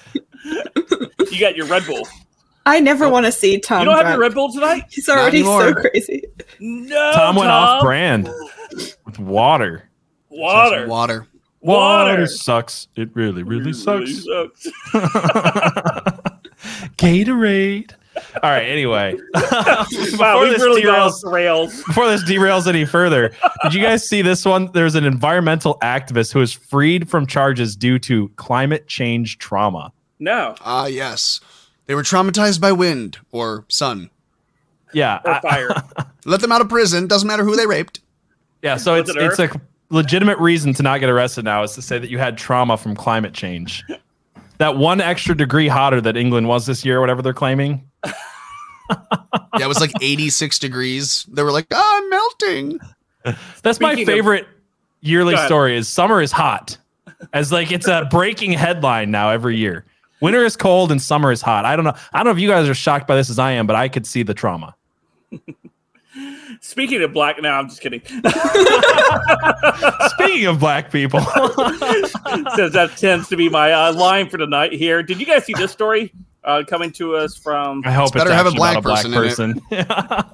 You got your Red Bull. I never oh. want to see Tom. You don't drunk. have your Red Bull tonight? He's already so crazy. No, Tom went Tom. off brand. With water. Water. Water. Water. Water sucks. It really, really, really sucks. sucks. Gatorade. All right, anyway. Wow, before, we this really derails, rails. before this derails any further, did you guys see this one? There's an environmental activist who was freed from charges due to climate change trauma. No. Ah, uh, yes. They were traumatized by wind or sun. Yeah. Or fire. Let them out of prison. Doesn't matter who they raped. Yeah, so it's it's a legitimate reason to not get arrested now is to say that you had trauma from climate change. That one extra degree hotter that England was this year, whatever they're claiming. Yeah, it was like eighty-six degrees. They were like, ah, I'm melting. That's Speaking my favorite of- yearly story is summer is hot. As like it's a breaking headline now every year. Winter is cold and summer is hot. I don't know. I don't know if you guys are shocked by this as I am, but I could see the trauma. Speaking of black, no, I'm just kidding. Speaking of black people. Since that tends to be my uh, line for tonight here. Did you guys see this story uh, coming to us from... I hope it's, it's better have a black, a black person. person.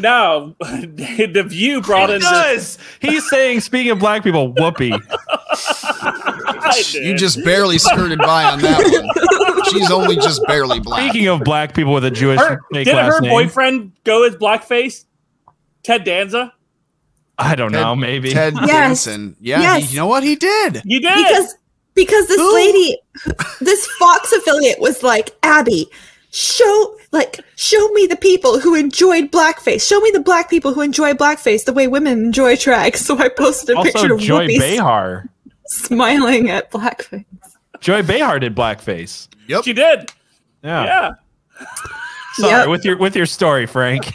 No, The View brought he in... Does. This. He's saying, speaking of black people, whoopee. You just barely skirted by on that one. She's only just barely black. Speaking of black people with a Jewish her, fake did last her name. Boyfriend go as blackface? Ted Danza? I don't Ted, know, maybe. Ted yes. Danson. Yeah, yes. he, you know what? He did. You did. Because, because this Ooh. lady, this Fox affiliate was like, Abby, show like show me the people who enjoyed blackface. Show me the black people who enjoy blackface the way women enjoy drag. So I posted a also, picture of Joy Behar. Smiling at blackface. Joy Behar did blackface. Yep, she did. Yeah. yeah. Sorry yep. with your with your story, Frank.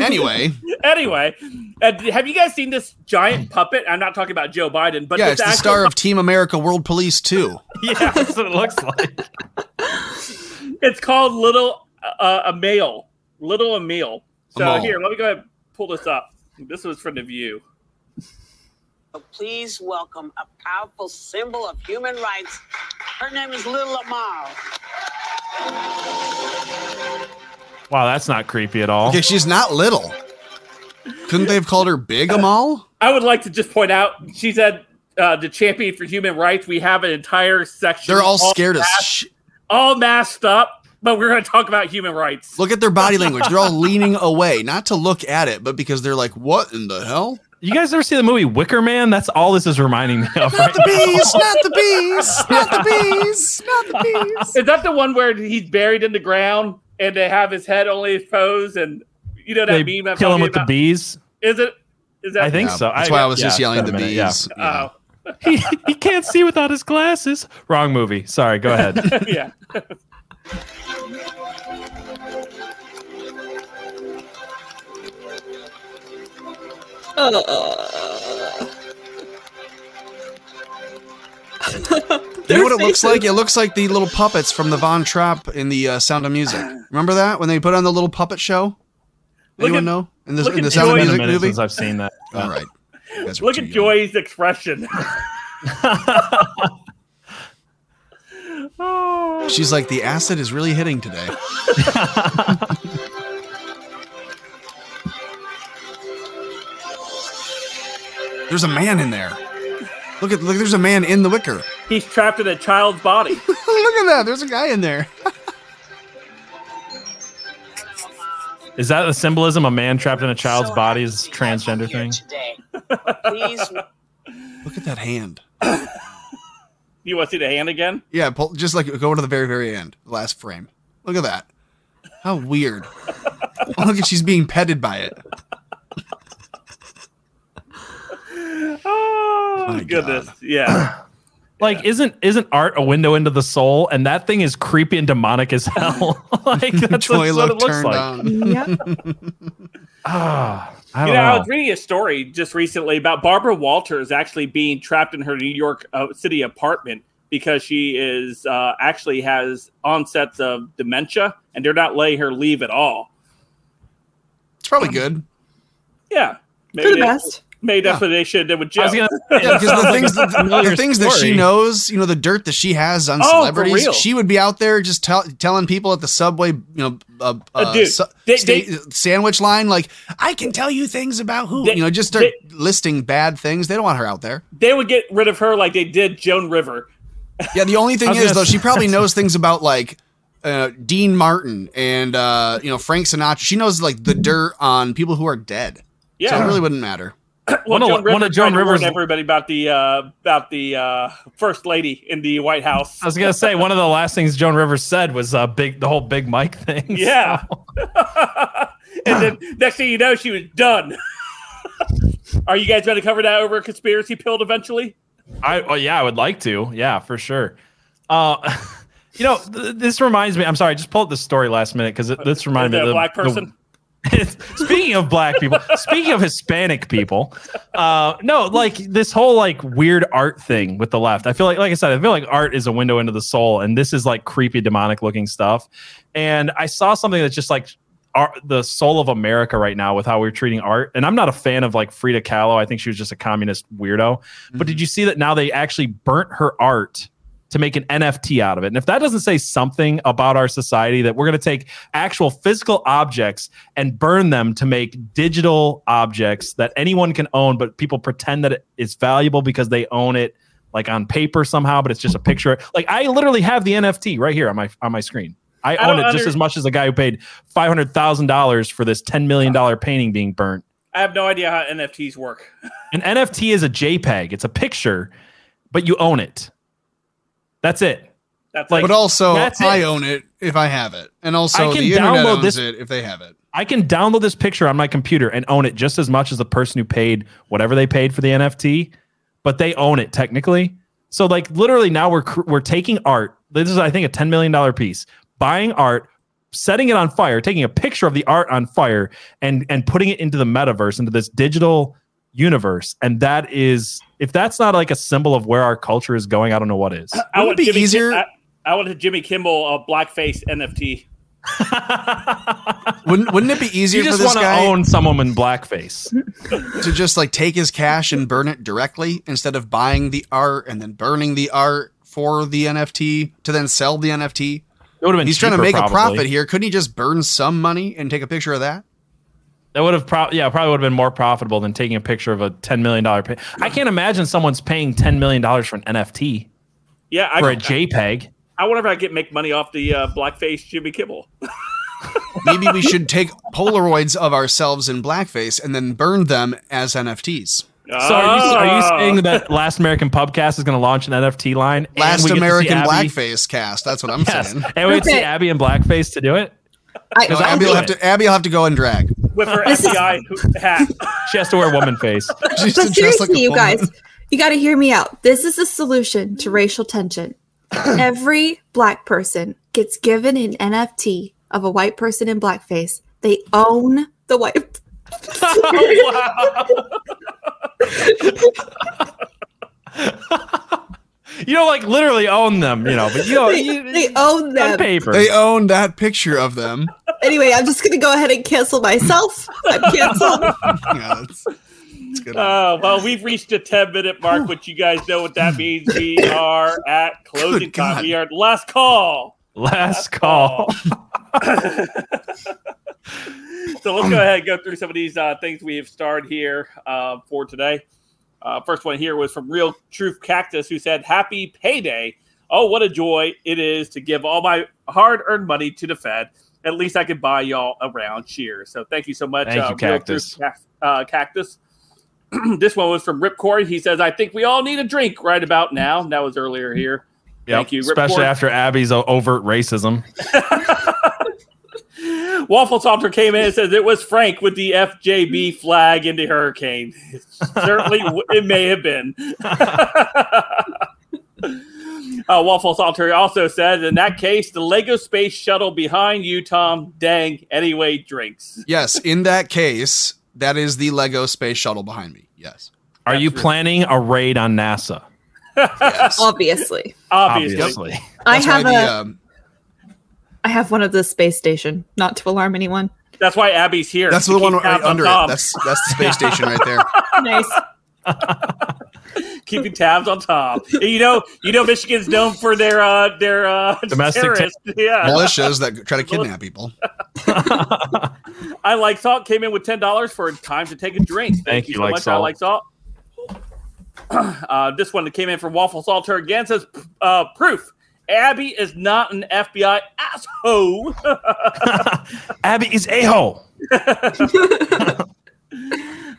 anyway, anyway, uh, have you guys seen this giant puppet? I'm not talking about Joe Biden, but yeah, it's the star puppet. of Team America: World Police Two. Yeah, that's what it looks like. It's called Little uh, Emil. Little Emil. So here, let me go ahead and pull this up. This was from The View. Please welcome a powerful symbol of human rights. Her name is Little Amal. Wow, that's not creepy at all. Okay, she's not little. Couldn't they have called her Big Amal? I would like to just point out, she said uh, the champion for human rights. We have an entire section. They're all, all scared as shit. All masked up, but we're going to talk about human rights. Look at their body language. They're all leaning away, not to look at it, but because they're like, what in the hell? You guys ever see the movie Wicker Man? That's all this is reminding me of. Right? Not the bees, not the bees, not the bees, not the bees. Is that the one where he's buried in the ground and they have his head only exposed and you know that they meme? Kill him with about? the bees. Is it? Is that? I think no, so. That's I, why I was yeah, just yelling the minute, bees. Yeah. Yeah. Oh, he he can't see without his glasses. Wrong movie. Sorry. Go ahead. Yeah. Uh. You know what it looks like? It looks like the little puppets from the Von Trapp in the uh, Sound of Music. Remember that when they put on the little puppet show? Anyone at, know? In the, in the Sound of Music movie? Since I've seen that. All right. Look at Joy's expression. She's like, the acid is really hitting today. There's a man in there. Look at look. There's a man in the wicker. He's trapped in a child's body. Look at that. There's a guy in there. Is that a symbolism? A man trapped in a child's so body is a transgender thing? Today. Please. Look at that hand. You want to see the hand again? Yeah, just like go to the very, very end, last frame. Look at that. How weird. Oh, look at she's being petted by it. Oh, my goodness. God. Yeah. Like, yeah. isn't isn't art a window into the soul? And that thing is creepy and demonic as hell. Like, that's what it looks like. Yeah. Ah, I don't you know, know. I was reading a story just recently about Barbara Walters actually being trapped in her New York uh, City apartment because she is uh, actually has onsets of dementia, and they're not letting her leave at all. It's probably um, good. Yeah, maybe for the best. Made up yeah. what they should have done with Joe. Yeah, because the things, that, the, the things that she knows, you know, the dirt that she has on oh, celebrities, she would be out there just tell, telling people at the subway, you know, uh, uh, Dude, su- they, sta- they, sandwich line, like, I can tell you things about who, they, you know, just start they, listing bad things. They don't want her out there. They would get rid of her like they did Joan River. Yeah, the only thing is, gonna, though, she probably knows things about, like, uh, Dean Martin and, uh, you know, Frank Sinatra. She knows, like, the dirt on people who are dead. Yeah. So it really wouldn't matter. Well, one Joan of, Rivers, one of Joan Rivers everybody about the uh, about the uh, first lady in the White House. I was gonna say one of the last things Joan Rivers said was uh, big the whole Big Mike thing. Yeah, so. And then next thing you know, she was done. Are you guys going to cover that over a conspiracy pill eventually? I oh yeah, I would like to. Yeah, for sure. Uh, you know, th- this reminds me. I'm sorry, I just pulled this story last minute because this reminded me of the black person. The, speaking of black people, speaking of Hispanic people, uh, no, like this whole like weird art thing with the left. I feel like, like I said, I feel like art is a window into the soul, and this is like creepy, demonic looking stuff. And I saw something that's just like art, the soul of America right now with how we're treating art. And I'm not a fan of like Frida Kahlo. I think she was just a communist weirdo. Mm-hmm. But did you see that now they actually burnt her art to make an N F T out of it? And if that doesn't say something about our society, that we're going to take actual physical objects and burn them to make digital objects that anyone can own, but people pretend that it's valuable because they own it like on paper somehow, but it's just a picture. Like I literally have the N F T right here on my on my screen. I, I own it just under- as much as the guy who paid five hundred thousand dollars for this ten million dollars painting being burnt. I have no idea how N F Ts work. An N F T is a JPEG. It's a picture, but you own it. That's it. That's like, but also, I it. own it if I have it. And also, the internet owns this, it if they have it. I can download this picture on my computer and own it just as much as the person who paid whatever they paid for the N F T, but they own it technically. So, like, literally now we're we're taking art. This is, I think, a ten million dollars piece. Buying art, setting it on fire, taking a picture of the art on fire, and and putting it into the metaverse, into this digital universe. And that is, if that's not like a symbol of where our culture is going, I don't know what is. I, I would be Jimmy, easier. I, I want a Jimmy Kimmel uh, blackface N F T. wouldn't Wouldn't it be easier for this guy? You just want to own someone in blackface to just like take his cash and burn it directly instead of buying the art and then burning the art for the N F T to then sell the N F T. It would have been. He's cheaper, trying to make probably. a profit here. Couldn't he just burn some money and take a picture of that? That would have probably, yeah, probably would have been more profitable than taking a picture of a ten million dollars. Pay- I can't imagine someone's paying ten million dollars for an N F T. Yeah, I, for a JPEG. I, I wonder if I could make money off the uh, blackface Jimmy Kimmel. Maybe we should take Polaroids of ourselves in blackface and then burn them as N F Ts. Oh. So are you, are you saying that Last American Pubcast is going to launch an N F T line? Last American Blackface Cast. That's what I'm yes. saying. And we okay. see Abby in blackface to do it. I, no, Abby will have to. Abby will have to go and drag with her F B I hat. She has to wear woman face. She's but seriously, like you guys, you got to hear me out. This is the solution to racial tension. Every black person gets given an N F T of a white person in blackface. They own the white. Oh, wow. You don't like literally own them, you know, but you know, they, you, they own them on paper. They own that picture of them. Anyway, I'm just going to go ahead and cancel myself. I'm canceled. Yeah, that's, that's good. Uh, well, we've reached a ten minute mark, which you guys know what that means. We are at closing time. We are at last call Last call. So let's go ahead and go through some of these uh, things we have starred here uh, for today. Uh, first one here was from Real Truth Cactus, who said, happy payday. Oh, what a joy it is to give all my hard-earned money to the Fed. At least I could buy y'all a round. Cheers. So thank you so much, thank uh, you, Cactus. Real Truth uh, Cactus. This one was from Rip Corey. He says, I think we all need a drink right about now. That was earlier here. Yep. Thank you, Rip especially Corey. After Abby's overt racism. Waffle Talker came in and says it was Frank with the F J B flag in the hurricane. Certainly, it may have been. uh, Waffle Talker also says, in that case, the Lego space shuttle behind you, Tom. Dang, anyway, drinks. Yes, in that case, that is the Lego space shuttle behind me. Yes. Are you planning a raid on NASA? Yes. Obviously. Obviously. Yep. I have the, a... Um, I have one of the space station, not to alarm anyone. That's why Abby's here. That's the one right under it. That's that's the space station right there. Nice. Keeping tabs on Tom. You know, you know, Michigan's known for their uh, their uh, domestic t- yeah. militias that try to kidnap people. I Like Salt came in with ten dollars for time to take a drink. Thank, Thank you, you so like much. Salt. I Like Salt. Uh, this one that came in from Waffle Salter again says uh, proof. Abby is not an F B I asshole. Abby is a-hole.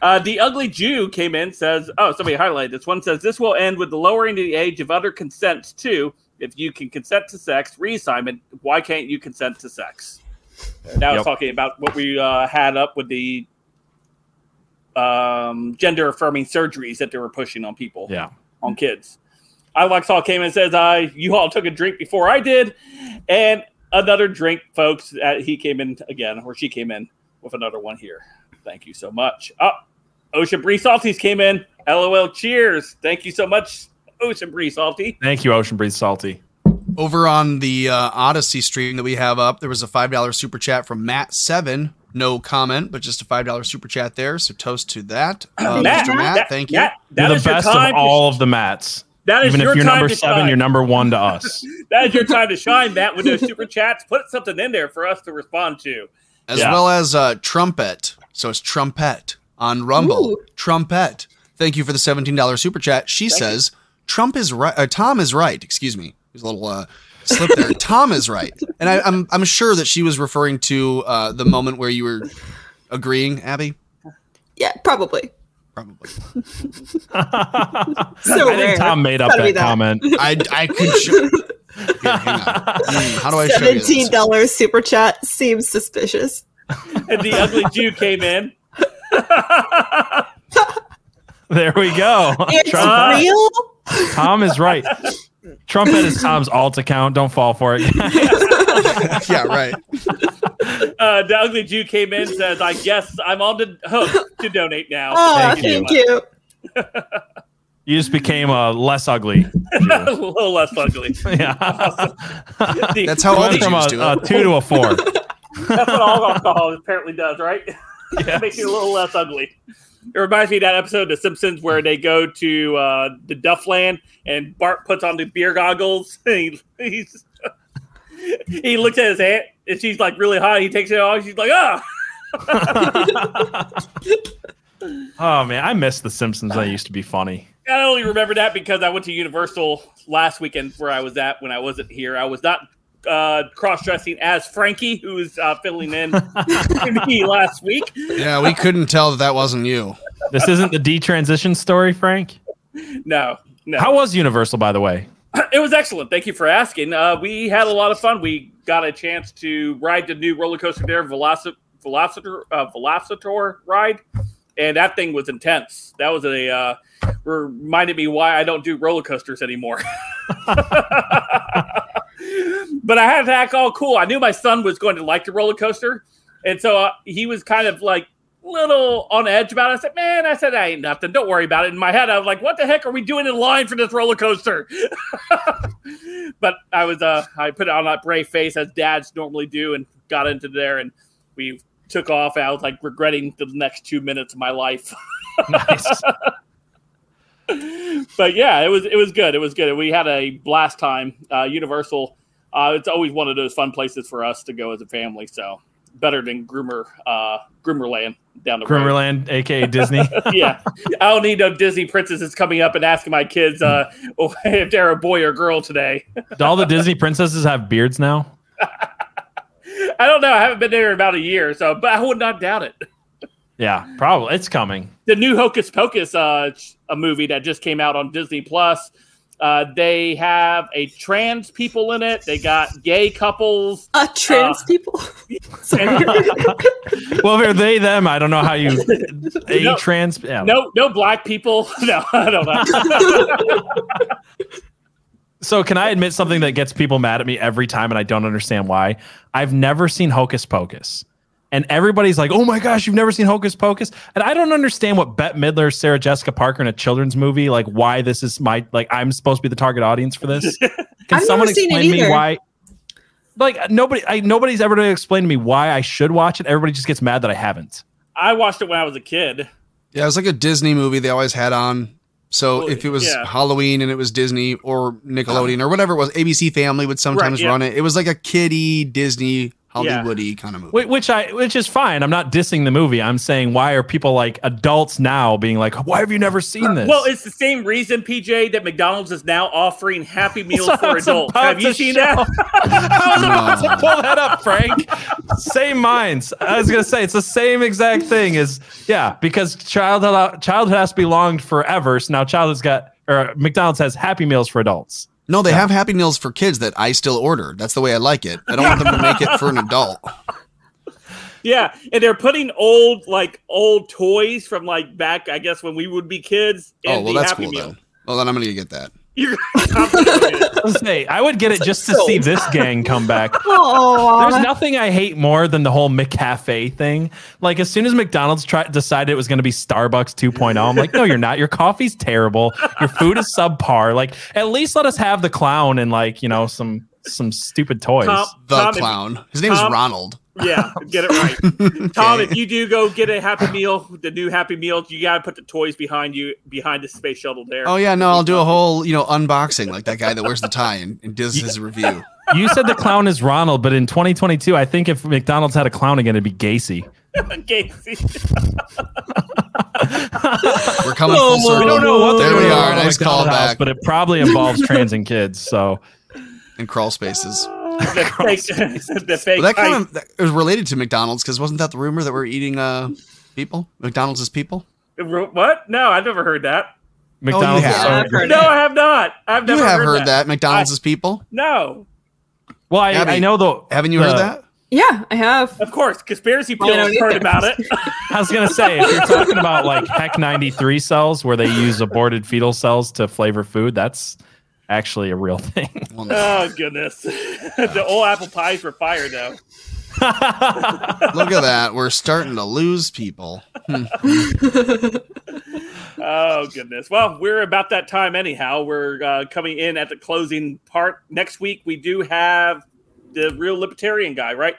uh, the Ugly Jew came in, says, oh, somebody highlighted this one, says, this will end with the lowering the age of other consents too. If you can consent to sex, reassignment, why can't you consent to sex? Now yep. It's talking about what we uh, had up with the um, gender-affirming surgeries that they were pushing on people, yeah, on kids. I Like Saul came in and says, I, you all took a drink before I did. And another drink, folks. Uh, he came in again, or she came in with another one here. Thank you so much. Oh, Ocean Bree Salties came in. LOL, cheers. Thank you so much, Ocean Bree Salty. Thank you, Ocean Bree Salty. Over on the uh, Odyssey stream that we have up, there was a five dollar super chat from Matt seven. No comment, but just a five dollar super chat there. So toast to that. Uh, Matt, Mister Matt, that, thank you. That, that You're the best of all of the Matts. That is Even your if you're time number seven, shine. You're number one to us. That is your time to shine, Matt, with those super chats. Put something in there for us to respond to. As yeah. well as uh, Trumpet. So it's Trumpet on Rumble. Ooh. Trumpet. Thank you for the seventeen dollar super chat. She Thank says, you. Trump is right. Uh, Tom is right. Excuse me. There's a little uh, slip there. Tom is right. And I, I'm, I'm sure that she was referring to uh, the moment where you were agreeing, Abby. Yeah, probably. Probably. so I think Tom made up that, that comment. I, I could show you. Hang on. How do I show you this? seventeen dollars super chat seems suspicious. And the Ugly Jew came in. There we go. It's Trump. Real? Tom is right. Trumpet is Tom's alt account. Don't fall for it. Yeah, right. Uh, the Ugly Jew came in and says, I guess I'm on the hook to donate now. Oh, thank, thank you. You. You just became uh, less ugly. A little less ugly. Yeah. Awesome. The, That's how all the Jews do it. From a two to a four. That's what all alcohol apparently does, right? Yes. It makes you a little less ugly. It reminds me of that episode of The Simpsons where they go to uh, the Duffland and Bart puts on the beer goggles. And he, he's... He looks at his aunt, and she's like really hot. He takes it off. She's like, ah. Oh, man. I miss The Simpsons. That used to be funny. I only remember that because I went to Universal last weekend where I was at when I wasn't here. I was not uh, cross-dressing as Frankie, who was uh, filling in for me last week. Yeah, we couldn't tell that that wasn't you. This isn't the detransition story, Frank? No, no. How was Universal, by the way? It was excellent. Thank you for asking. Uh, we had a lot of fun. We got a chance to ride the new roller coaster there, Veloci- Velocitor, uh, Velocitor ride, and that thing was intense. That was a uh, reminded me why I don't do roller coasters anymore. But I had to act all cool. I knew my son was going to like the roller coaster, and so uh, he was kind of like little on edge about it. I said, man, I said, I ain't nothing. Don't worry about it. In my head, I was like, what the heck are we doing in line for this roller coaster? But I was, uh, I put on that brave face as dads normally do and got into there and we took off. And I was like regretting the next two minutes of my life. Nice. But yeah, it was, it was good. It was good. We had a blast time. Uh, Universal uh, it's always one of those fun places for us to go as a family. So better than Groomer, uh, Groomerland down the road. Groomerland, aka Disney. Yeah, I don't need no Disney princesses coming up and asking my kids uh, if they're a boy or girl today. Do all the Disney princesses have beards now? I don't know. I haven't been there in about a year, so but I would not doubt it. Yeah, probably. It's coming. The new Hocus Pocus, uh, a movie that just came out on Disney Plus. Uh, they have a trans people in it. They got gay couples. Uh, trans uh, people? Well, if they, them, I don't know how you... A no, trans... Yeah. No, no black people. No, I don't know. So can I admit something that gets people mad at me every time and I don't understand why? I've never seen Hocus Pocus. And everybody's like, oh my gosh, you've never seen Hocus Pocus? And I don't understand what Bette Midler, Sarah Jessica Parker in a children's movie, like why this is my, like I'm supposed to be the target audience for this. Can I've someone explain me why? Like nobody, I, nobody's ever going to explain to me why I should watch it. Everybody just gets mad that I haven't. I watched it when I was a kid. Yeah, it was like a Disney movie they always had on. So well, if it was yeah. Halloween and it was Disney or Nickelodeon or whatever it was, A B C Family would sometimes right, yeah. run it. It was like a kiddie Disney Hollywood-y yeah. kind of movie. Which I which is fine. I'm not dissing the movie. I'm saying why are people like adults now being like, why have you never seen this? Well, it's the same reason, P J, that McDonald's is now offering Happy Meals for adults. Have you seen show. that? I was about no. to pull that up, Frank. Same minds. I was going to say, it's the same exact thing as, yeah, because childhood, childhood has to be longed forever. So now childhood's got, or McDonald's has Happy Meals for adults. No, they yeah. have Happy Meals for kids that I still order. That's the way I like it. I don't want them to make it for an adult. Yeah, and they're putting old, like old toys from like back, I guess, when we would be kids. In oh, well, the that's Happy cool Meal. Then. Well, then I'm gonna get that. You're gonna say I would get it just to see this gang come back. Aww. There's nothing I hate more than the whole McCafe thing. Like as soon as McDonald's tried decided it was going to be Starbucks two point oh, I'm like, no, you're not. Your coffee's terrible. Your food is subpar. Like at least let us have the clown and like you know some some stupid toys. Tom, the Tom, clown. His name Tom, is Ronald. Yeah, get it right. Okay. Tom, if you do go get a Happy Meal, the new Happy Meal, you got to put the toys behind you, behind the space shuttle there. Oh, yeah, no, I'll do a whole, you know, unboxing like that guy that wears the tie and, and does his review. You said the clown is Ronald, but in twenty twenty-two, I think if McDonald's had a clown again, it'd be Gacy. Gacy. We're coming oh, full circle. We don't know what there we are. Nice callback. House, but it probably involves trans and kids, so. And crawl spaces. The fake, the fake well, that kind of that, it was related to McDonald's because wasn't that the rumor that we're eating uh, people? McDonald's is people. What? No, I've never heard that. McDonald's. Oh, is yeah, heard no, I have not. I've never you have heard, heard that. that. McDonald's I, is people. No. Well, I, Abby, I know though. Haven't you the, heard that? Yeah, I have. Of course, conspiracy theorists heard about it. I was gonna say if you're talking about like H E C ninety-three cells where they use aborted fetal cells to flavor food, that's. Actually a real thing. Well, no. Oh, goodness. The old apple pies were fire, though. Look at that. We're starting to lose people. Oh, goodness. Well, we're about that time anyhow. We're uh, coming in at the closing part. Next week, we do have the real libertarian guy, right?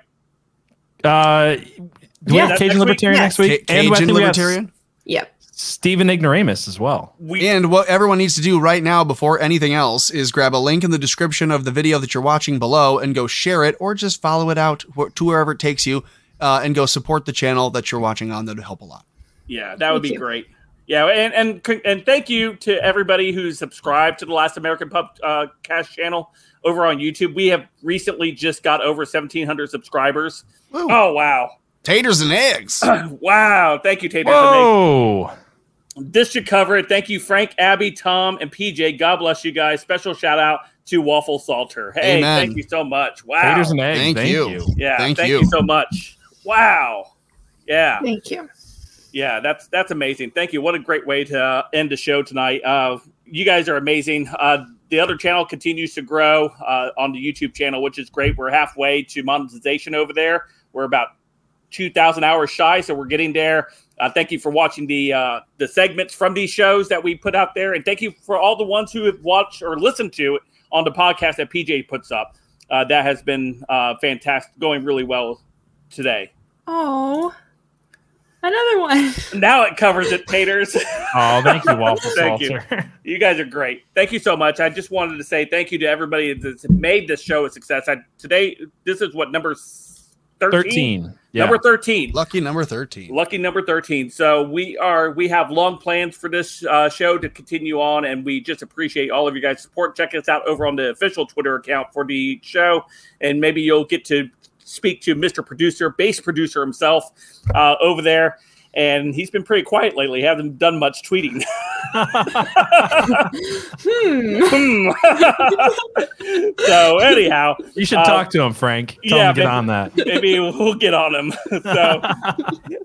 Uh, do yeah. we have Cajun Libertarian next week? Yes. Next week? C- Cajun Libertarian? Yep. Stephen Ignoramus as well. We- and what everyone needs to do right now before anything else is grab a link in the description of the video that you're watching below and go share it or just follow it out to wherever it takes you uh, and go support the channel that you're watching on. That would help a lot. Yeah, that would thank be you. Great. Yeah, and, and and thank you to everybody who's subscribed to the Last American Pub uh, Cast channel over on YouTube. We have recently just got over seventeen hundred subscribers. Woo. Oh, wow. Taters and eggs. Wow. Thank you, Taters Whoa. and eggs. This should cover it. Thank you, Frank, Abby, Tom, and P J. God bless you guys. Special shout out to Waffle Salter. Hey, Amen. Thank you so much. Wow. Taters and eggs. Thank, thank you. you. Yeah. Thank, thank you. you so much. Wow. Yeah. Thank you. Yeah. That's, that's amazing. Thank you. What a great way to uh, end the show tonight. Uh, you guys are amazing. Uh, the other channel continues to grow uh, on the YouTube channel, which is great. We're halfway to monetization over there. We're about two thousand hours shy. So we're getting there. Uh, thank you for watching the uh, the segments from these shows that we put out there. And thank you for all the ones who have watched or listened to it on the podcast that P J puts up. Uh, that has been uh, fantastic, going really well today. Oh, Another one. Now it covers it, taters. Oh, thank you, Waffle Thank Salter. You. You guys are great. Thank you so much. I just wanted to say thank you to everybody that's made this show a success. I, today, this is what, number thirteen? thirteen. Yeah. Number thirteen. Lucky number thirteen. Lucky number thirteen. So we are. We have long plans for this uh, show to continue on, and we just appreciate all of you guys' support. Check us out over on the official Twitter account for the show, and maybe you'll get to speak to Mister Producer, bass producer himself uh, over there. And he's been pretty quiet lately. Haven't done much tweeting. hmm. So anyhow, you should talk uh, to him, Frank. Tell yeah, him to get maybe, on that. Maybe we'll get on him. So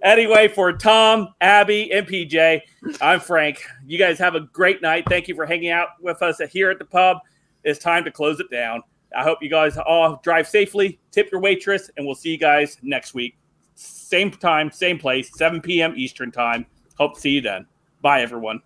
anyway, for Tom, Abby, and P J, I'm Frank. You guys have a great night. Thank you for hanging out with us here at the pub. It's time to close it down. I hope you guys all drive safely. Tip your waitress, and we'll see you guys next week. Same time, same place, seven p.m. Eastern time. Hope to see you then. Bye, everyone.